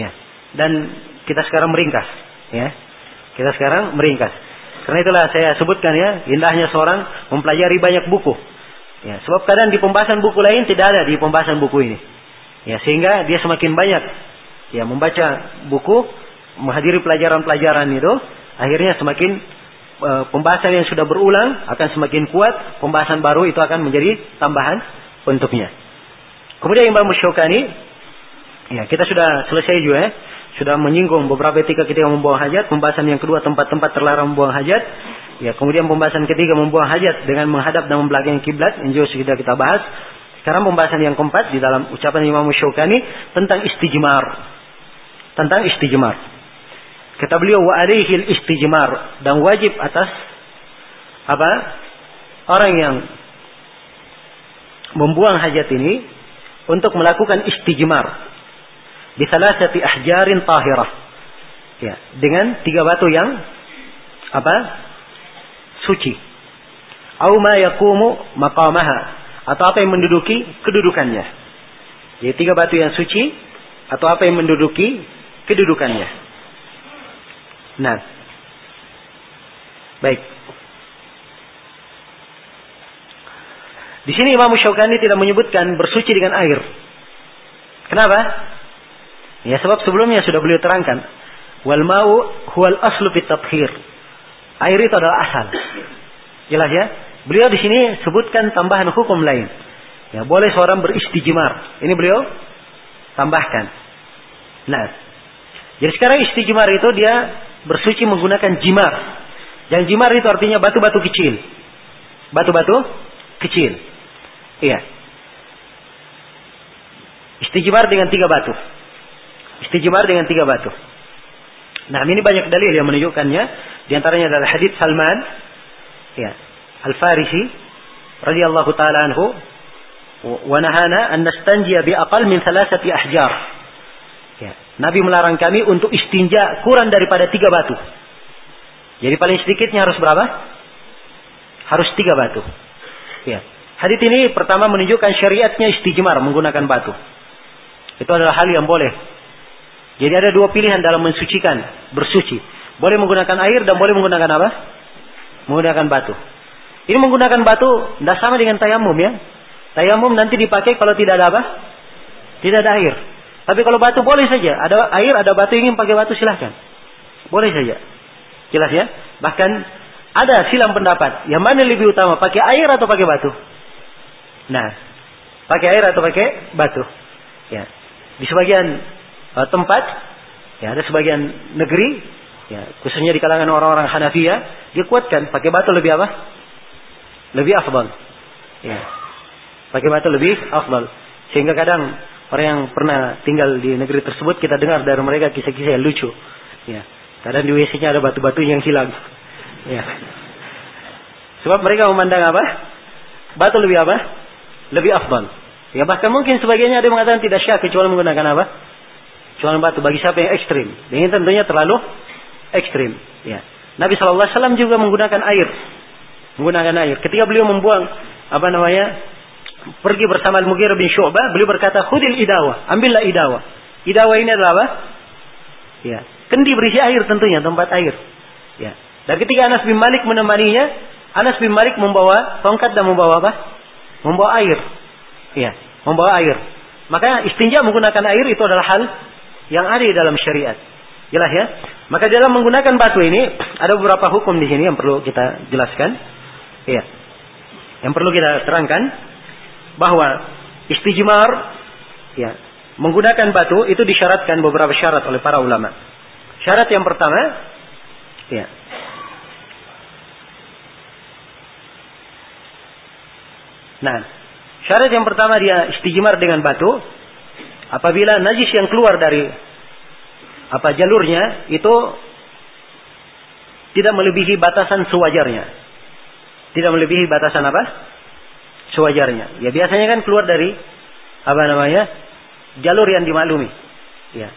Ya. Dan kita sekarang meringkas, ya. Kita sekarang meringkas. Karena itulah saya sebutkan ya, indahnya seorang mempelajari banyak buku. Ya, sebab kadang di pembahasan buku lain tidak ada di pembahasan buku ini. Ya, sehingga dia semakin banyak ya membaca buku, menghadiri pelajaran-pelajaran itu, akhirnya semakin pembahasan yang sudah berulang akan semakin kuat, pembahasan baru itu akan menjadi tambahan untuknya. Kemudian Imam Asyaukani, ya kita sudah selesai juga ya, sudah menyinggung beberapa etika ketika membuang hajat. Pembahasan yang kedua, tempat-tempat terlarang membuang hajat. Ya, kemudian pembahasan ketiga, membuang hajat dengan menghadap dan membelakangi kiblat, yang juga sudah kita bahas. Sekarang pembahasan yang keempat di dalam ucapan Imam Asyaukani tentang istijmar. Tentang istijmar. Kata beliau, wa alaihil istijmar, dan wajib atas apa? Orang yang membuang hajat ini untuk melakukan istijmar bi salasati ahjarin tahirah, ya, dengan tiga batu yang apa? Suci. Au ma yaqumu maqamaha, atau apa yang menduduki kedudukannya. Jadi tiga batu yang suci atau apa yang menduduki kedudukannya. Nah. Baik. Di sini Imam Asyaukani tidak menyebutkan bersuci dengan air. Kenapa? Ya, sebab sebelumnya sudah beliau terangkan, wal ma'u huwal aslu fit tathhir. Air itu adalah asal. Jelas ya? Beliau di sini sebutkan tambahan hukum lain. Ya, boleh seorang beristijmar. Ini beliau tambahkan. Nah, jadi sekarang istijmar itu dia bersuci menggunakan jimar. Yang jimar itu artinya batu-batu kecil. Batu-batu kecil. Iya. Istijmar dengan tiga batu. Istijmar dengan tiga batu. Nah, ini banyak dalil yang menunjukkannya. Di antaranya adalah hadits Salman, ya, Al-Farisi, radhiyallahu taala anhu, wa nahana an nastanjiya bi aqal min thalathati ahjar. Ya, Nabi melarang kami untuk istinja kurang daripada tiga batu. Jadi paling sedikitnya harus berapa? Harus tiga batu. Ya. Hadits ini pertama menunjukkan syariatnya istijmar menggunakan batu. Itu adalah hal yang boleh. Jadi ada dua pilihan dalam mensucikan, bersuci. Boleh menggunakan air dan boleh menggunakan apa? Menggunakan batu. Ini menggunakan batu tidak sama dengan tayamum ya. Tayamum nanti dipakai kalau tidak ada apa? Tidak ada air. Tapi kalau batu boleh saja. Ada air, ada batu, ingin pakai batu silahkan. Boleh saja. Jelas ya? Bahkan ada silang pendapat. Yang mana lebih utama? Pakai air atau pakai batu? Nah, pakai air atau pakai batu? Ya. Di sebagian tempat, ya, ada sebagian negeri, ya, khususnya di kalangan orang-orang Hanafiyah, dia kuatkan pakai batu lebih apa? Lebih afdal. Ya. Pakai batu lebih afdal. Sehingga kadang orang yang pernah tinggal di negeri tersebut kita dengar dari mereka kisah-kisah yang lucu. Ya. Kadang di W C-nya ada batu-batu yang hilang. Ya. Sebab mereka memandang apa? Batu lebih apa? Lebih afdal. Ya, bahkan mungkin sebagiannya ada yang mengatakan tidak syah kecuali menggunakan apa? Kecuali batu bagi siapa yang ekstrim. Ini tentunya terlalu ekstrim. Ya. Nabi Shallallahu Alaihi Wasallam juga menggunakan air, menggunakan air. Ketika beliau membuang apa namanya, pergi bersama Al-Mughirah bin Syu'bah, beliau berkata, khudil idawa, ambillah idawa. Idawa ini adalah apa? Ya, kendi berisi air tentunya, tempat air. Ya. Dan ketika Anas bin Malik menemaninya, Anas bin Malik membawa tongkat dan membawa apa? Membawa air. Ya, membawa air. Maka istinja menggunakan air itu adalah hal yang ada di dalam syariat. Jelas ya? Maka dalam menggunakan batu ini ada beberapa hukum di sini yang perlu kita jelaskan. Iya. Yang perlu kita terangkan bahwa istijmar, ya, menggunakan batu itu disyaratkan beberapa syarat oleh para ulama. Syarat yang pertama, ya. Nah, syarat yang pertama dia istijmar dengan batu apabila najis yang keluar dari apa jalurnya itu tidak melebihi batasan sewajarnya. Tidak melebihi batasan apa? Sewajarnya. Ya, biasanya kan keluar dari apa namanya? Jalur yang dimaklumi. Ya,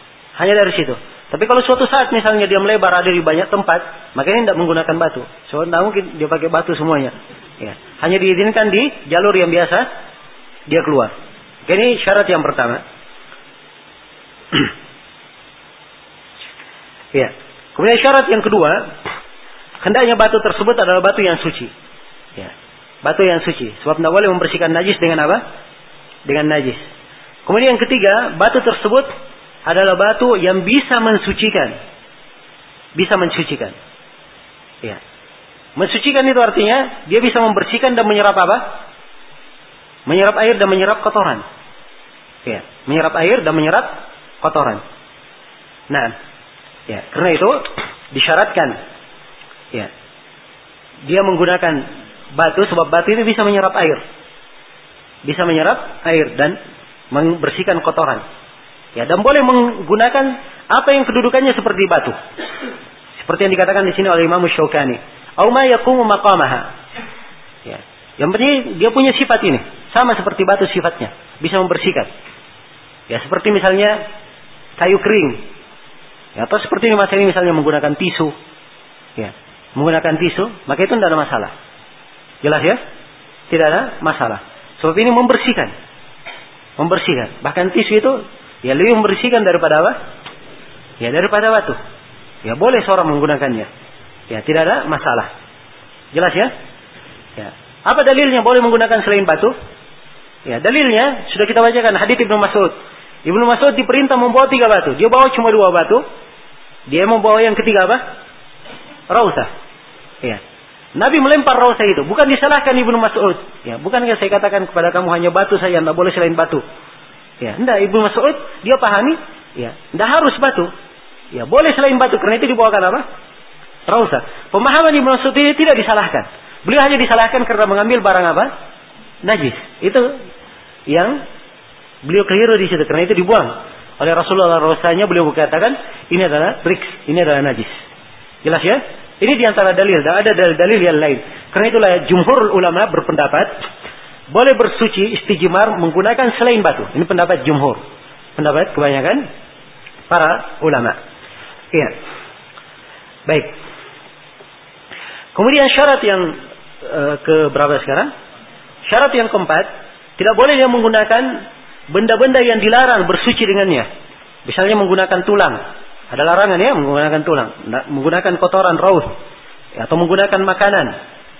hanya dari situ. Tapi kalau suatu saat misalnya dia melebar ada di banyak tempat, makanya tidak menggunakan batu. So, tidak mungkin dia pakai batu semuanya. Ya, hanya diizinkan di jalur yang biasa dia keluar. Oke, ini syarat yang pertama. Ya. Kemudian syarat yang kedua, hendaknya batu tersebut adalah batu yang suci. Ya. Batu yang suci. Sebab tidak boleh membersihkan najis dengan apa? Dengan najis. Kemudian yang ketiga, batu tersebut adalah batu yang bisa mensucikan. Bisa mensucikan. Ya. Mensucikan itu artinya dia bisa membersihkan dan menyerap apa? Menyerap air dan menyerap kotoran. Ya, menyerap air dan menyerap kotoran. Nah, ya, karena itu disyaratkan. Ya. Dia menggunakan batu sebab batu itu bisa menyerap air. Bisa menyerap air dan membersihkan kotoran. Ya, dan boleh menggunakan apa yang kedudukannya seperti batu. Seperti yang dikatakan di sini oleh Imam Asyaukani. Au ma yaqumu maqamaha. Ya. Yang penting dia punya sifat ini, sama seperti batu sifatnya, bisa membersihkan. Ya, seperti misalnya kayu kering. Ya, atau seperti ini misalnya, misalnya menggunakan tisu. Ya, menggunakan tisu, maka itu tidak ada masalah. Jelas ya? Tidak ada masalah. Sebab ini membersihkan. Membersihkan. Bahkan tisu itu ya lebih membersihkan daripada apa? Ya, daripada batu. Ya, boleh seorang menggunakannya. Ya, tidak ada masalah. Jelas ya? Ya. Apa dalilnya boleh menggunakan selain batu? Ya, dalilnya sudah kita bacakan hadis Ibnu Mas'ud. Ibnu Mas'ud diperintah membawa tiga batu. Dia bawa cuma dua batu. Dia membawa yang ketiga apa? Rausah. Ya. Nabi melempar rausah itu. Bukan disalahkan Ibnu Mas'ud. Ya, bukankah saya katakan kepada kamu hanya batu saja, tidak boleh selain batu. Ya, enggak, Ibnu Mas'ud dia pahami, ya, tidak harus batu. Ya, boleh selain batu. Karena itu dibawakan apa? Rausah. Pemahaman Ibnu Mas'ud ini tidak disalahkan. Beliau hanya disalahkan karena mengambil barang apa? Najis. Itu yang beliau keliru di situ. Karena itu dibuang oleh Rasulullah shallallahu alaihi wasallam. Beliau berkatakan ini adalah riks, ini adalah najis. Jelas ya? Ini diantara dalil. Dan ada dalil-dalil yang lain. Karena itulah jumhur ulama berpendapat boleh bersuci istijmar menggunakan selain batu. Ini pendapat jumhur. Pendapat kebanyakan para ulama. Iya. Baik. Kemudian syarat yang e, ke berapa sekarang? Syarat yang keempat, tidak boleh dia menggunakan benda-benda yang dilarang bersuci dengannya. Misalnya menggunakan tulang, ada larangan ya menggunakan tulang, menggunakan kotoran raus, atau menggunakan makanan.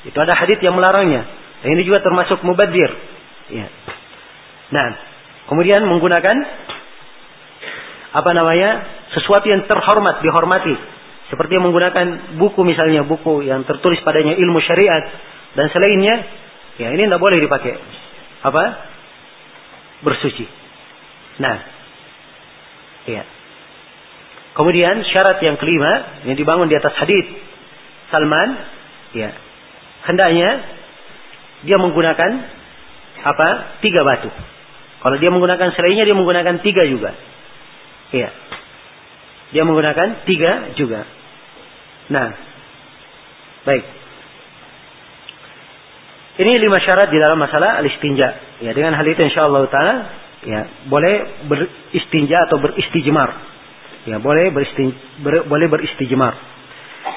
Itu ada hadis yang melarangnya. Dan ini juga termasuk mubadir. Ya. Nah, kemudian menggunakan apa namanya sesuatu yang terhormat, dihormati. Seperti menggunakan buku misalnya, buku yang tertulis padanya ilmu syariat dan selainnya, ya ini tidak boleh dipakai apa bersuci. Nah, ya. Kemudian syarat yang kelima yang dibangun di atas hadis Salman, ya hendaknya dia menggunakan apa tiga batu. Kalau dia menggunakan selainnya dia menggunakan tiga juga, ya. Dia menggunakan tiga juga. Nah, baik. Ini lima syarat di dalam masalah al-istinja. Ya, dengan hal itu insyaallah taala ya boleh beristinja atau beristijmar. Ya, boleh beristin ber, boleh beristijmar.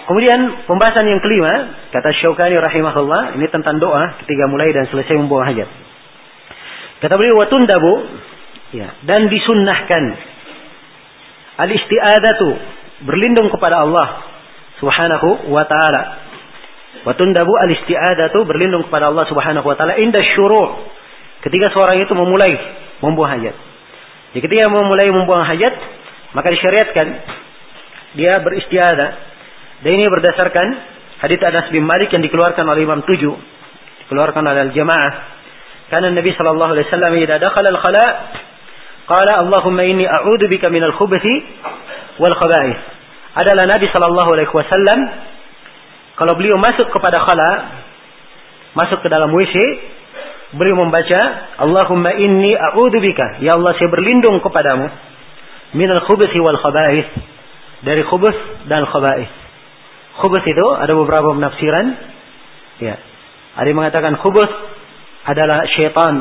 Kemudian pembahasan yang kelima kata Syaukani rahimahullah ini tentang doa ketika mulai dan selesai membuang hajat. Kata beliau watundabu ya dan disunnahkan al-isti'adatu berlindung kepada Allah subhanahu wa ta'ala. Wa tundabu al-isti'adatu berlindung kepada Allah subhanahu wa ta'ala inda syuru'. Ketika seorang itu memulai membuang hajat. Jadi ketika memulai membuang hajat, maka disyariatkan dia beristi'ada. Dan ini berdasarkan hadits Anas bin Malik yang dikeluarkan oleh Imam tujuh, dikeluarkan oleh Al-Jamaah. Karena Nabi sallallahu alaihi wasallam idza dakhala al-khala' qala Allahumma inni a'udzu bika minal khubuthi wal khaba'ith. Adalah Nabi sallallahu alaihi wasallam kalau beliau masuk kepada khala, masuk ke dalam W C, beliau membaca Allahumma inni a'udzu bika, ya Allah saya berlindung kepadamu minal khubuthi wal khaba'ith, dari khubuth dan khaba'ith. Khubuth itu ada beberapa penafsiran. Ya. Ada yang mengatakan khubuth adalah syaitan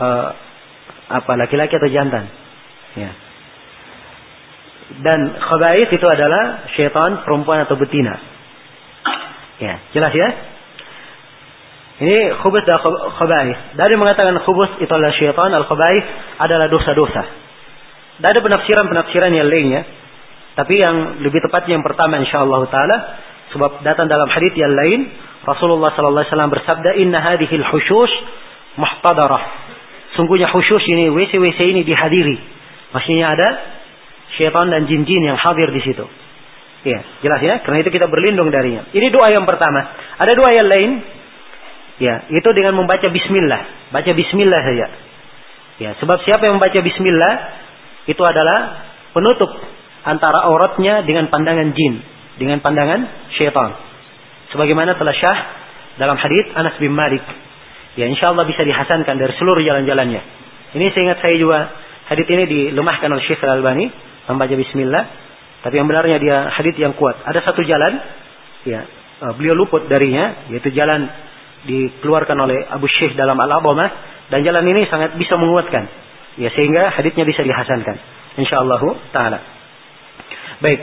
uh, apa laki-laki atau jantan, ya. Dan khaba'ith itu adalah syaitan perempuan atau betina, ya jelas ya. Ini khubuth dan khaba'ith. Dari mengatakan khubuth itu adalah syaitan, al khaba'ith adalah dosa-dosa. Dan ada penafsiran-penafsiran yang lainnya, tapi yang lebih tepatnya yang pertama insyaallah taala, sebab datang dalam hadits yang lain Rasulullah sallallahu alaihi wasallam bersabda inna hadhil hushush muhtadarah. Sungguhnya khusyuk ini, W C W C ini dihadiri. Maksudnya ada syaitan dan jin-jin yang hadir di situ. Ya, jelas ya, karena itu kita berlindung darinya. Ini doa yang pertama. Ada doa yang lain. Ya, itu dengan membaca bismillah. Baca bismillah saja. Ya, sebab siapa yang membaca bismillah itu adalah penutup antara auratnya dengan pandangan jin, dengan pandangan syaitan. Sebagaimana telah syah dalam hadis Anas bin Malik. Ya, insyaallah bisa dihasankan dari seluruh jalan-jalannya. Ini seingat saya juga hadis ini dilemahkan oleh Syekh Al-Albani, membaca bismillah, tapi yang benarnya dia hadis yang kuat. Ada satu jalan ya, beliau luput darinya, yaitu jalan dikeluarkan oleh Abu Syekh dalam Al-Abamah, dan jalan ini sangat bisa menguatkan. Ya, sehingga hadisnya bisa dihasankan. Insyaallah taala. Baik.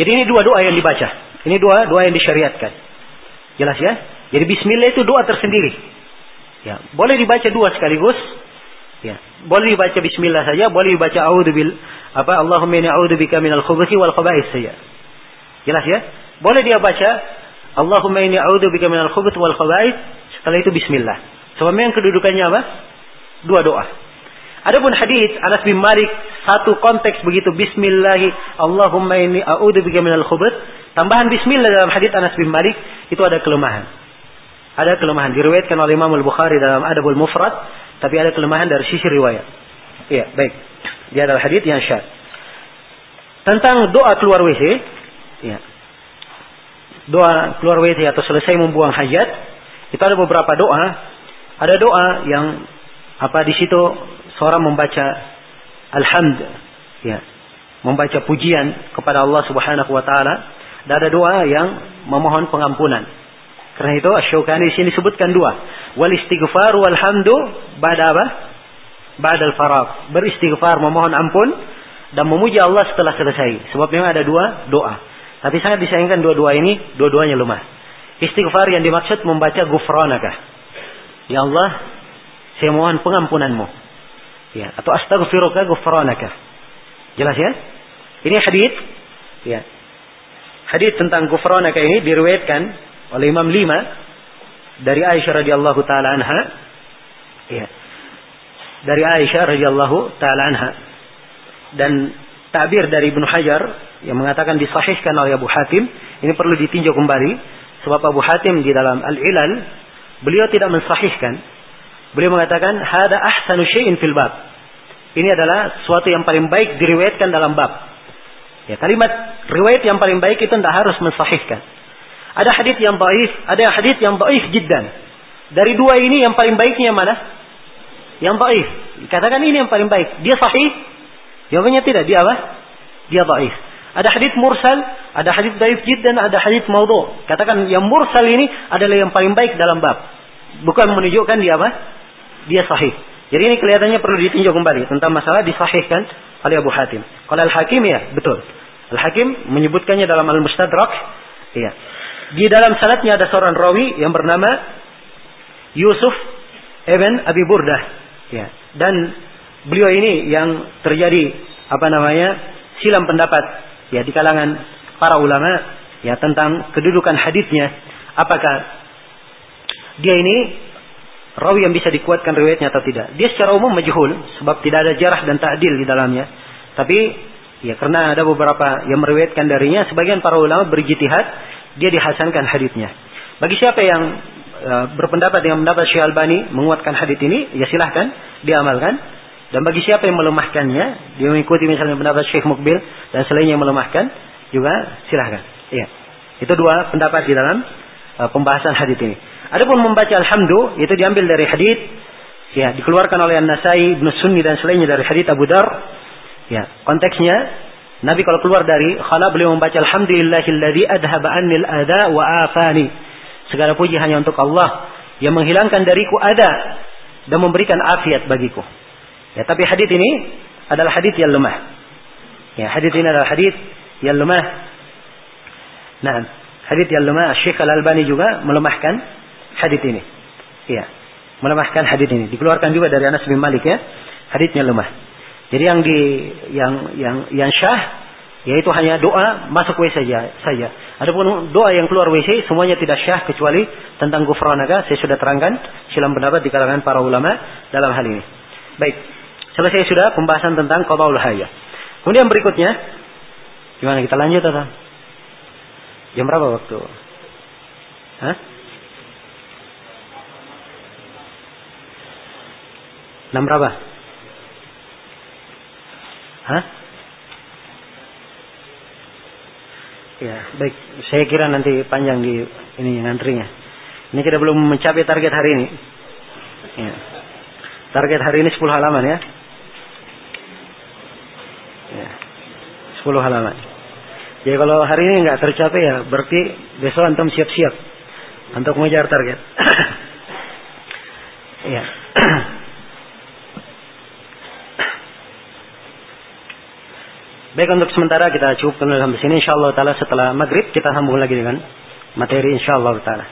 Jadi ini dua doa yang dibaca. Ini dua doa yang disyariatkan. Jelas ya? Jadi bismillah itu doa tersendiri. Ya, boleh dibaca dua sekaligus. Ya, boleh dibaca bismillah saja, boleh dibaca a'udzu bil apa Allahumma inni a'udzubika minal khubuthi wal khaba'is saja. Jelas ya? Boleh dia baca Allahumma inni a'udzubika minal khubuthi wal khaba'is, setelah itu bismillah. Sebab yang kedudukannya apa? Dua doa. Adapun hadis Anas bin Malik satu konteks begitu bismillah Allahumma inni a'udzubika minal khubuth, tambahan bismillah dalam hadis Anas bin Malik itu ada kelemahan. Ada kelemahan diriwayatkan oleh Imam Al-Bukhari dalam Adabul Mufrad, tapi ada kelemahan dari sisi riwayat. Iya, baik. Dia adalah hadis yang syadz. Tentang doa keluar W C, ya. Doa keluar W C atau selesai membuang hajat, itu ada beberapa doa. Ada doa yang apa di situ seorang membaca alhamd, ya. Membaca pujian kepada Allah Subhanahu wa taala, dan ada doa yang memohon pengampunan. Karena itu Asyaukani di sini sebutkan dua. Wal istighfar wal hamdu ba'da apa? Ba'dal faraq. Beristighfar memohon ampun dan memuji Allah setelah selesai. Sebab memang ada dua doa. Tapi sangat disayangkan dua-dua ini, dua-duanya lemah. Istighfar yang dimaksud membaca ghufranaka. Ya Allah, saya mohon pengampunanmu. Ya, atau astaghfiruka ghufranaka. Jelas ya? Ini hadis. Ya. Hadis tentang ghufranaka ini diriwayatkan oleh Imam Lima dari Aisyah radhiyallahu taala anha, ya. Dari Aisyah radhiyallahu taala anha, dan ta'bir dari Ibnu Hajar yang mengatakan disahihkan oleh Abu Hatim. Ini perlu ditinjau kembali sebab Abu Hatim di dalam Al-Ilal beliau tidak mensahihkan. Beliau mengatakan hada ahsanu syai'in fil bab. Ini adalah suatu yang paling baik diriwayatkan dalam bab. Ya, kalimat riwayat yang paling baik itu tidak harus mensahihkan. Ada hadis yang dhaif, ada hadis yang dhaif jiddan. Dari dua ini yang paling baiknya yang mana? Yang dhaif. Katakan ini yang paling baik. Dia sahih? Jawabannya tidak. Dia apa? Dia dhaif. Ada hadis mursal, ada hadis dhaif jiddan, ada hadis maudhu. Katakan yang mursal ini adalah yang paling baik dalam bab. Bukan menunjukkan dia apa? Dia sahih. Jadi ini kelihatannya perlu ditinjau kembali tentang masalah disahihkan oleh Abu Hatim. Kalau Al-Hakim ya, betul. Al-Hakim menyebutkannya dalam Al-Mustadrak. Iya. Di dalam sanadnya ada seorang rawi yang bernama Yusuf ibn Abi Burdah, ya. Dan beliau ini yang terjadi apa namanya silang pendapat ya di kalangan para ulama ya tentang kedudukan hadisnya. Apakah dia ini rawi yang bisa dikuatkan riwayatnya atau tidak? Dia secara umum majhul sebab tidak ada jarah dan ta'dil di dalamnya. Tapi ya karena ada beberapa yang meriwayatkan darinya, sebagian para ulama berjitihad. Dia dihasankan hadisnya. Bagi siapa yang e, berpendapat dengan pendapat Syekh Al-Albani menguatkan hadis ini, ya silahkan diamalkan. Dan bagi siapa yang melemahkannya, dia mengikuti misalnya pendapat Syekh Mukbel dan selainnya yang melemahkan juga silahkan. Iya. Itu dua pendapat di dalam e, pembahasan hadis ini. Adapun membaca alhamdu itu diambil dari hadis ya dikeluarkan oleh An-Nasai, Ibnu Sunni dan selainnya dari hadis Abu Dar. Ya, konteksnya Nabi kalau keluar dari khala beliau membaca alhamdulillahilladzi adhaba annil adza wa afani. Segala puji hanya untuk Allah yang menghilangkan dariku adza dan memberikan afiat bagiku. Ya, tapi hadis ini adalah hadis yang lemah. Ya, hadis ini adalah hadis yang lemah. Nah, hadis yang lemah. Syekh Al-Albani juga melemahkan hadis ini. Ya, melemahkan hadis ini. Dikeluarkan juga dari Anas bin Malik ya. Hadisnya lemah. Jadi yang di yang yang yang syah yaitu hanya doa masuk W C saja saja. Adapun doa yang keluar W C semuanya tidak syah kecuali tentang ghufranaka. Saya sudah terangkan silang pendapat di kalangan para ulama dalam hal ini. Baik. Selesai sudah pembahasan tentang qadaul hajah. Kemudian berikutnya gimana kita lanjut atau? Jam berapa waktu? Hah? Enam berapa? Hah? Ya, baik. Saya kira nanti panjang di ini ngantrinya. Ini kita belum mencapai target hari ini. Ya. Target hari ini sepuluh halaman ya. Ya. sepuluh halaman. Jadi kalau hari ini enggak tercapai ya berarti besok antum siap-siap untuk mengejar target. Ya. Baik, untuk sementara kita cukupkan sampai sini. Insyaallah taala setelah maghrib kita sambung lagi dengan materi insyaallah taala.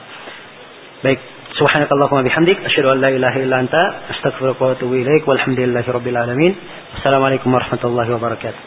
Baik, subhanakallahumma bihamdik asyhadu an la ilaha illa anta astaghfiruka wa atubu ilaik walhamdulillahirabbil alamin. Wassalamualaikum warahmatullahi wabarakatuh.